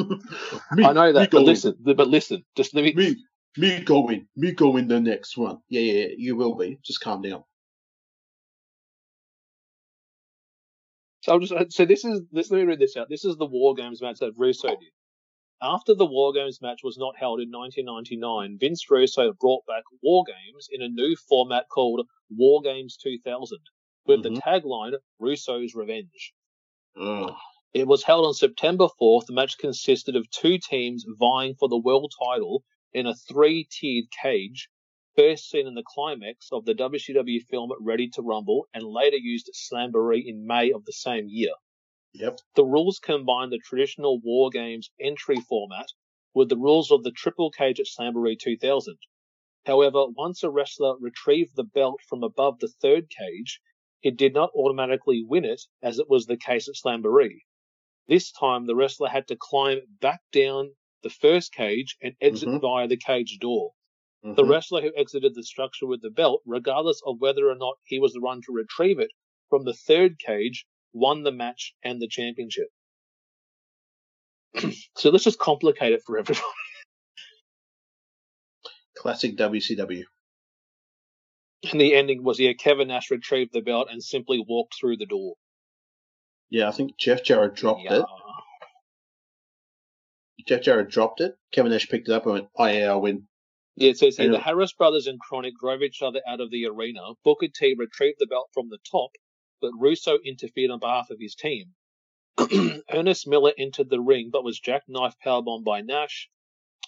I know that, but listen. Just let me... Me going the next one. Yeah, you will be. Just calm down. Let me read this out. This is the War Games match that Russo did. After the War Games match was not held in 1999, Vince Russo brought back War Games in a new format called War Games 2000 with the tagline, Russo's Revenge. Ugh. It was held on September 4th. The match consisted of 2 teams vying for the world title in a 3-tiered cage, first seen in the climax of the WCW film Ready to Rumble and later used at Slamboree in May of the same year. Yep. The rules combine the traditional War Games entry format with the rules of the Triple Cage at Slamboree 2000. However, once a wrestler retrieved the belt from above the 3rd cage, it did not automatically win it, as it was the case at Slamboree. This time, the wrestler had to climb back down the 1st cage and exit via the cage door. The wrestler who exited the structure with the belt, regardless of whether or not he was the one to retrieve it from the 3rd cage, won the match and the championship. So let's just complicate it for everybody. Classic WCW. And the ending was, Kevin Nash retrieved the belt and simply walked through the door. Yeah, I think Jeff Jarrett dropped it. Kevin Nash picked it up and went, I'll win. Yeah, so it's the Harris brothers and Chronic drove each other out of the arena. Booker T retrieved the belt from the top, but Russo interfered on behalf of his team. Ernest Miller entered the ring, but was jackknife powerbombed by Nash.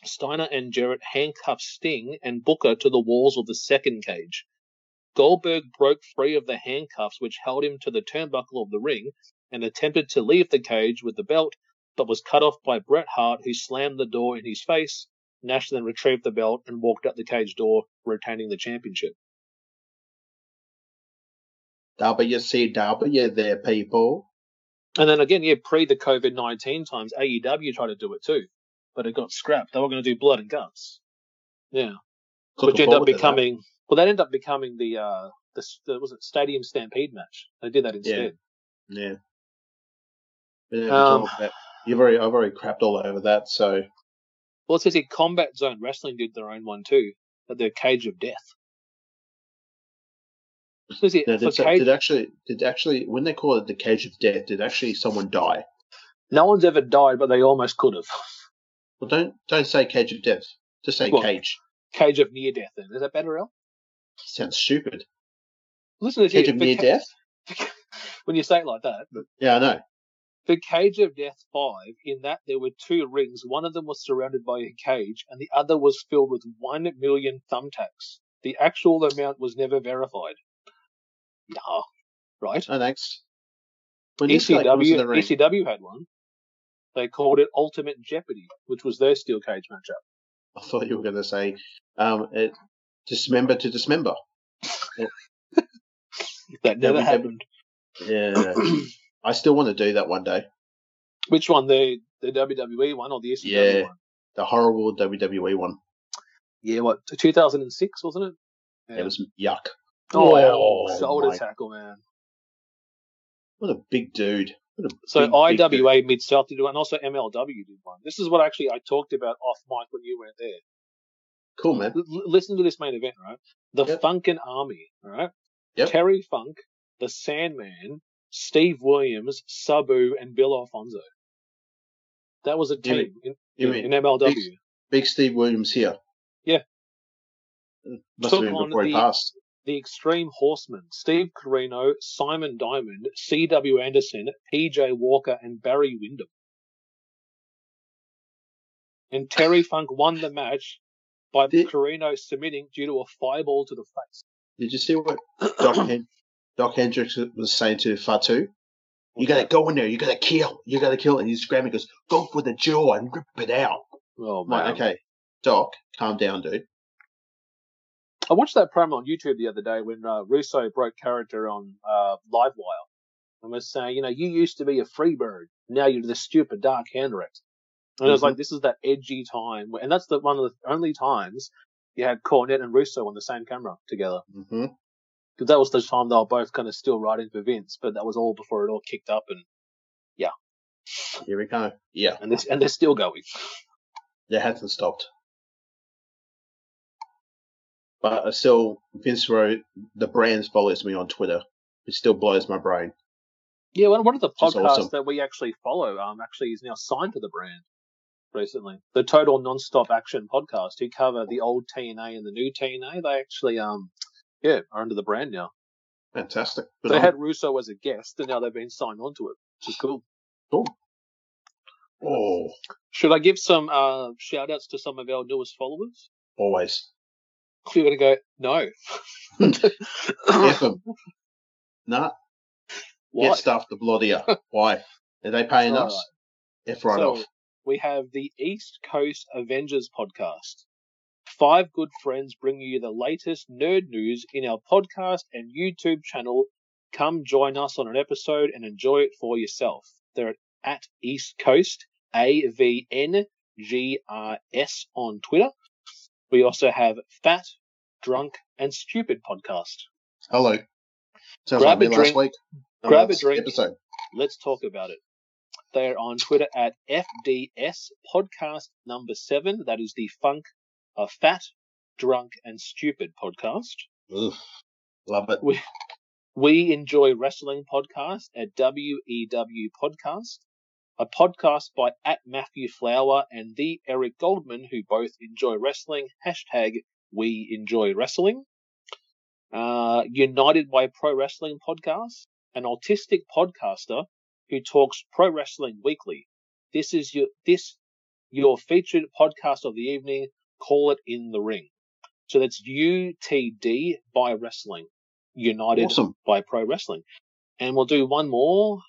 Steiner and Jarrett handcuffed Sting and Booker to the walls of the 2nd cage. Goldberg broke free of the handcuffs, which held him to the turnbuckle of the ring, and attempted to leave the cage with the belt, but was cut off by Bret Hart, who slammed the door in his face. Nash then retrieved the belt and walked out the cage door, retaining the championship. WCW there, people. And then again, pre the COVID-19 times, AEW tried to do it too, but it got scrapped. They were going to do Blood and Guts. Yeah. Which ended up becoming, that ended up becoming the Stadium Stampede match. They did that instead. Yeah. I've already crapped all over that, so. Well, it says here Combat Zone Wrestling did their own one too, at their Cage of Death. Did when they call it the Cage of Death, did actually someone die? No one's ever died, but they almost could have. Well, don't say Cage of Death. Just say Cage. Cage of Near Death, then. Is that better, El? Sounds stupid. Listen to Cage of Near Death? When you say it like that. Yeah, I know. For Cage of Death 5, in that there were 2 rings. One of them was surrounded by a cage, and the other was filled with 1 million thumbtacks. The actual amount was never verified. No, right? No, thanks. ECW had one. They called it Ultimate Jeopardy, which was their steel cage matchup. I thought you were going to say dismember to dismember. That never happened. Yeah. I still want to do that one day. Which one? The WWE one or the ECW one? The horrible WWE one. Yeah, 2006, wasn't it? Yeah. It was yuck. Oh shoulder tackle, man. What a big dude. So IWA Mid-South did one, and also MLW did one. This is what actually I talked about off mic when you weren't there. Cool, man. Listen to this main event, right? The Funkin' Army, right? Yep. Terry Funk, The Sandman, Steve Williams, Sabu, and Bill Alfonso. That was a team in MLW. Big Steve Williams here. Yeah. Must have been before he passed. The Extreme Horsemen, Steve Corino, Simon Diamond, C.W. Anderson, P.J. Walker, and Barry Windham. And Terry Funk won the match by Corino submitting due to a fireball to the face. Did you see what Doc Hendricks was saying to Fatu? You got to go in there. You got to kill. You got to kill. And he's grabbing, goes, go for the jaw and rip it out. Oh, man. Like, okay, Doc, calm down, dude. I watched that promo on YouTube the other day when Russo broke character on Livewire and was saying, you know, you used to be a free bird. Now you're the stupid Dark Hendricks. And it was like, this is that edgy time. And that's one of the only times you had Cornette and Russo on the same camera together. Mm-hmm. Because that was the time they were both kind of still riding for Vince, but that was all before it all kicked up. And yeah. Here we go. Yeah. And they're still going. They hasn't stopped. But I still, Vince wrote, the brand follows me on Twitter. It still blows my brain. Yeah, one of the podcasts that we actually follow actually is now signed to the brand recently. The Total Nonstop Action podcast, who cover the old TNA and the new TNA, they actually are under the brand now. Fantastic. But they had Russo as a guest, and now they've been signed onto it, which is cool. Cool. Oh. Should I give some shout-outs to some of our newest followers? Always. You're going to go, no. F them. Nah. What? Get stuff to Blodia. Why? Are they paying us? Right. F right off. We have the East Coast Avengers podcast. 5 good friends bring you the latest nerd news in our podcast and YouTube channel. Come join us on an episode and enjoy it for yourself. They're at East Coast, AVNGRS on Twitter. We also have Fat, Drunk, and Stupid podcast. Hello. Sounds grab like me last week. Grab a drink. Episode. Let's talk about it. They are on Twitter at FDS podcast number 7. That is the Fat, Drunk, and Stupid podcast. Oof, love it. We enjoy wrestling podcast at WEW podcast. A podcast by @MatthewFlower and the Eric Goldman, who both enjoy wrestling. #WeEnjoyWrestling. United by Pro Wrestling podcast, an autistic podcaster who talks pro wrestling weekly. This is your featured podcast of the evening. Call it in the ring. So that's UTD by Wrestling. United by Pro Wrestling. And we'll do one more.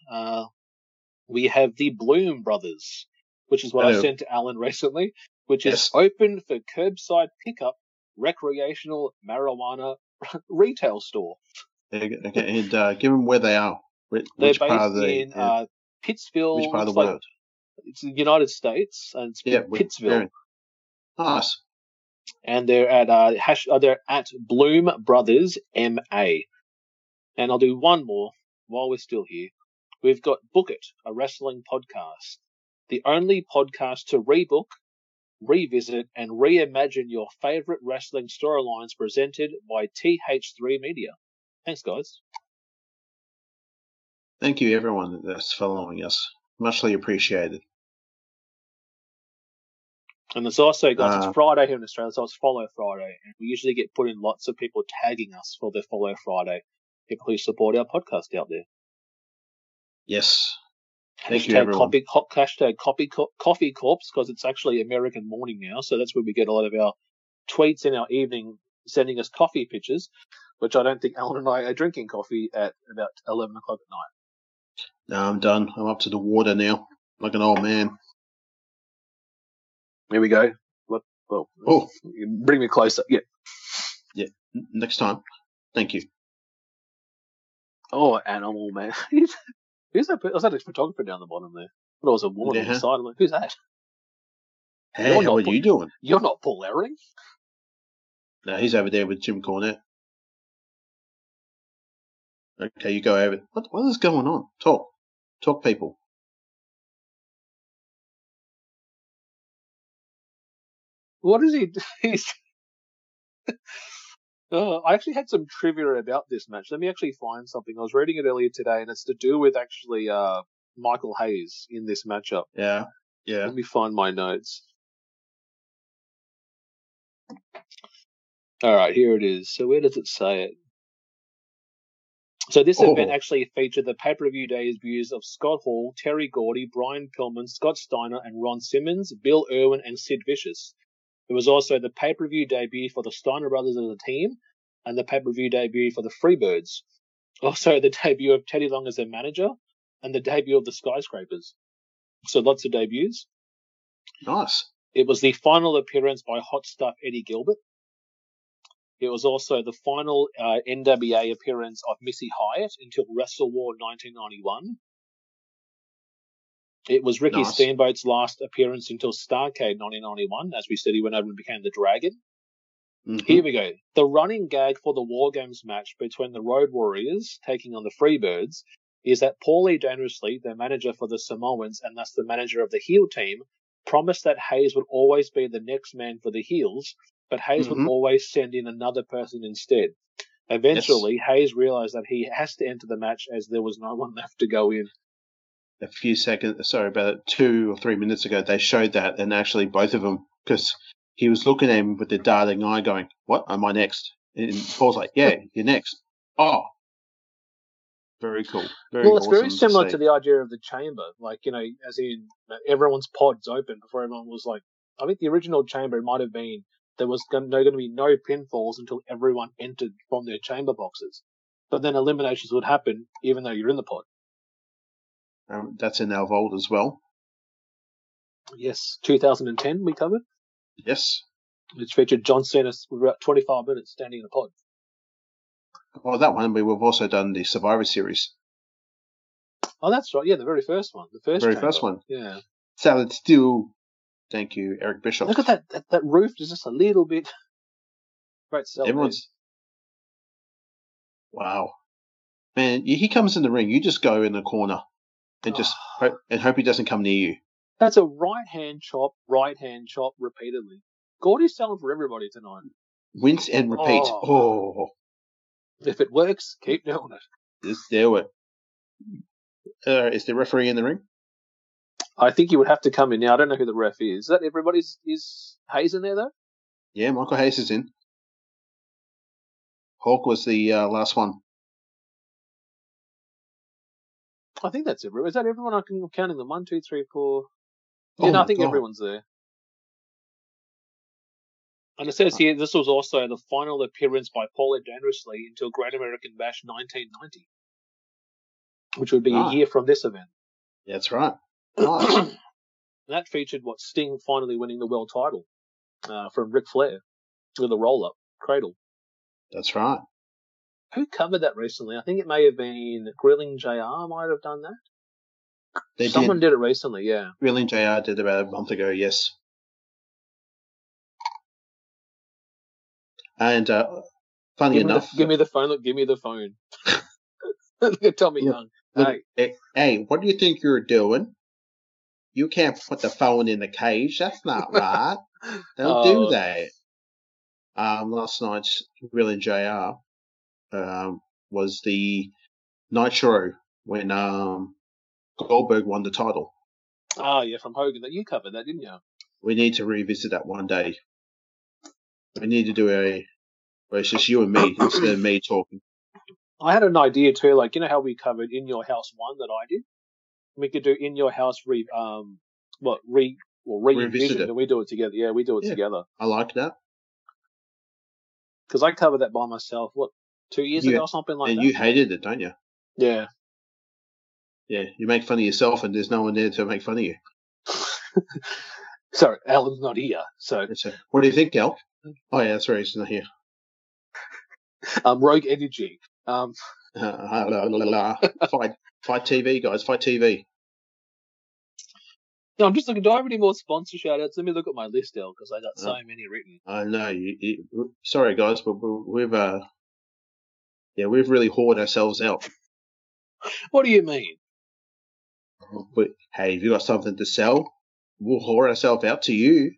We have the Bloom Brothers, which is what I sent to Alan recently, which is open for curbside pickup, recreational marijuana retail store. Okay, and give them where they are. They're based in Pittsville. Which part of the world? It's the United States, and it's Pittsville. Nice. And they're at Bloom Brothers MA. And I'll do one more while we're still here. We've got Book It, a wrestling podcast, the only podcast to rebook, revisit, and reimagine your favorite wrestling storylines presented by TH3 Media. Thanks, guys. Thank you, everyone that's following us. Muchly appreciated. And it's also, guys, it's Friday here in Australia, so it's Follow Friday. And we usually get put in lots of people tagging us for their Follow Friday. People who support our podcast out there. Yes. Thank you, everyone. Coffee Corps, because it's actually American morning now. So that's where we get a lot of our tweets in our evening sending us coffee pictures, which I don't think Alan and I are drinking coffee at about 11 o'clock at night. No, I'm done. I'm up to the water now, like an old man. Here we go. Well, bring me closer. Yeah. Next time. Thank you. Oh, animal, man. Who's that? Was that a photographer down the bottom there? But I was a woman on the side. I'm like, who's that? Hey, how are you doing? You're not Paul Ehring. No, he's over there with Jim Cornette. Okay, you go over. What is going on? Talk, people. What is he? I actually had some trivia about this match. Let me actually find something. I was reading it earlier today, and it's to do with actually Michael Hayes in this matchup. Yeah, yeah. Let me find my notes. All right, here it is. So where does it say it? So this event actually featured the pay-per-view debuts of Scott Hall, Terry Gordy, Brian Pillman, Scott Steiner, and Ron Simmons, Bill Irwin, and Sid Vicious. It was also the pay-per-view debut for the Steiner brothers as a team and the pay-per-view debut for the Freebirds. Also the debut of Teddy Long as their manager and the debut of the Skyscrapers. So lots of debuts. Nice. It was the final appearance by Hot Stuff Eddie Gilbert. It was also the final NWA appearance of Missy Hyatt until Wrestle War 1991. It was Ricky Steamboat's last appearance until Starrcade 1991. As we said, he went over and became the Dragon. Mm-hmm. Here we go. The running gag for the War Games match between the Road Warriors taking on the Freebirds is that Paulie Dangerously, their manager for the Samoans and thus the manager of the heel team, promised that Hayes would always be the next man for the heels, but Hayes would always send in another person instead. Eventually, Hayes realized that he has to enter the match as there was no one left to go in. A few seconds, sorry, about 2 or 3 minutes ago, they showed that, and actually both of them, because he was looking at him with the darting eye going, what, am I next? And Paul's like, yeah, you're next. Oh, very cool. Very well, it's awesome, very similar to the idea of the chamber, like, you know, as in everyone's pod's open before everyone was like, I think the original chamber might have been there was going to be no pinfalls until everyone entered from their chamber boxes. But then eliminations would happen even though you're in the pod. That's in our vault as well. Yes, 2010 we covered. Yes. Which featured John Cena for about 25 minutes standing in a pod. Oh, that one. We've also done the Survivor Series. Oh, that's right. Yeah, the very first one. The very first one. Yeah. Salad Stew. Thank you, Eric Bischoff. Look at that. That roof is just a little bit. Great self. Everyone's. Wow. Man, he comes in the ring. You just go in the corner and just hope he doesn't come near you. That's a right-hand chop repeatedly. Gordy's selling for everybody tonight. Rinse and repeat. Oh. If it works, keep doing it. Just do it. Is the referee in the ring? I think you would have to come in now. I don't know who the ref is. Is that everybody's? Is Hayes in there, though? Yeah, Michael Hayes is in. Hawk was the last one. I think that's everyone. Is that everyone? I'm counting them. 1, 2, 3, 4. Yeah, I think everyone's there. And it says here, this was also the final appearance by Paulie Dangerously until Great American Bash 1990, which would be a year from this event. Yeah, that's right. Nice. That featured Sting finally winning the world title from Ric Flair with a roll-up cradle. That's right. Who covered that recently? I think it may have been Grilling JR might have done that. Someone did it recently, yeah. Grilling JR did about a month ago, yes. And funny enough, give me the phone. Look, give me the phone. Look at Tommy Young. Hey, what do you think you're doing? You can't put the phone in the cage. That's not right. Don't do that. Last night's Grilling JR was the Nitro when Goldberg won the title. Oh, yeah, from Hogan. That you covered that, didn't you? We need to revisit that one day. We need to do it's just you and me instead of me talking. I had an idea too, like, you know how we covered In Your House 1 that I did? We could do In Your House revisit it. And we do it together. Yeah, we do it together. I like that. Because I covered that by myself, 2 years ago or something like that? And you hated it, don't you? Yeah. Yeah, you make fun of yourself and there's no one there to make fun of you. Sorry, Alan's not here. So what do you think, Al? Oh, yeah, that's right. He's not here. Rogue Energy. Fight TV, guys. Fight TV. No, I'm just looking. Do I have any more sponsor shout-outs? Let me look at my list, Al, because I got so many written. I know. Sorry, guys, but we've really hoarded ourselves out. What do you mean? But hey, if you got something to sell, we'll whore ourselves out to you.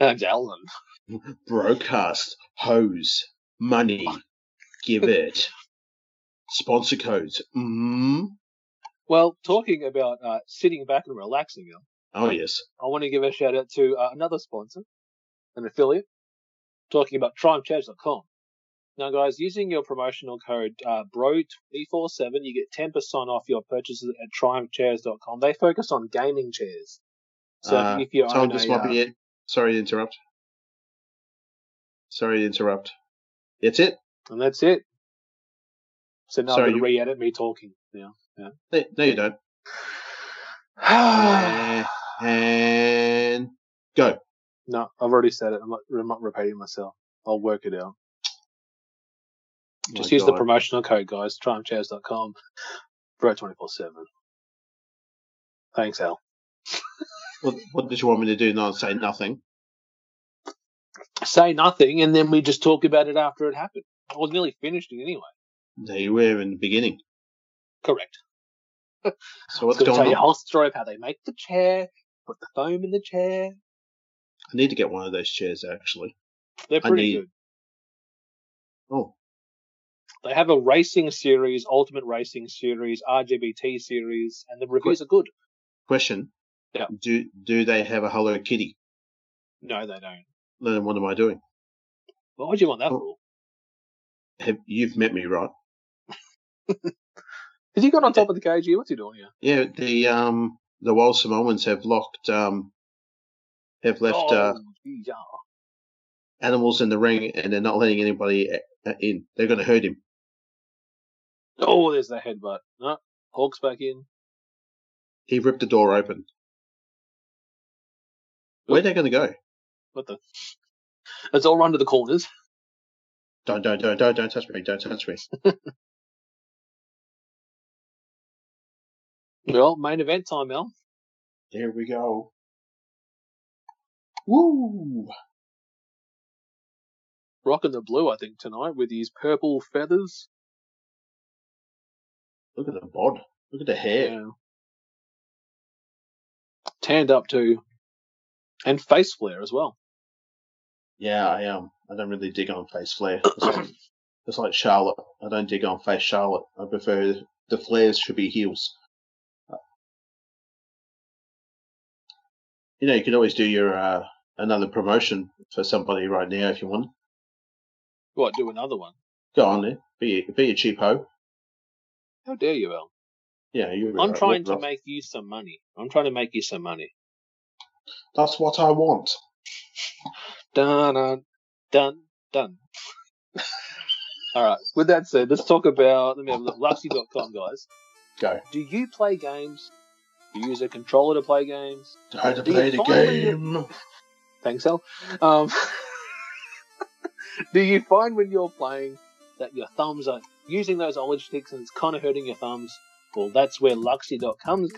That's Alan. Broadcast, hose, money, give it. Sponsor codes. Mm-hmm. Well, talking about sitting back and relaxing, oh yes, I want to give a shout out to another sponsor, an affiliate. Talking about triumphchairs.com. Now, guys, using your promotional code BRO247, you get 10% off your purchases at triumphchairs.com. They focus on gaming chairs. So if you own this might be it. Sorry to interrupt. That's it. And that's it. So now you re-edit me talking. Yeah. No, you don't. And go. No, I've already said it. I'm not repeating myself. I'll work it out. Just use the promotional code, guys. Triumphchairs.com. BRO247. Thanks, Al. What did you want me to do? No, say nothing. Say nothing, and then we just talk about it after it happened. I was nearly finished it anyway. There you were in the beginning. Correct. So what's going on? Tell you a whole story of how they make the chair, put the foam in the chair. I need to get one of those chairs, actually. They're pretty good. Oh. They have a racing series, ultimate racing series, RGBT series, and the reviews are good. Question. Yeah. Do they have a Hello Kitty? No, they don't. Then what am I doing? Why would you want that for? You've met me, right? Has he got on top of the cage here? What's he doing here? Yeah, the Wild Samoans have left animals in the ring, and they're not letting anybody in. They're going to hurt him. Oh, there's the headbutt. No, Hulk's back in. He ripped the door open. Where are they going to go? What the? Let's all run to the corners. Don't touch me! Don't touch me! Well, main event time, Al. There we go. Woo! Rocking the blue, I think, tonight with his purple feathers. Look at the bod. Look at the hair. Yeah. Tanned up too, and face flare as well. Yeah, I am. I don't really dig on face flare. It's like Charlotte. I don't dig on face Charlotte. I prefer the flares should be heels. You know, you can always do your another promotion for somebody right now if you want. What? Do another one? Go on there. Be a cheapo. How dare you, Al? Yeah, you're right. I'm trying to make you some money. That's what I want. Done. All right. With that said, let's talk about. Let me have a look. Laxedy.com, guys. Go. Do you play games? Do you use a controller to play games? Do you play the game? Thanks, Al. Do you find when you're playing that your thumbs are using those OLED sticks and it's kind of hurting your thumbs? Well, that's where Laxedy.com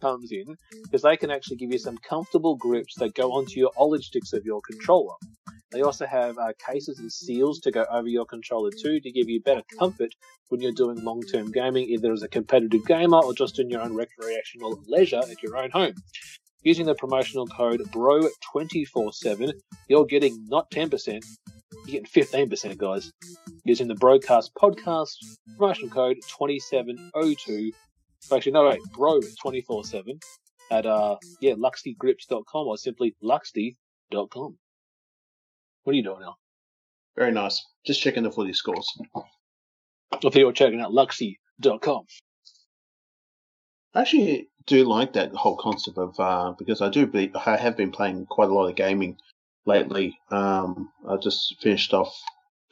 comes in, because they can actually give you some comfortable grips that go onto your OLED sticks of your controller. They also have cases and seals to go over your controller too, to give you better comfort when you're doing long-term gaming, either as a competitive gamer or just in your own recreational leisure at your own home. Using the promotional code BRO247, you're getting not 10%, you're getting 15%, guys. Using the Broadcast Podcast promotional code 2702. Actually, no, wait, BRO247 at LaxedyGrips.com or simply Laxedy.com. What are you doing now? Very nice. Just checking the footy scores. I feel you're checking out Laxedy.com. I actually do like that whole concept of because I have been playing quite a lot of gaming lately. I just finished off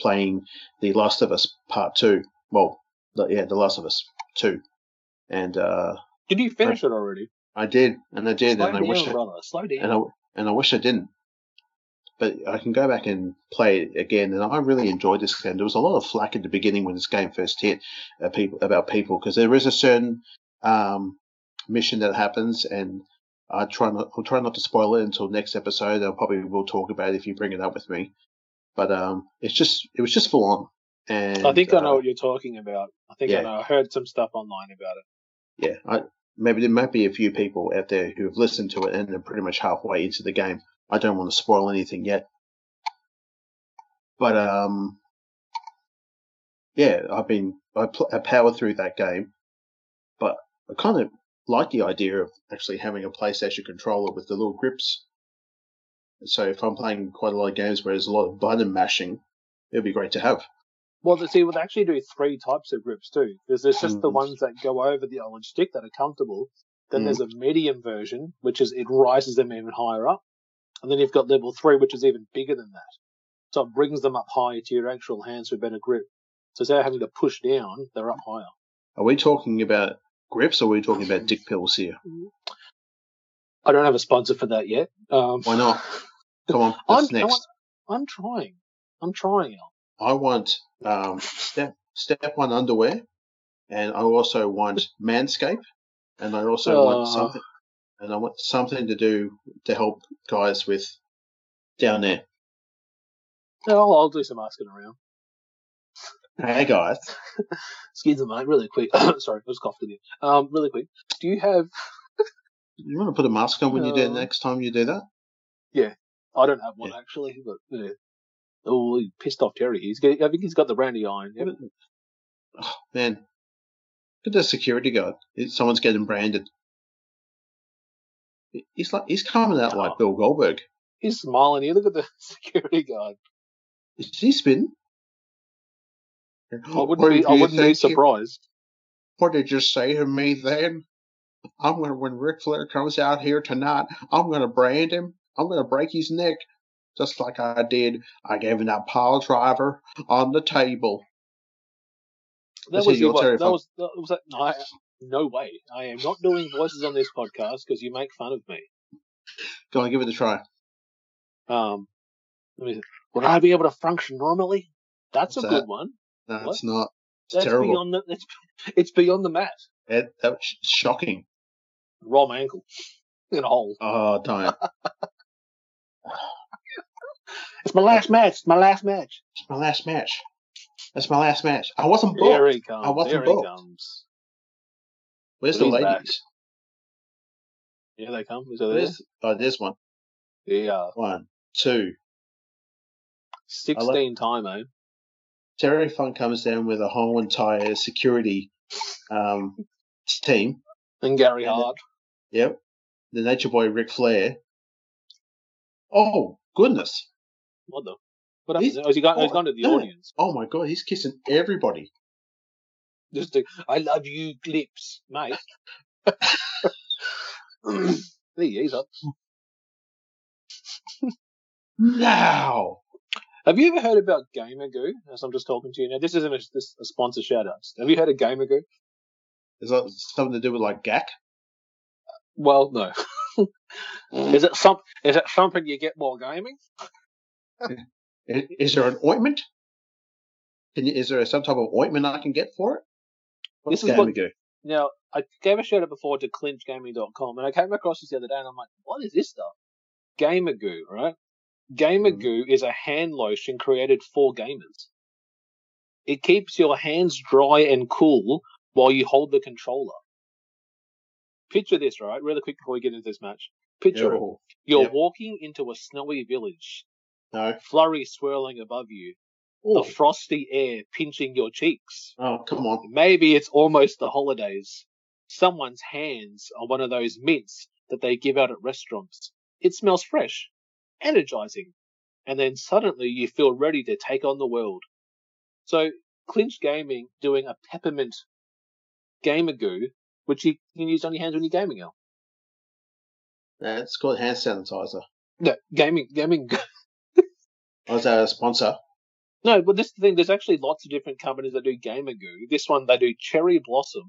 playing The Last of Us Part 2. Well, The Last of Us 2. And did you finish it already? I did, slow and down, slow down. And I wish I didn't. But I can go back and play it again, and I really enjoyed this game. There was a lot of flack at the beginning when this game first hit about people because there is a certain mission that happens, and I'll try not to spoil it until next episode. I probably will talk about it if you bring it up with me. But it was just full on. And I think I know what you're talking about. I think I know. I heard some stuff online about it. Yeah, maybe there might be a few people out there who have listened to it and they're pretty much halfway into the game. I don't want to spoil anything yet. But I powered through that game, but I kind of like the idea of actually having a PlayStation controller with the little grips. So if I'm playing quite a lot of games where there's a lot of button mashing, it'd be great to have. Well, see, we'll actually do three types of grips too. There's just the ones that go over the orange stick that are comfortable. Then there's a medium version, which is it rises them even higher up. And then you've got level 3, which is even bigger than that. So it brings them up higher to your actual hands for better grip. So instead of having to push down, they're up higher. Are we talking about grips or are we talking about dick pills here? I don't have a sponsor for that yet. Why not? Come on, what's next? I'm trying, Al. I want step one underwear, and I also want Manscaped, and I also want something to do to help guys with down there. I'll do some asking around. Hey guys, excuse me, mate. Really quick. Sorry, I was coughing again. Really quick. Do you have? You want to put a mask on when you do next time you do that? Yeah, I don't have one actually, but. Yeah. Oh, he pissed off Terry. I think he's got the brandy iron. Yep. Oh, man. Look at the security guard. Someone's getting branded. He's coming out like Bill Goldberg. He's smiling here. Look at the security guard. Is he spinning? I wouldn't be surprised. What did you say to me then? When Ric Flair comes out here tonight, I'm going to brand him. I'm going to break his neck. Just like I did, I gave him that pile driver on the table. No way. I am not doing voices on this podcast because you make fun of me. Go on, give it a try. Would I be able to function normally? That's a good one. No, what? It's not. That's terrible. It's beyond the mat. That was shocking. Raw my ankle in a hole. Oh, don't. It's my last match. That's my last match. I wasn't booked. There he comes. Where's the ladies? Back. Here they come. Is there? Oh, there's one. Yeah. 1, 2. 16 time, eh? Terry Funk comes down with a whole entire security team. And Gary Hart. Yep. The Nature Boy Ric Flair. Oh, goodness. What the? What happened? He's gone to the audience. Oh my god, he's kissing everybody. I love you, lips, mate. There he's up. Now, have you ever heard about Gamer Goo? As I'm just talking to you now, this isn't a sponsor shout out. Have you heard of Gamer Goo? Is that something to do with like GAC? Well, no. Is it something you get while gaming? Is there an ointment? Is there some type of ointment I can get for it? Now, I gave a shout out before to clinchgaming.com, and I came across this the other day, and I'm like, what is this stuff? Gamer Goo, right? Gamer Goo is a hand lotion created for gamers. It keeps your hands dry and cool while you hold the controller. Picture this, right? Really quick before we get into this match. Picture it. You're walking into a snowy village. No. Flurry swirling above you. Ooh. The frosty air pinching your cheeks. Oh, come on. Maybe it's almost the holidays. Someone's hands on one of those mints that they give out at restaurants. It smells fresh, energizing, and then suddenly you feel ready to take on the world. So Clinch Gaming doing a peppermint Gamer Goo, which you can use on your hands when you're gaming, Al. Yeah, it's called hand sanitizer. No, gaming. Was that a sponsor? No, but this is the thing. There's actually lots of different companies that do Gamer Goo. This one, they do cherry blossom,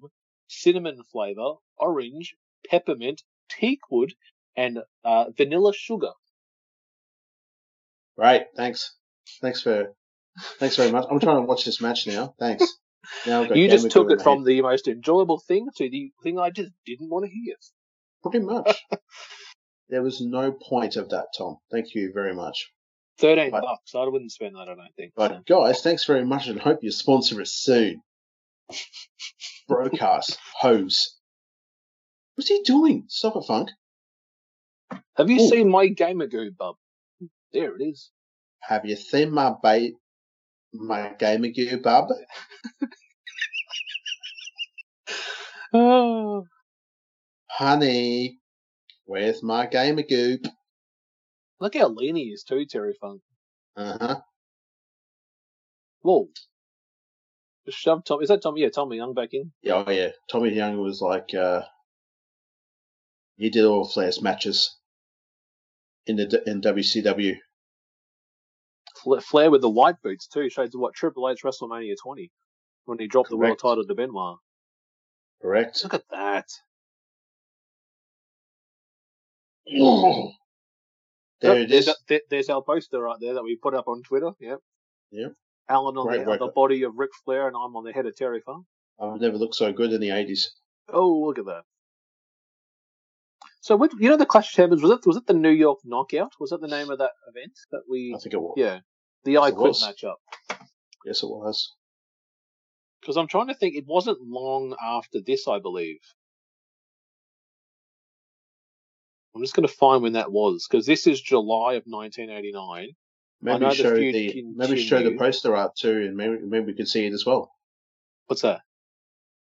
cinnamon flavor, orange, peppermint, teakwood, and vanilla sugar. Right. Thanks very much. I'm trying to watch this match now. Thanks. Now you just took it from the most enjoyable thing to the thing I just didn't want to hear. Pretty much. There was no point of that, Tom. Thank you very much. $13. I wouldn't spend that, I don't think. But guys, thanks very much, and hope you sponsor us soon. Broadcast hose. What's he doing? Stop a funk. Have you seen my Gamer Goo, bub? There it is. Have you seen my Gamer Goo, bub? Oh. Honey, where's my Gamer Goo? Look how lean he is too, Terry Funk. Uh-huh. Whoa. Just shove Tommy. Is that Tommy? Yeah, Tommy Young back in. Yeah, oh yeah. Tommy Young was like, he did all Flair's matches in WCW. Flair with the white boots too. Shades of what? Triple H WrestleMania 20 when he dropped the world title to Benoit. Correct. Look at that. Oh. There it is. There's our poster right there that we put up on Twitter. Yep. Yep. Alan on the body of Ric Flair, and I'm on the head of Terry Funk. I've never looked so good in the 80s. Oh, look at that. So, you know, the Clash of Champions, was it the New York Knockout? Was that the name of that event that we? I think it was. Yeah. The I Quit matchup. Yes, it was. Because I'm trying to think, it wasn't long after this, I believe. I'm just going to find when that was, because this is July of 1989. Maybe show the poster art too, and maybe we can see it as well. What's that?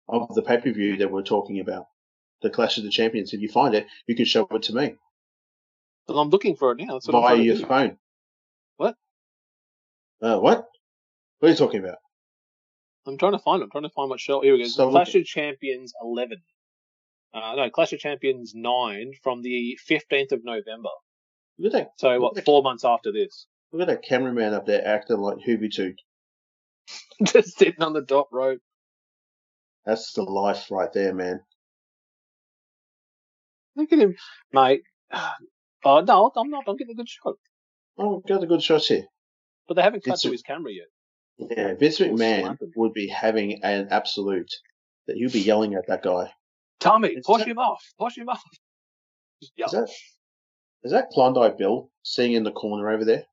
Of the pay-per-view that we're talking about, the Clash of the Champions. If you find it, you can show it to me. Well, I'm looking for it now. Via your phone. What? What? What are you talking about? I'm trying to find it. I'm trying to find what show. Here we go. So Clash of Champions 11. Clash of Champions 9 from the 15th of November. Look at that. So, what, 4 months after this? Look at that cameraman up there acting like Hoobie Toot. Just sitting on the top rope. That's the life right there, man. Look at him, mate. Oh, no, I'm not. I'm getting a good shot. Oh, I've got a good shot here. But they haven't cut to his camera yet. Yeah, Vince McMahon would be having an absolute that he'd be yelling at that guy. Tommy, push him off. Yep. Is that Klondike Bill sitting in the corner over there?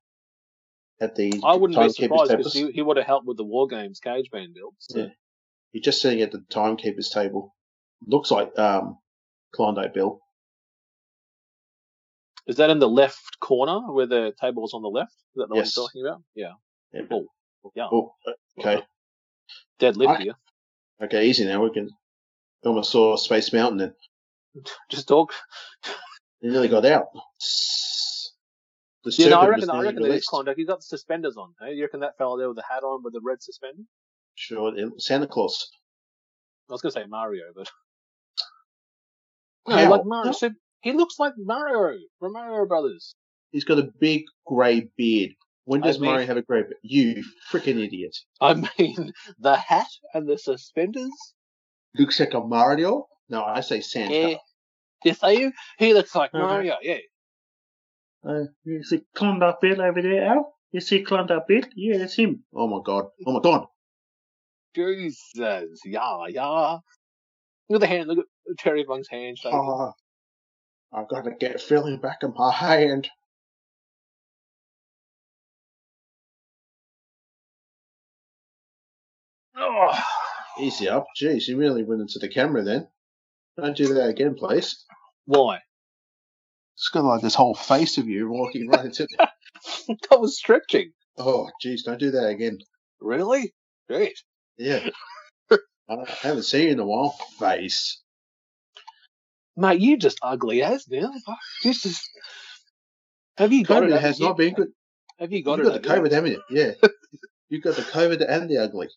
At the I wouldn't be surprised because he would have helped with the War Games cage band build. So. Yeah. He's just sitting at the timekeeper's table. Looks like Klondike Bill. Is that in the left corner where the table is on the left? Is that the one you're talking about? Yeah. Yeah. Cool. Yeah. Oh, okay. Deadlift here. Okay, easy now. We can. Almost saw Space Mountain then. Just talk. He nearly got out. Yeah, no, I reckon it is Klondike. He's got the suspenders on. Hey? You reckon that fella there with the hat on with the red suspender? Sure, Santa Claus. I was going to say Mario, but. No, like Mario. No. He looks like Mario from Mario Brothers. He's got a big grey beard. When does Mario have a grey beard? You freaking idiot. I mean, the hat and the suspenders? Looks like a Mario? No, I say Santa. Yeah. Yes, are you? He looks like Mario, yeah. You see Klondike Bill over there, Al? You see Klondike Bill? Yeah, that's him. Oh my god. Jesus, yeah. Look at the hand, look at Terry Funk's hand. Oh, I've got to get feeling back in my hand. Oh. Easy up. Jeez, you really went into the camera then. Don't do that again, please. Why? It's got like this whole face of you walking right into it. That was stretching. Oh, jeez, don't do that again. Really? Great. Yeah. I haven't seen you in a while. Face. Mate, you just ugly as now. You just... Have you got COVID it? COVID has not been good. Have you got it? You've got the COVID, haven't you? Yeah. You've got the COVID and the ugly.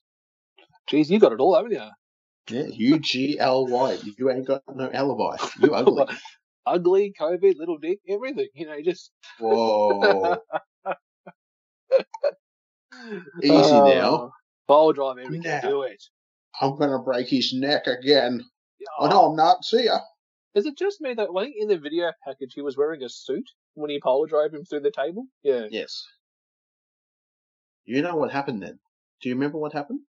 Jeez, you got it all, haven't you? Yeah, UGLY. You ain't got no alibi. You ugly. Ugly, COVID, little dick, everything. You know, just... Whoa. Easy now. Bowl drive, and we can do it. I'm going to break his neck again. Oh, no, I'm not. See ya. Is it just me that, I think in the video package, he was wearing a suit when he pole drove him through the table? Yeah. Yes. You know what happened then? Do you remember what happened?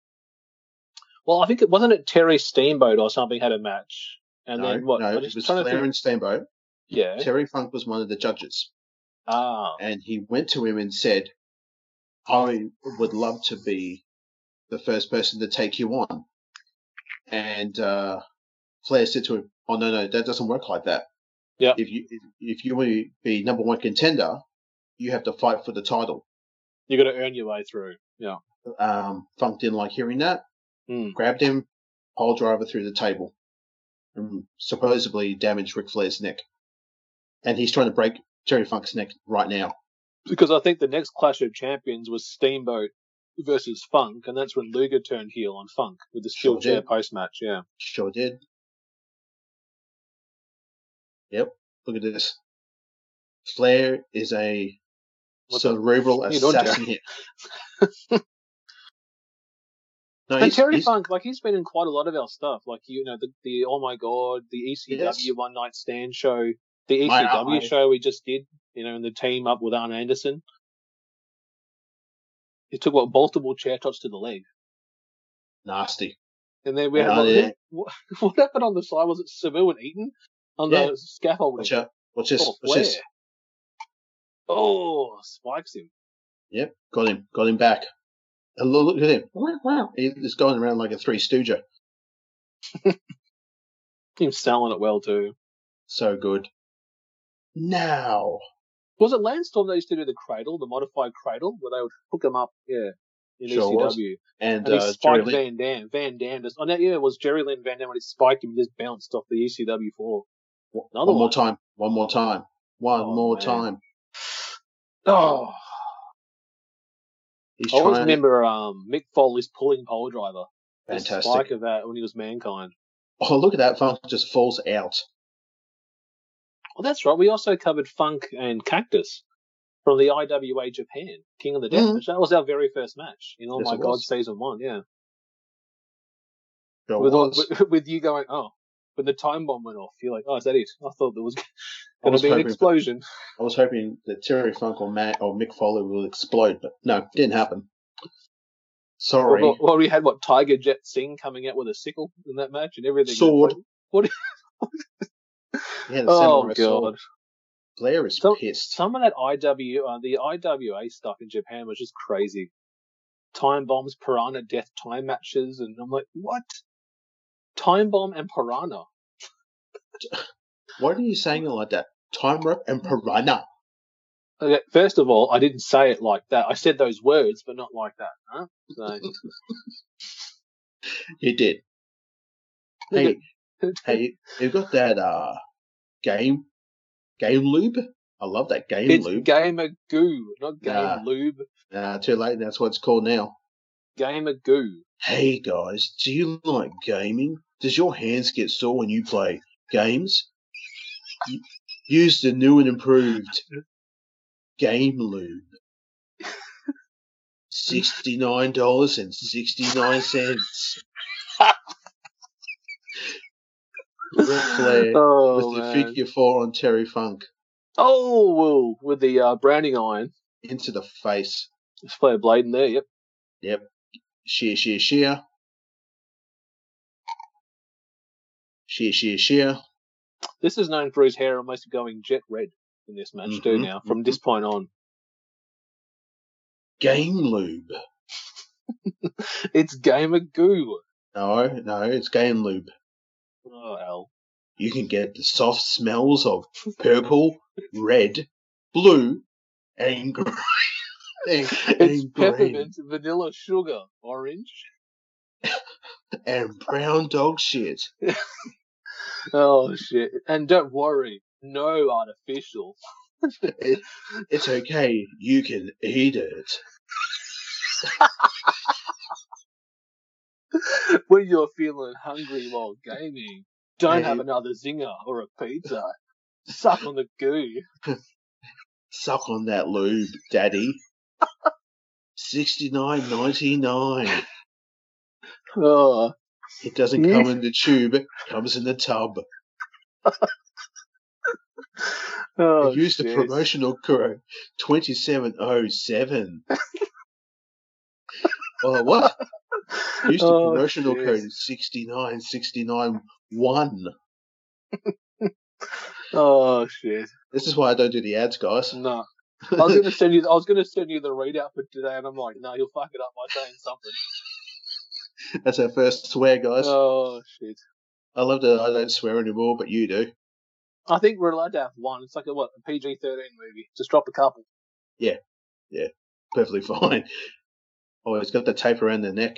Well, I think wasn't it Terry Steamboat or something had a match, and then what? No, it was Flair and Steamboat. Yeah, Terry Funk was one of the judges. And he went to him and said, I would love to be the first person to take you on. And Flair said to him, oh, no, that doesn't work like that. Yeah. If you want to be number one contender, you have to fight for the title. You got to earn your way through. Yeah. Funk didn't like hearing that. Grabbed him, pole driver through the table, and supposedly damaged Ric Flair's neck. And he's trying to break Terry Funk's neck right now. Because I think the next Clash of Champions was Steamboat versus Funk, and that's when Luger turned heel on Funk with the steel chair post-match. Yeah, sure did. Yep, look at this. Flair is a cerebral assassin here. No, and Terry Funk, he's been in quite a lot of our stuff. The Oh My God, the ECW One Night Stand show, the ECW show we just did, and the team up with Arn Anderson. He took, multiple chair shots to the leg. Nasty. And then we had, what happened on the side? Was it Sabu and Eaton on the scaffolding? Watch this. Oh, spikes him. Yep, got him back. And look at him. Wow. He's going around like a Three Stooger. He's selling it well, too. So good. Now. Was it Landstorm that used to do the cradle, the modified cradle, where they would hook him up, in ECW? Was. And he spiked Van Dam. Van Dam just, it was Jerry Lynn Van Dam when he spiked him, just bounced off the ECW floor. One more time. Oh. I always remember Mick Foley's pulling pole driver. Fantastic. The spike of that when he was Mankind. Oh, look at that. Funk just falls out. Well, that's right. We also covered Funk and Cactus from the IWA Japan, King of the Death match. That was our very first match in Oh My God Season 1, yeah. Sure with you going, when the time bomb went off, you're like, is that it? I thought there was going to be an explosion. I was hoping that Terry Funk or Mick Foley will explode, but no, it didn't happen. Sorry. Well, we had, Tiger Jet Singh coming out with a sickle in that match and everything. Sword. What? Yeah, oh, God. Sword. Blair is pissed. Some of that the IWA stuff in Japan was just crazy. Time bombs, piranha death time matches, and I'm like, what? Time bomb and piranha. Why are you saying it like that? Time rope and piranha. Okay, first of all, I didn't say it like that. I said those words, but not like that. Huh? So. You did. Hey, you've got that game lube. I love that game lube. It's Gamer Goo, not game lube. Nah, too late. That's what it's called now. Gamer Goo. Hey guys, do you like gaming? Does your hands get sore when you play games? Use the new and improved Game Lube. $69.69. Ric Flair with the figure four on Terry Funk. Oh, with the browning iron. Into the face. Just play a blade in there, yep. Yep. Shear, shear, shear. Shear, shear, shear. This is known for his hair almost going jet red in this match too now, from this point on. Game Lube. It's Gamer Goo. No, it's Game Lube. Oh, hell. You can get the soft smells of purple, red, blue, and green. It's peppermint, vanilla, sugar, orange, and brown dog shit. Oh shit! And don't worry, no artificial. It's okay. You can eat it. When you're feeling hungry while gaming, don't have another zinger or a pizza. Suck on the goo. Suck on that lube, Daddy. $69.99. Oh. It doesn't come in the tube, it comes in the tub. Oh, use the promotional code 2707. Oh, what? Use the promotional code 69691. Oh shit. This is why I don't do the ads, guys. No. I was gonna send you. I was gonna send you the readout for today, and I'm like, no, you'll fuck it up by saying something. That's our first swear, guys. Oh shit! I love that I don't swear anymore, but you do. I think we're allowed to have one. It's like a PG-13 movie. Just drop a couple. Yeah, yeah, perfectly fine. Oh, he's got the tape around the neck.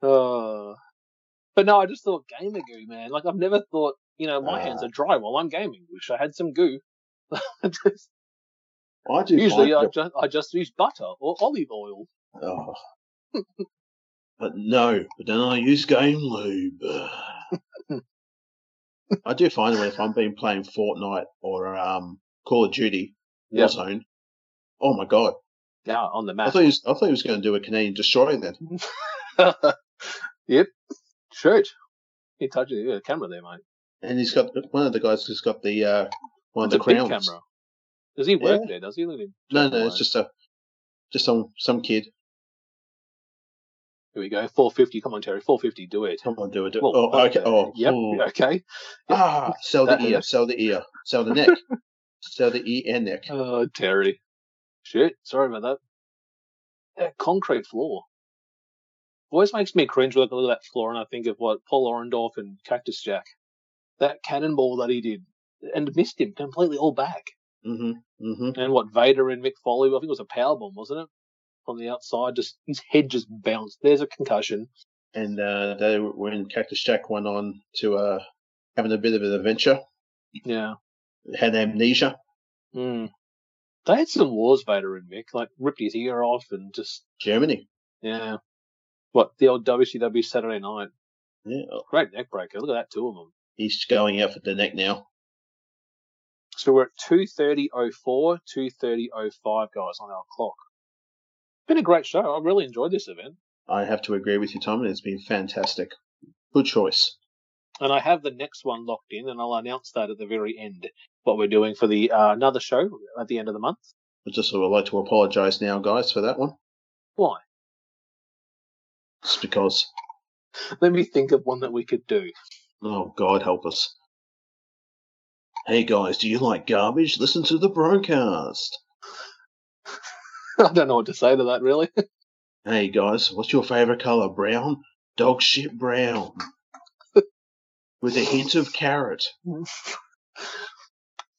But no, I just thought Gamer Goo, man. Like I've never thought. You know, my hands are dry while I'm gaming. Wish I had some goo. I just use butter or olive oil. Oh. But then I use game lube. I do find that if I've been playing Fortnite or Call of Duty Warzone, oh my god! Yeah, on the map. I thought he was going to do a Canadian destroyer then. Yep, shoot! He touched the camera there, mate. And he's got one of the guys who's got the one of the crowns. Big camera. Does he work there? Does he live in? No, it's just some kid. Here we go. 450 commentary. 450. Do it. Come on, do it. Do it. Well, oh, okay. Oh, yep. Ooh. Okay. Yep. Ah, sell the ear. Sell the ear. Sell the neck. Sell the ear and neck. Oh, Terry. Shit. Sorry about that. That concrete floor always makes me cringe when I look at that floor, and I think of what Paul Orndorff and Cactus Jack, that cannonball that he did, and missed him completely all back. Mm-hmm. Mm-hmm. And what Vader and Mick Foley, I think it was a powerbomb, wasn't it? From the outside, just his head just bounced. There's a concussion. And they were when Cactus Jack went on to having a bit of an adventure. Yeah. Had amnesia. Mm. They had some wars, Vader and Mick, like ripped his ear off and just Germany. Yeah. What, the old WCW Saturday night. Yeah. Great neck breaker. Look at that, two of them. He's going out for the neck now. So we're at 2:30:04, 2:30:05, guys, on our clock. Been a great show. I really enjoyed this event. I have to agree with you, Tom, and it's been fantastic. Good choice. And I have the next one locked in, and I'll announce that at the very end, what we're doing for the another show at the end of the month. I just would like to apologise now, guys, for that one. Why? It's because. Let me think of one that we could do. Oh, God, help us. Hey guys, do you like garbage? Listen to the broadcast. I don't know what to say to that, really. Hey guys, what's your favourite colour? Brown? Dog shit brown. With a hint of carrot.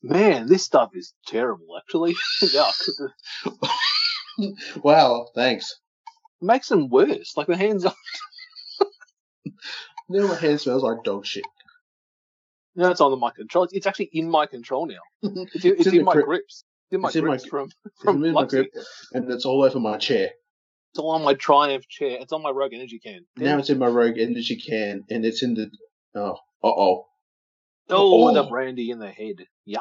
Man, this stuff is terrible, actually. Wow, thanks. It makes them worse. Like the hands on. Now my hand smells like dog shit. No, it's on my control. It's actually in my control now. It's in my grips. It's in my grips from Luxy. And it's all over my chair. It's all on my Triumph chair. It's on my Rogue Energy can. Now it's in my Rogue Energy can, and it's in the... Oh, with a brandy in the head. Yeah.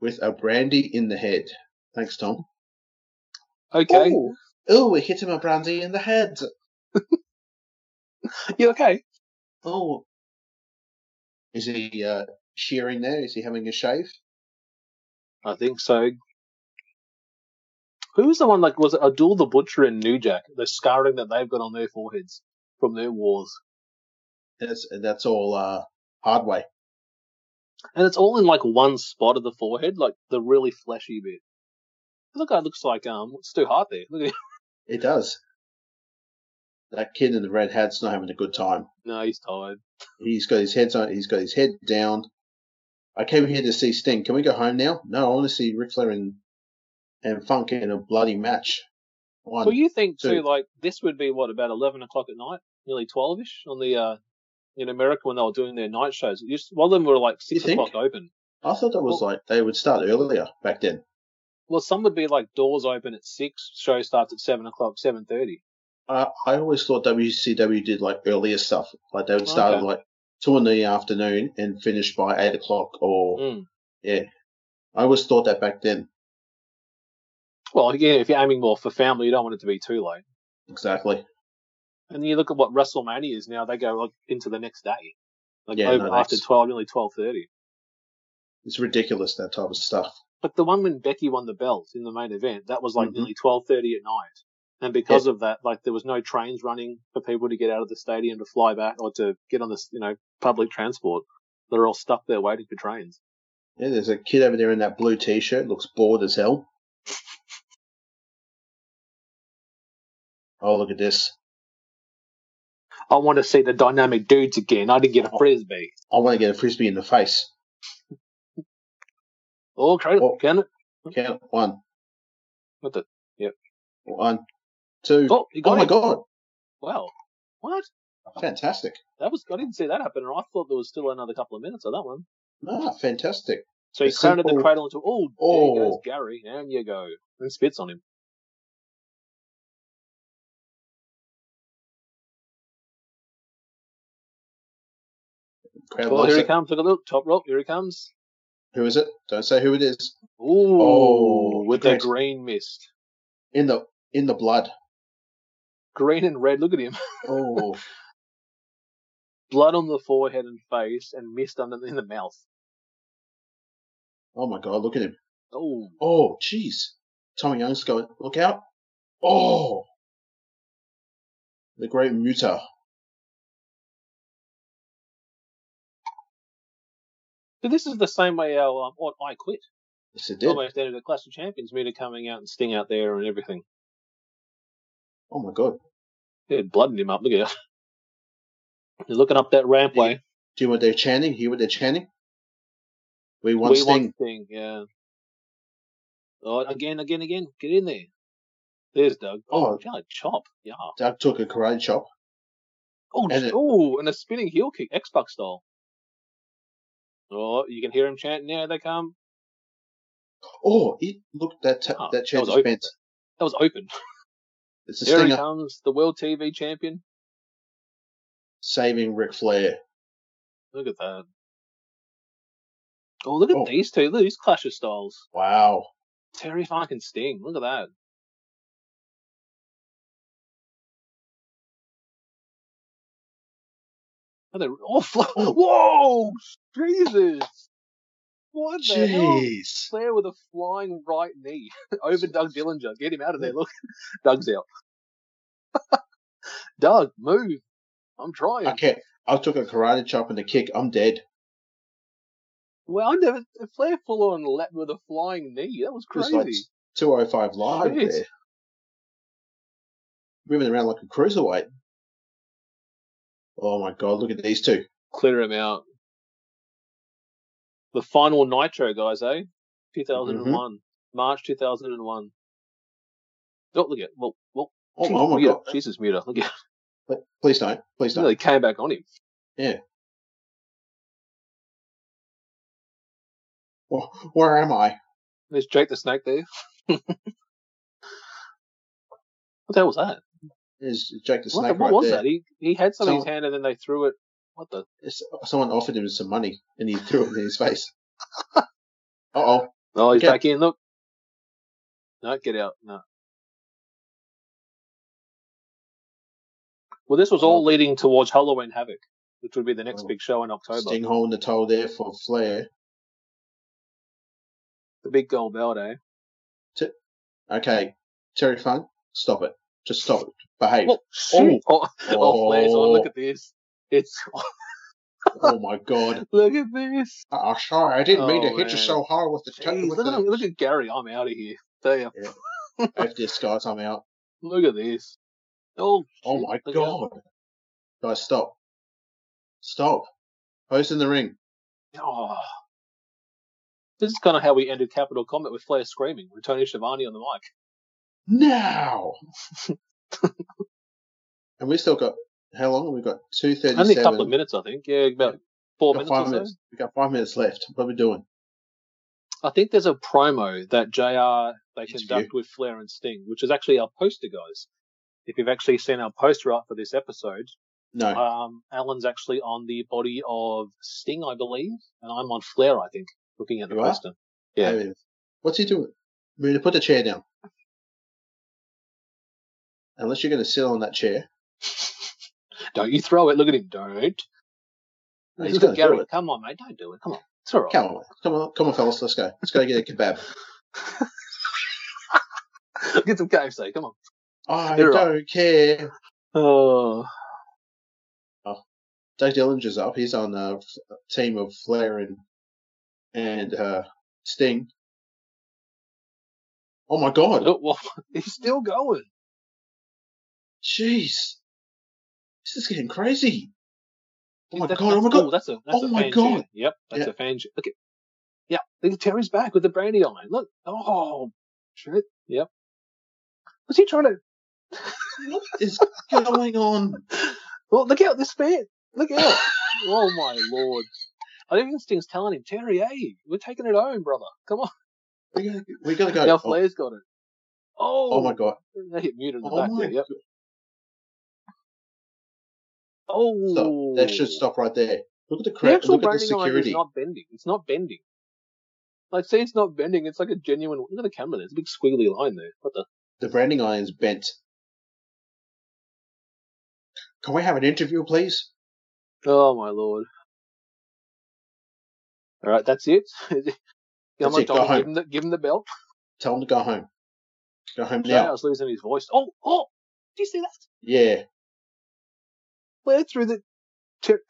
With a brandy in the head. Thanks, Tom. Okay. Oh, we hit him a brandy in the head. You okay? Oh. Is he shearing there? Is he having a shave? I think so. Who was the one, like, was it Abdul the Butcher and New Jack? The scarring that they've got on their foreheads from their wars. That's all hard way. And it's all in, like, one spot of the forehead, like the really fleshy bit. Look, it looks like it's too hard there. Look at it. It does. That kid in the red hat's not having a good time. No, he's tired. He's got his head down. I came here to see Sting. Can we go home now? No, I want to see Ric Flair and Funk in a bloody match. Well, you think too, like this would be what, about 11 o'clock at night, nearly 12ish on the in America when they were doing their night shows. One of them were like 6 o'clock open. I thought that was like they would start earlier back then. Well, some would be like doors open at 6, show starts at 7 o'clock, 7:30. I always thought WCW did like earlier stuff. Like they would start at like 2 in the afternoon and finish by 8 o'clock. Or I always thought that back then. Well, again, if you're aiming more for family, you don't want it to be too late. Exactly. And you look at what WrestleMania is now; they go like into the next day, like after 12, nearly 12:30. It's ridiculous, that type of stuff. But the one when Becky won the belt in the main event, that was like nearly 12:30 at night. And because of that, like there was no trains running for people to get out of the stadium to fly back or to get on this, public transport. They're all stuck there waiting for trains. Yeah, there's a kid over there in that blue T-shirt. Looks bored as hell. Oh, look at this. I want to see the dynamic dudes again. I didn't get a frisbee. I want to get a frisbee in the face. Oh, incredible. Count it. Count it. One. What the? Yep. 1, 2. Oh, my God. Wow. What? Fantastic. That was. I didn't see that happen, and I thought there was still another couple of minutes of that one. Ah, fantastic. So he counted the cradle into, there goes Gary. And you go. And spits on him. Oh, here he comes. Look at the top rope. Here he comes. Who is it? Don't say who it is. Ooh, oh, with the green mist. In the blood. Green and red. Look at him. Oh. Blood on the forehead and face and mist in the mouth. Oh, my God. Look at him. Oh. Oh, jeez. Tommy Young's going, look out. Oh. The Great Muta. So this is the same way our I Quit. Yes, it did. Almost ended at Clash of Champions, Muta coming out and Sting out there and everything. Oh, my God. They had blood in him up. Look at that. They're looking up that rampway. Do you know what they're chanting? Hear what they're chanting? We Sting. Want Sting, yeah. Oh, again. Get in there. There's Doug. Oh, chop. Yeah. Doug took a karate chop. Oh, and a spinning heel kick, X-Buck style. Oh, you can hear him chanting. Now they come. Oh, look, that chant was bent. That was open. It's a Here Stinger. He comes, the World TV Champion. Saving Ric Flair. Look at that. Oh, look at these two. Look at these clash of styles. Wow. Terry fucking Sting. Look at that. Are they all Whoa! Jesus! What the hell? Flair with a flying right knee over Doug Dillinger. Get him out of there, look. Doug's out. Doug, move. I'm trying. Okay, I took a karate chop and a kick. I'm dead. Well, Flair full on lap with a flying knee. That was crazy. It was like 205 live there. Moving around like a cruiserweight. Oh, my God. Look at these two. Clear them out. The final Nitro, guys, eh? 2001. Mm-hmm. March 2001. Oh, look at it. Oh, my God. Jesus, Muta. Look at it. Please don't. Please don't. They came back on him. Yeah. Well, where am I? There's Jake the Snake there. What the hell was that? Is Jake the Snake right there? What was that? He had something in his hand and then they threw it. What the? Someone offered him some money and he threw it in his face. Uh-oh. Oh, he's back in. Look. No, get out. No. Well, this was all leading towards Halloween Havoc, which would be the next big show in October. Sting holding the toe there for Flair. The big gold belt, eh? Okay. Terry Funk, stop it. Just stop it. Behave. Well, Flair's on. Look at this. It's. Oh, my God. Look at this. Oh, sorry. I didn't mean to hit you so hard with the toe. Look at Gary. I'm out of here. There you go. After this, guys, I'm out. Look at this. Oh, my God. Guys, stop. Stop. Post in the ring. Oh. This is kind of how we ended Capital Combat with Flair screaming with Tony Schiavone on the mic. Now! And we still got, how long? We've got 2:37. Only a couple of minutes, I think. Yeah, about 4 minutes or so. We've got 5 minutes left. What are we doing? I think there's a promo that JR conduct with Flair and Sting, which is actually our poster, guys. If you've actually seen our poster art for this episode. No. Alan's actually on the body of Sting, I believe, and I'm on Flair, I think. Looking at the roster. Yeah. I mean, what's he doing? I mean, put the chair down. Unless you're going to sit on that chair. Don't you throw it. Look at him. Don't. No, he's got Gary. Come on, mate. Don't do it. Come on. It's all right. Come on, mate. Come on, fellas. Let's go. Let's go get a kebab. Get some KFC. Come on. I don't care. Oh. Doug Dillinger's up. He's on a team of Flair and Sting. Oh my God. Well, he's still going. Jeez. This is getting crazy. Oh my God. That's a fan. Yep. That's a fan. Look at, yeah. Terry's back with the brainy eye. Look. Oh, shit. Yep. Was he trying to? What is going on? Well, look out. This fan. Look out. Oh my Lord. I think Instinkt's telling him, Terry, hey, we're taking it home, brother. Come on. We're gonna go. Now Flair's got it. Oh my God. They hit muted in the back there. Yep. Oh. Stop. That should stop right there. Look at the crowd. Look at the security. It's not bending. It's not bending. Like, see, it's not bending. It's like a genuine. Look at the camera. There's a big squiggly line there. What the? The branding iron's bent. Can we have an interview, please? Oh my Lord. All right, that's it. Give him the belt. Tell him to go home. Go home now. I was losing his voice. Oh! Did you see that? Yeah. Where through the tip?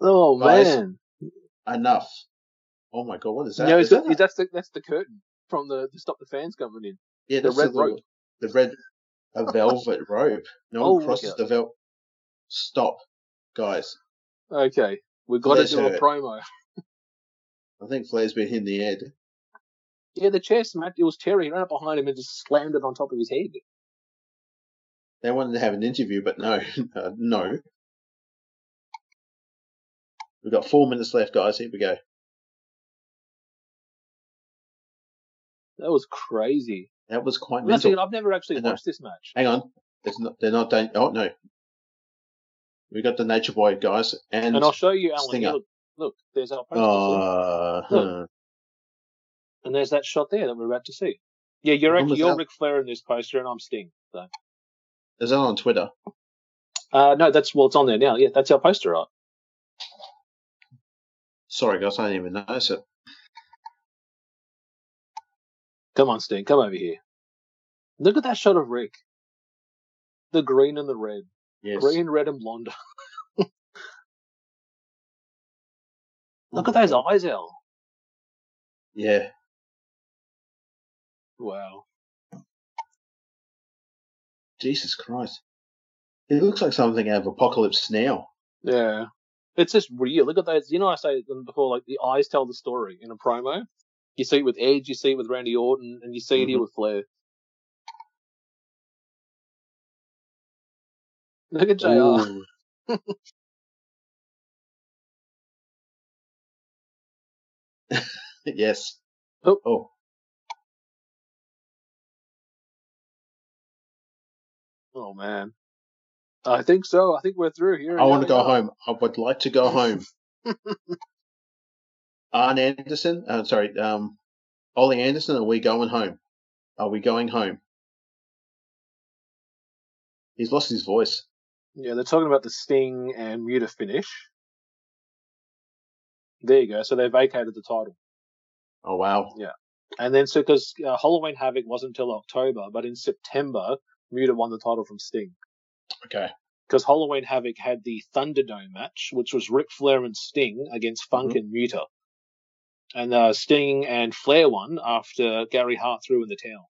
Oh man! Enough. Oh my God! What is that? No, that's the curtain from the Stop the Fans coming in. Yeah, the red rope. The red, a velvet rope. No one crosses the velvet. Stop, guys. Okay. We've got to do a promo. I think Flair's been hit in the head. Yeah, the chair smacked. It was Terry. He ran up behind him and just slammed it on top of his head. They wanted to have an interview, but no. We've got 4 minutes left, guys. Here we go. That was crazy. That was quite mental. I've never actually watched this match. Hang on. They're not done. Oh, no. We got the Nature Boy guys, and I'll show you, Alan. Look, there's our poster. And there's that shot there that we're about to see. Yeah, you're Ric Flair in this poster, and I'm Sting. So. Is that on Twitter? No, it's on there now. Yeah, that's our poster art. Sorry, guys, I didn't even notice it. Come on, Sting, come over here. Look at that shot of Rick. The green and the red. Yes. Green, red, and blonde. Look at those eyes, Al. Yeah. Wow. Jesus Christ. It looks like something out of Apocalypse Now. Yeah. It's just real. Look at those. You know, I say before, like, the eyes tell the story in a promo. You see it with Edge, you see it with Randy Orton, and you see it here with Flair. Look at JR. Yes. Oh. Oh, man. I think so. I think we're through here. I want to go home. I would like to go home. Ollie Anderson, are we going home? Are we going home? He's lost his voice. Yeah, they're talking about the Sting and Muta finish. There you go. So they vacated the title. Oh, wow. Yeah. And then, so because Halloween Havoc wasn't until October, but in September, Muta won the title from Sting. Okay. Because Halloween Havoc had the Thunderdome match, which was Ric Flair and Sting against Funk and Muta. And Sting and Flair won after Gary Hart threw in the towel.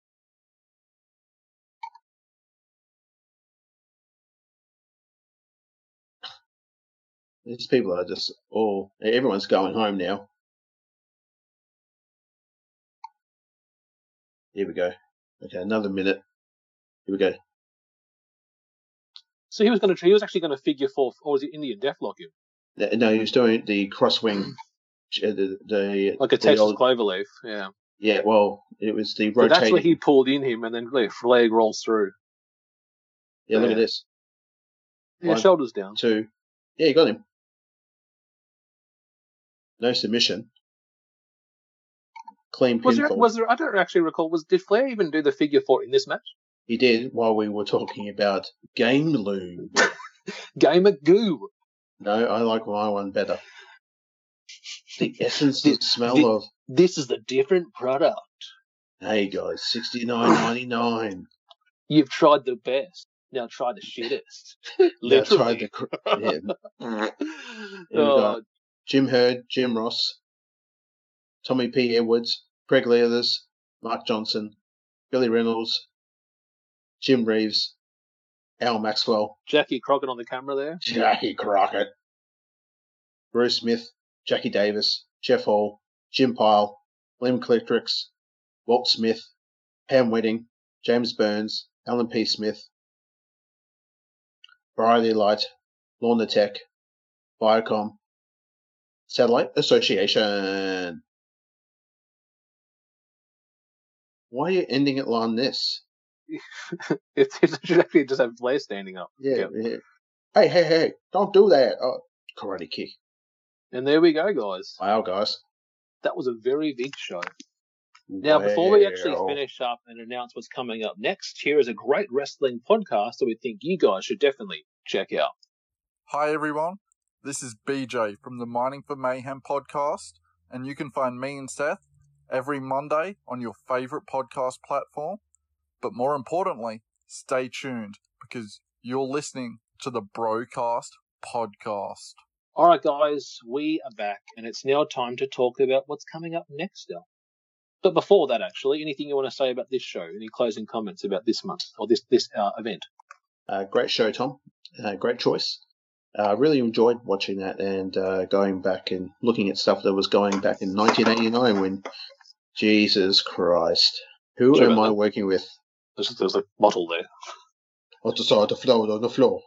These people are just all... Everyone's going home now. Here we go. Okay, another minute. Here we go. So he was going to... He was actually going to figure four... Or was it Indian Deathlock him? No, he was doing the crosswing... like a Texas cloverleaf, yeah. Yeah, well, it was the rotating... So that's where he pulled in him, and then Flag rolls through. Yeah, look at this. Yeah, one, shoulders down. Two. Yeah, you got him. No submission. Clean pinfall. I don't actually recall. Did Flair even do the figure four in this match? He did while we were talking about Game Loom. Gamer Goo. No, I like my one better. The essence, the smell of... This is the different product. Hey, guys, $69.99. You've tried the best. Now try the shittest. Literally. Jim Herd, Jim Ross, Tommy P. Edwards, Craig Leathers, Mark Johnson, Billy Reynolds, Jim Reeves, Al Maxwell. Jackie Crockett on the camera there. Jackie Crockett. Bruce Smith, Jackie Davis, Jeff Hall, Jim Pyle, Lem Clitrix, Walt Smith, Pam Wedding, James Burns, Alan P. Smith, Variety Light, Lorna Tech, Viacom, Satellite Association. Why are you ending it on this? It should actually just have Blair standing up. Yeah, yep. Yeah. Hey, don't do that. Oh, karate kick. And there we go, guys. Wow, guys. That was a very big show. Now, before we actually finish up and announce what's coming up next, here is a great wrestling podcast that we think you guys should definitely check out. Hi, everyone. This is BJ from the Mining for Mayhem podcast, and you can find me and Seth every Monday on your favorite podcast platform. But more importantly, stay tuned because you're listening to the Brocast podcast. All right, guys, we are back, and it's now time to talk about what's coming up next, Del. But before that, actually, anything you want to say about this show? Any closing comments about this month or this event? Great show, Tom. Great choice. I really enjoyed watching that and going back and looking at stuff that was going back in 1989 when, Jesus Christ, who am I working with? There's a bottle there. I decided to throw it on the floor.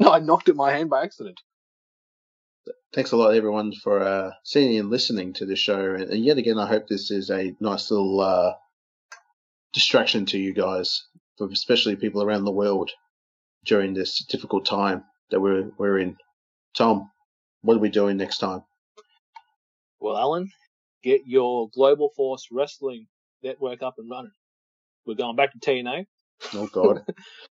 No, I knocked it in my hand by accident. Thanks a lot, everyone, for seeing and listening to this show. And yet again, I hope this is a nice little distraction to you guys, especially people around the world during this difficult time that we're in. Tom, what are we doing next time? Well, Alan, get your Global Force Wrestling Network up and running. We're going back to TNA. Oh, God.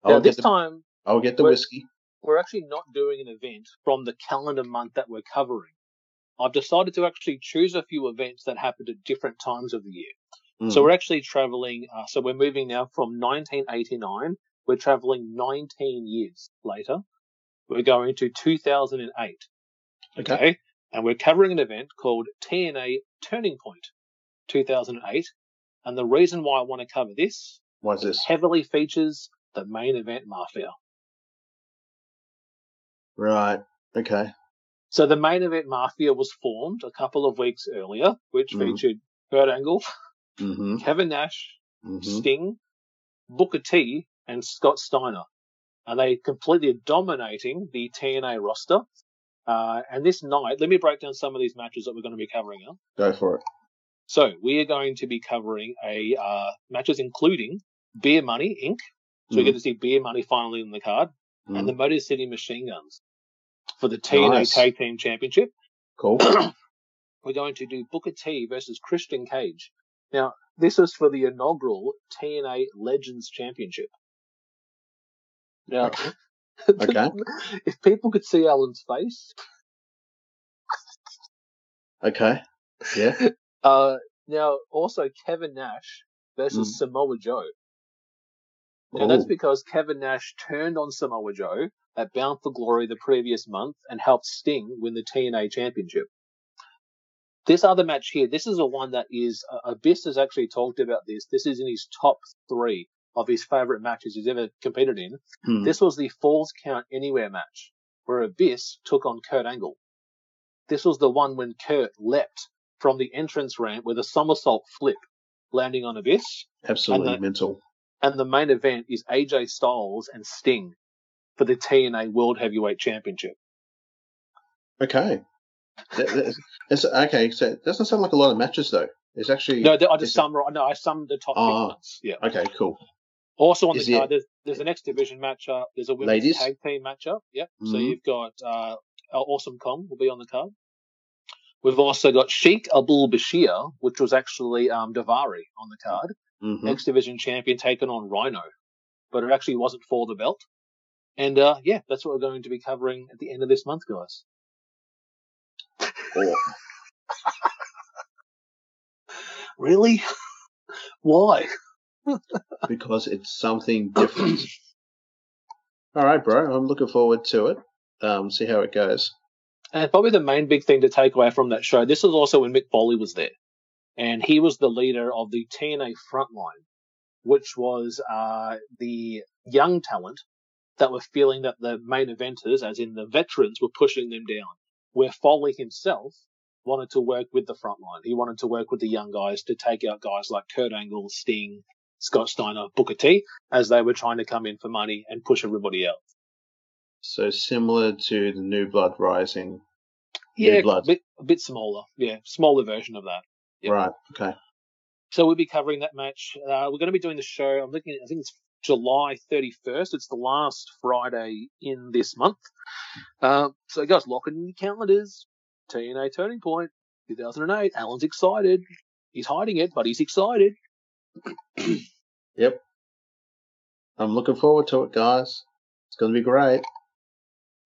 Now, this time, I'll get the whiskey. We're actually not doing an event from the calendar month that we're covering. I've decided to actually choose a few events that happened at different times of the year. Mm. So we're actually traveling. So we're moving now from 1989. We're traveling 19 years later. We're going to 2008. Okay. And we're covering an event called TNA Turning Point 2008. And the reason why I want to cover this is it heavily features the main event mafia. Right. Okay. So the main event mafia was formed a couple of weeks earlier, which featured Kurt Angle, Kevin Nash, Sting, Booker T, and Scott Steiner. And they completely dominating the TNA roster. And this night, let me break down some of these matches that we're going to be covering now. Go for it. So we are going to be covering matches including Beer Money, Inc. So we get to see Beer Money finally on the card. Mm. And the Motor City Machine Guns for the TNA Tag Team Championship. Cool. We're going to do Booker T versus Christian Cage. Now, this is for the inaugural TNA Legends Championship. Now, okay. If people could see Alan's face. Okay. Yeah. Now, also Kevin Nash versus Samoa Joe. Now, that's because Kevin Nash turned on Samoa Joe at Bound for Glory the previous month and helped Sting win the TNA Championship. This other match here, this is the one that is, Abyss has actually talked about this. This is in his top three of his favorite matches he's ever competed in. Mm. This was the Falls Count Anywhere match where Abyss took on Kurt Angle. This was the one when Kurt leapt from the entrance ramp with a somersault flip, landing on Abyss. Absolutely mental. And the main event is AJ Styles and Sting for the TNA World Heavyweight Championship. Okay. Okay, so it doesn't sound like a lot of matches, though. It's actually... No, I just summarized. No, I summed the top big ones. Yeah. Okay, cool. Also on the card, there's an X Division matchup. There's a women's tag team matchup. Yep. Mm-hmm. So you've got Awesome Kong will be on the card. We've also got Sheik Abdul Bashir, which was actually Daivari on the card. X Division champion taken on Rhino, but it actually wasn't for the belt. And that's what we're going to be covering at the end of this month, guys. Oh. Really? Why? Because it's something different. All right, bro. I'm looking forward to it. See how it goes. And probably the main big thing to take away from that show, this is also when Mick Foley was there. and he was the leader of the TNA Frontline, which was the young talent that were feeling that the main eventers, as in the veterans, were pushing them down, where Foley himself wanted to work with the Frontline. He wanted to work with the young guys to take out guys like Kurt Angle, Sting, Scott Steiner, Booker T, as they were trying to come in for money and push everybody out. So similar to the New Blood Rising. Yeah, New Blood. A bit smaller. Yeah, smaller version of that. Yep. Right, okay. So we'll be covering that match. We're going to be doing the show, I'm looking at, I think it's July 31st. It's the last Friday in this month. So guys, lock in your calendars. TNA Turning Point, 2008. Alan's excited. He's hiding it, but he's excited. Yep. I'm looking forward to it, guys. It's going to be great.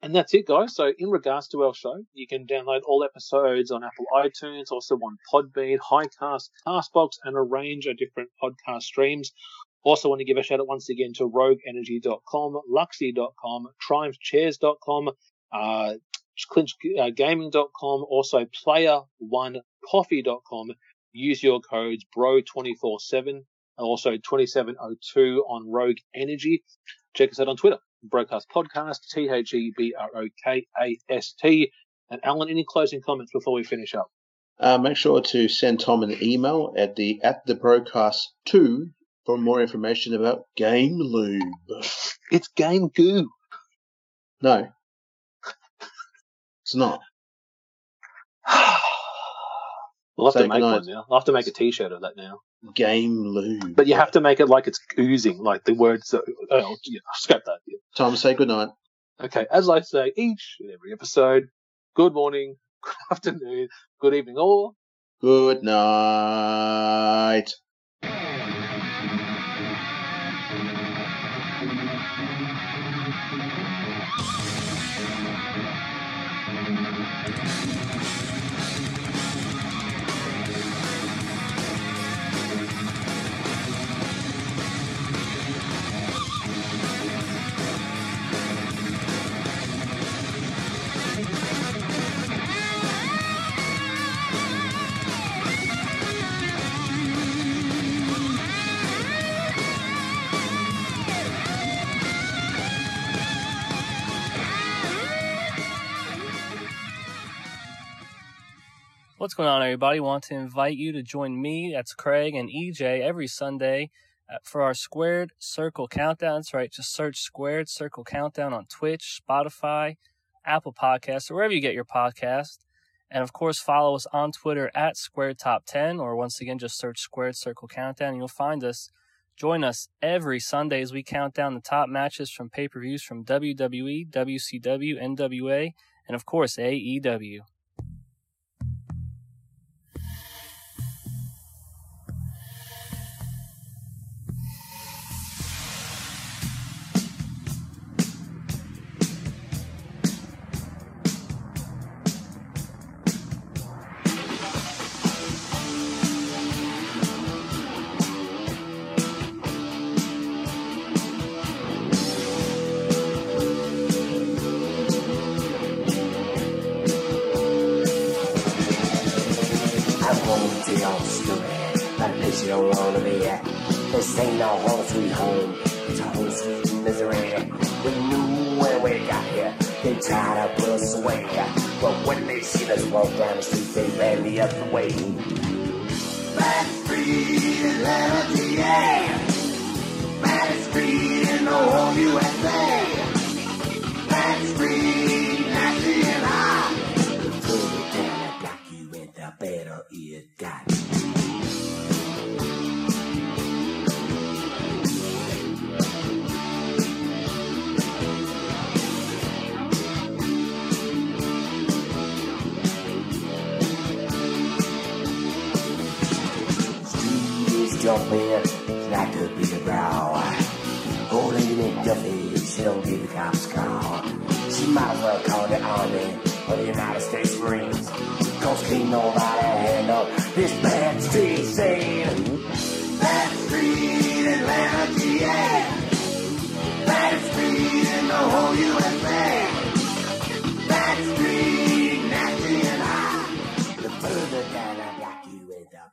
And that's it, guys. So in regards to our show, you can download all episodes on Apple iTunes, also on Podbean, Highcast, Castbox, and a range of different podcast streams. Also want to give a shout-out once again to rogueenergy.com, Laxedy.com, TriumphChairs.com, clinchgaming.com, also PlayerOneCoffee.com. Use your codes BRO247 and also 2702 on Rogue Energy. Check us out on Twitter, Brocast Podcast, TheBrokast. And Alan, any closing comments before we finish up? Make sure to send Tom an email at the Brocast2 for more information about Game Lube. It's Game Goo. No. It's not. We'll have to make one now. I'll have to make a T-shirt of that now. Game Lube. But you have to make it like it's oozing, like the words. That, scrap that. Yeah. Tom, say goodnight. Okay, as I say each and every episode, good morning, good afternoon, good evening, all. Good night. What's going on, everybody? I want to invite you to join me, that's Craig, and EJ every Sunday for our Squared Circle Countdown. That's right, just search Squared Circle Countdown on Twitch, Spotify, Apple Podcasts, or wherever you get your podcast. And, of course, follow us on Twitter at Squared Top 10, or once again, just search Squared Circle Countdown, and you'll find us. Join us every Sunday as we count down the top matches from pay-per-views from WWE, WCW, NWA, and, of course, AEW.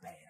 Bad.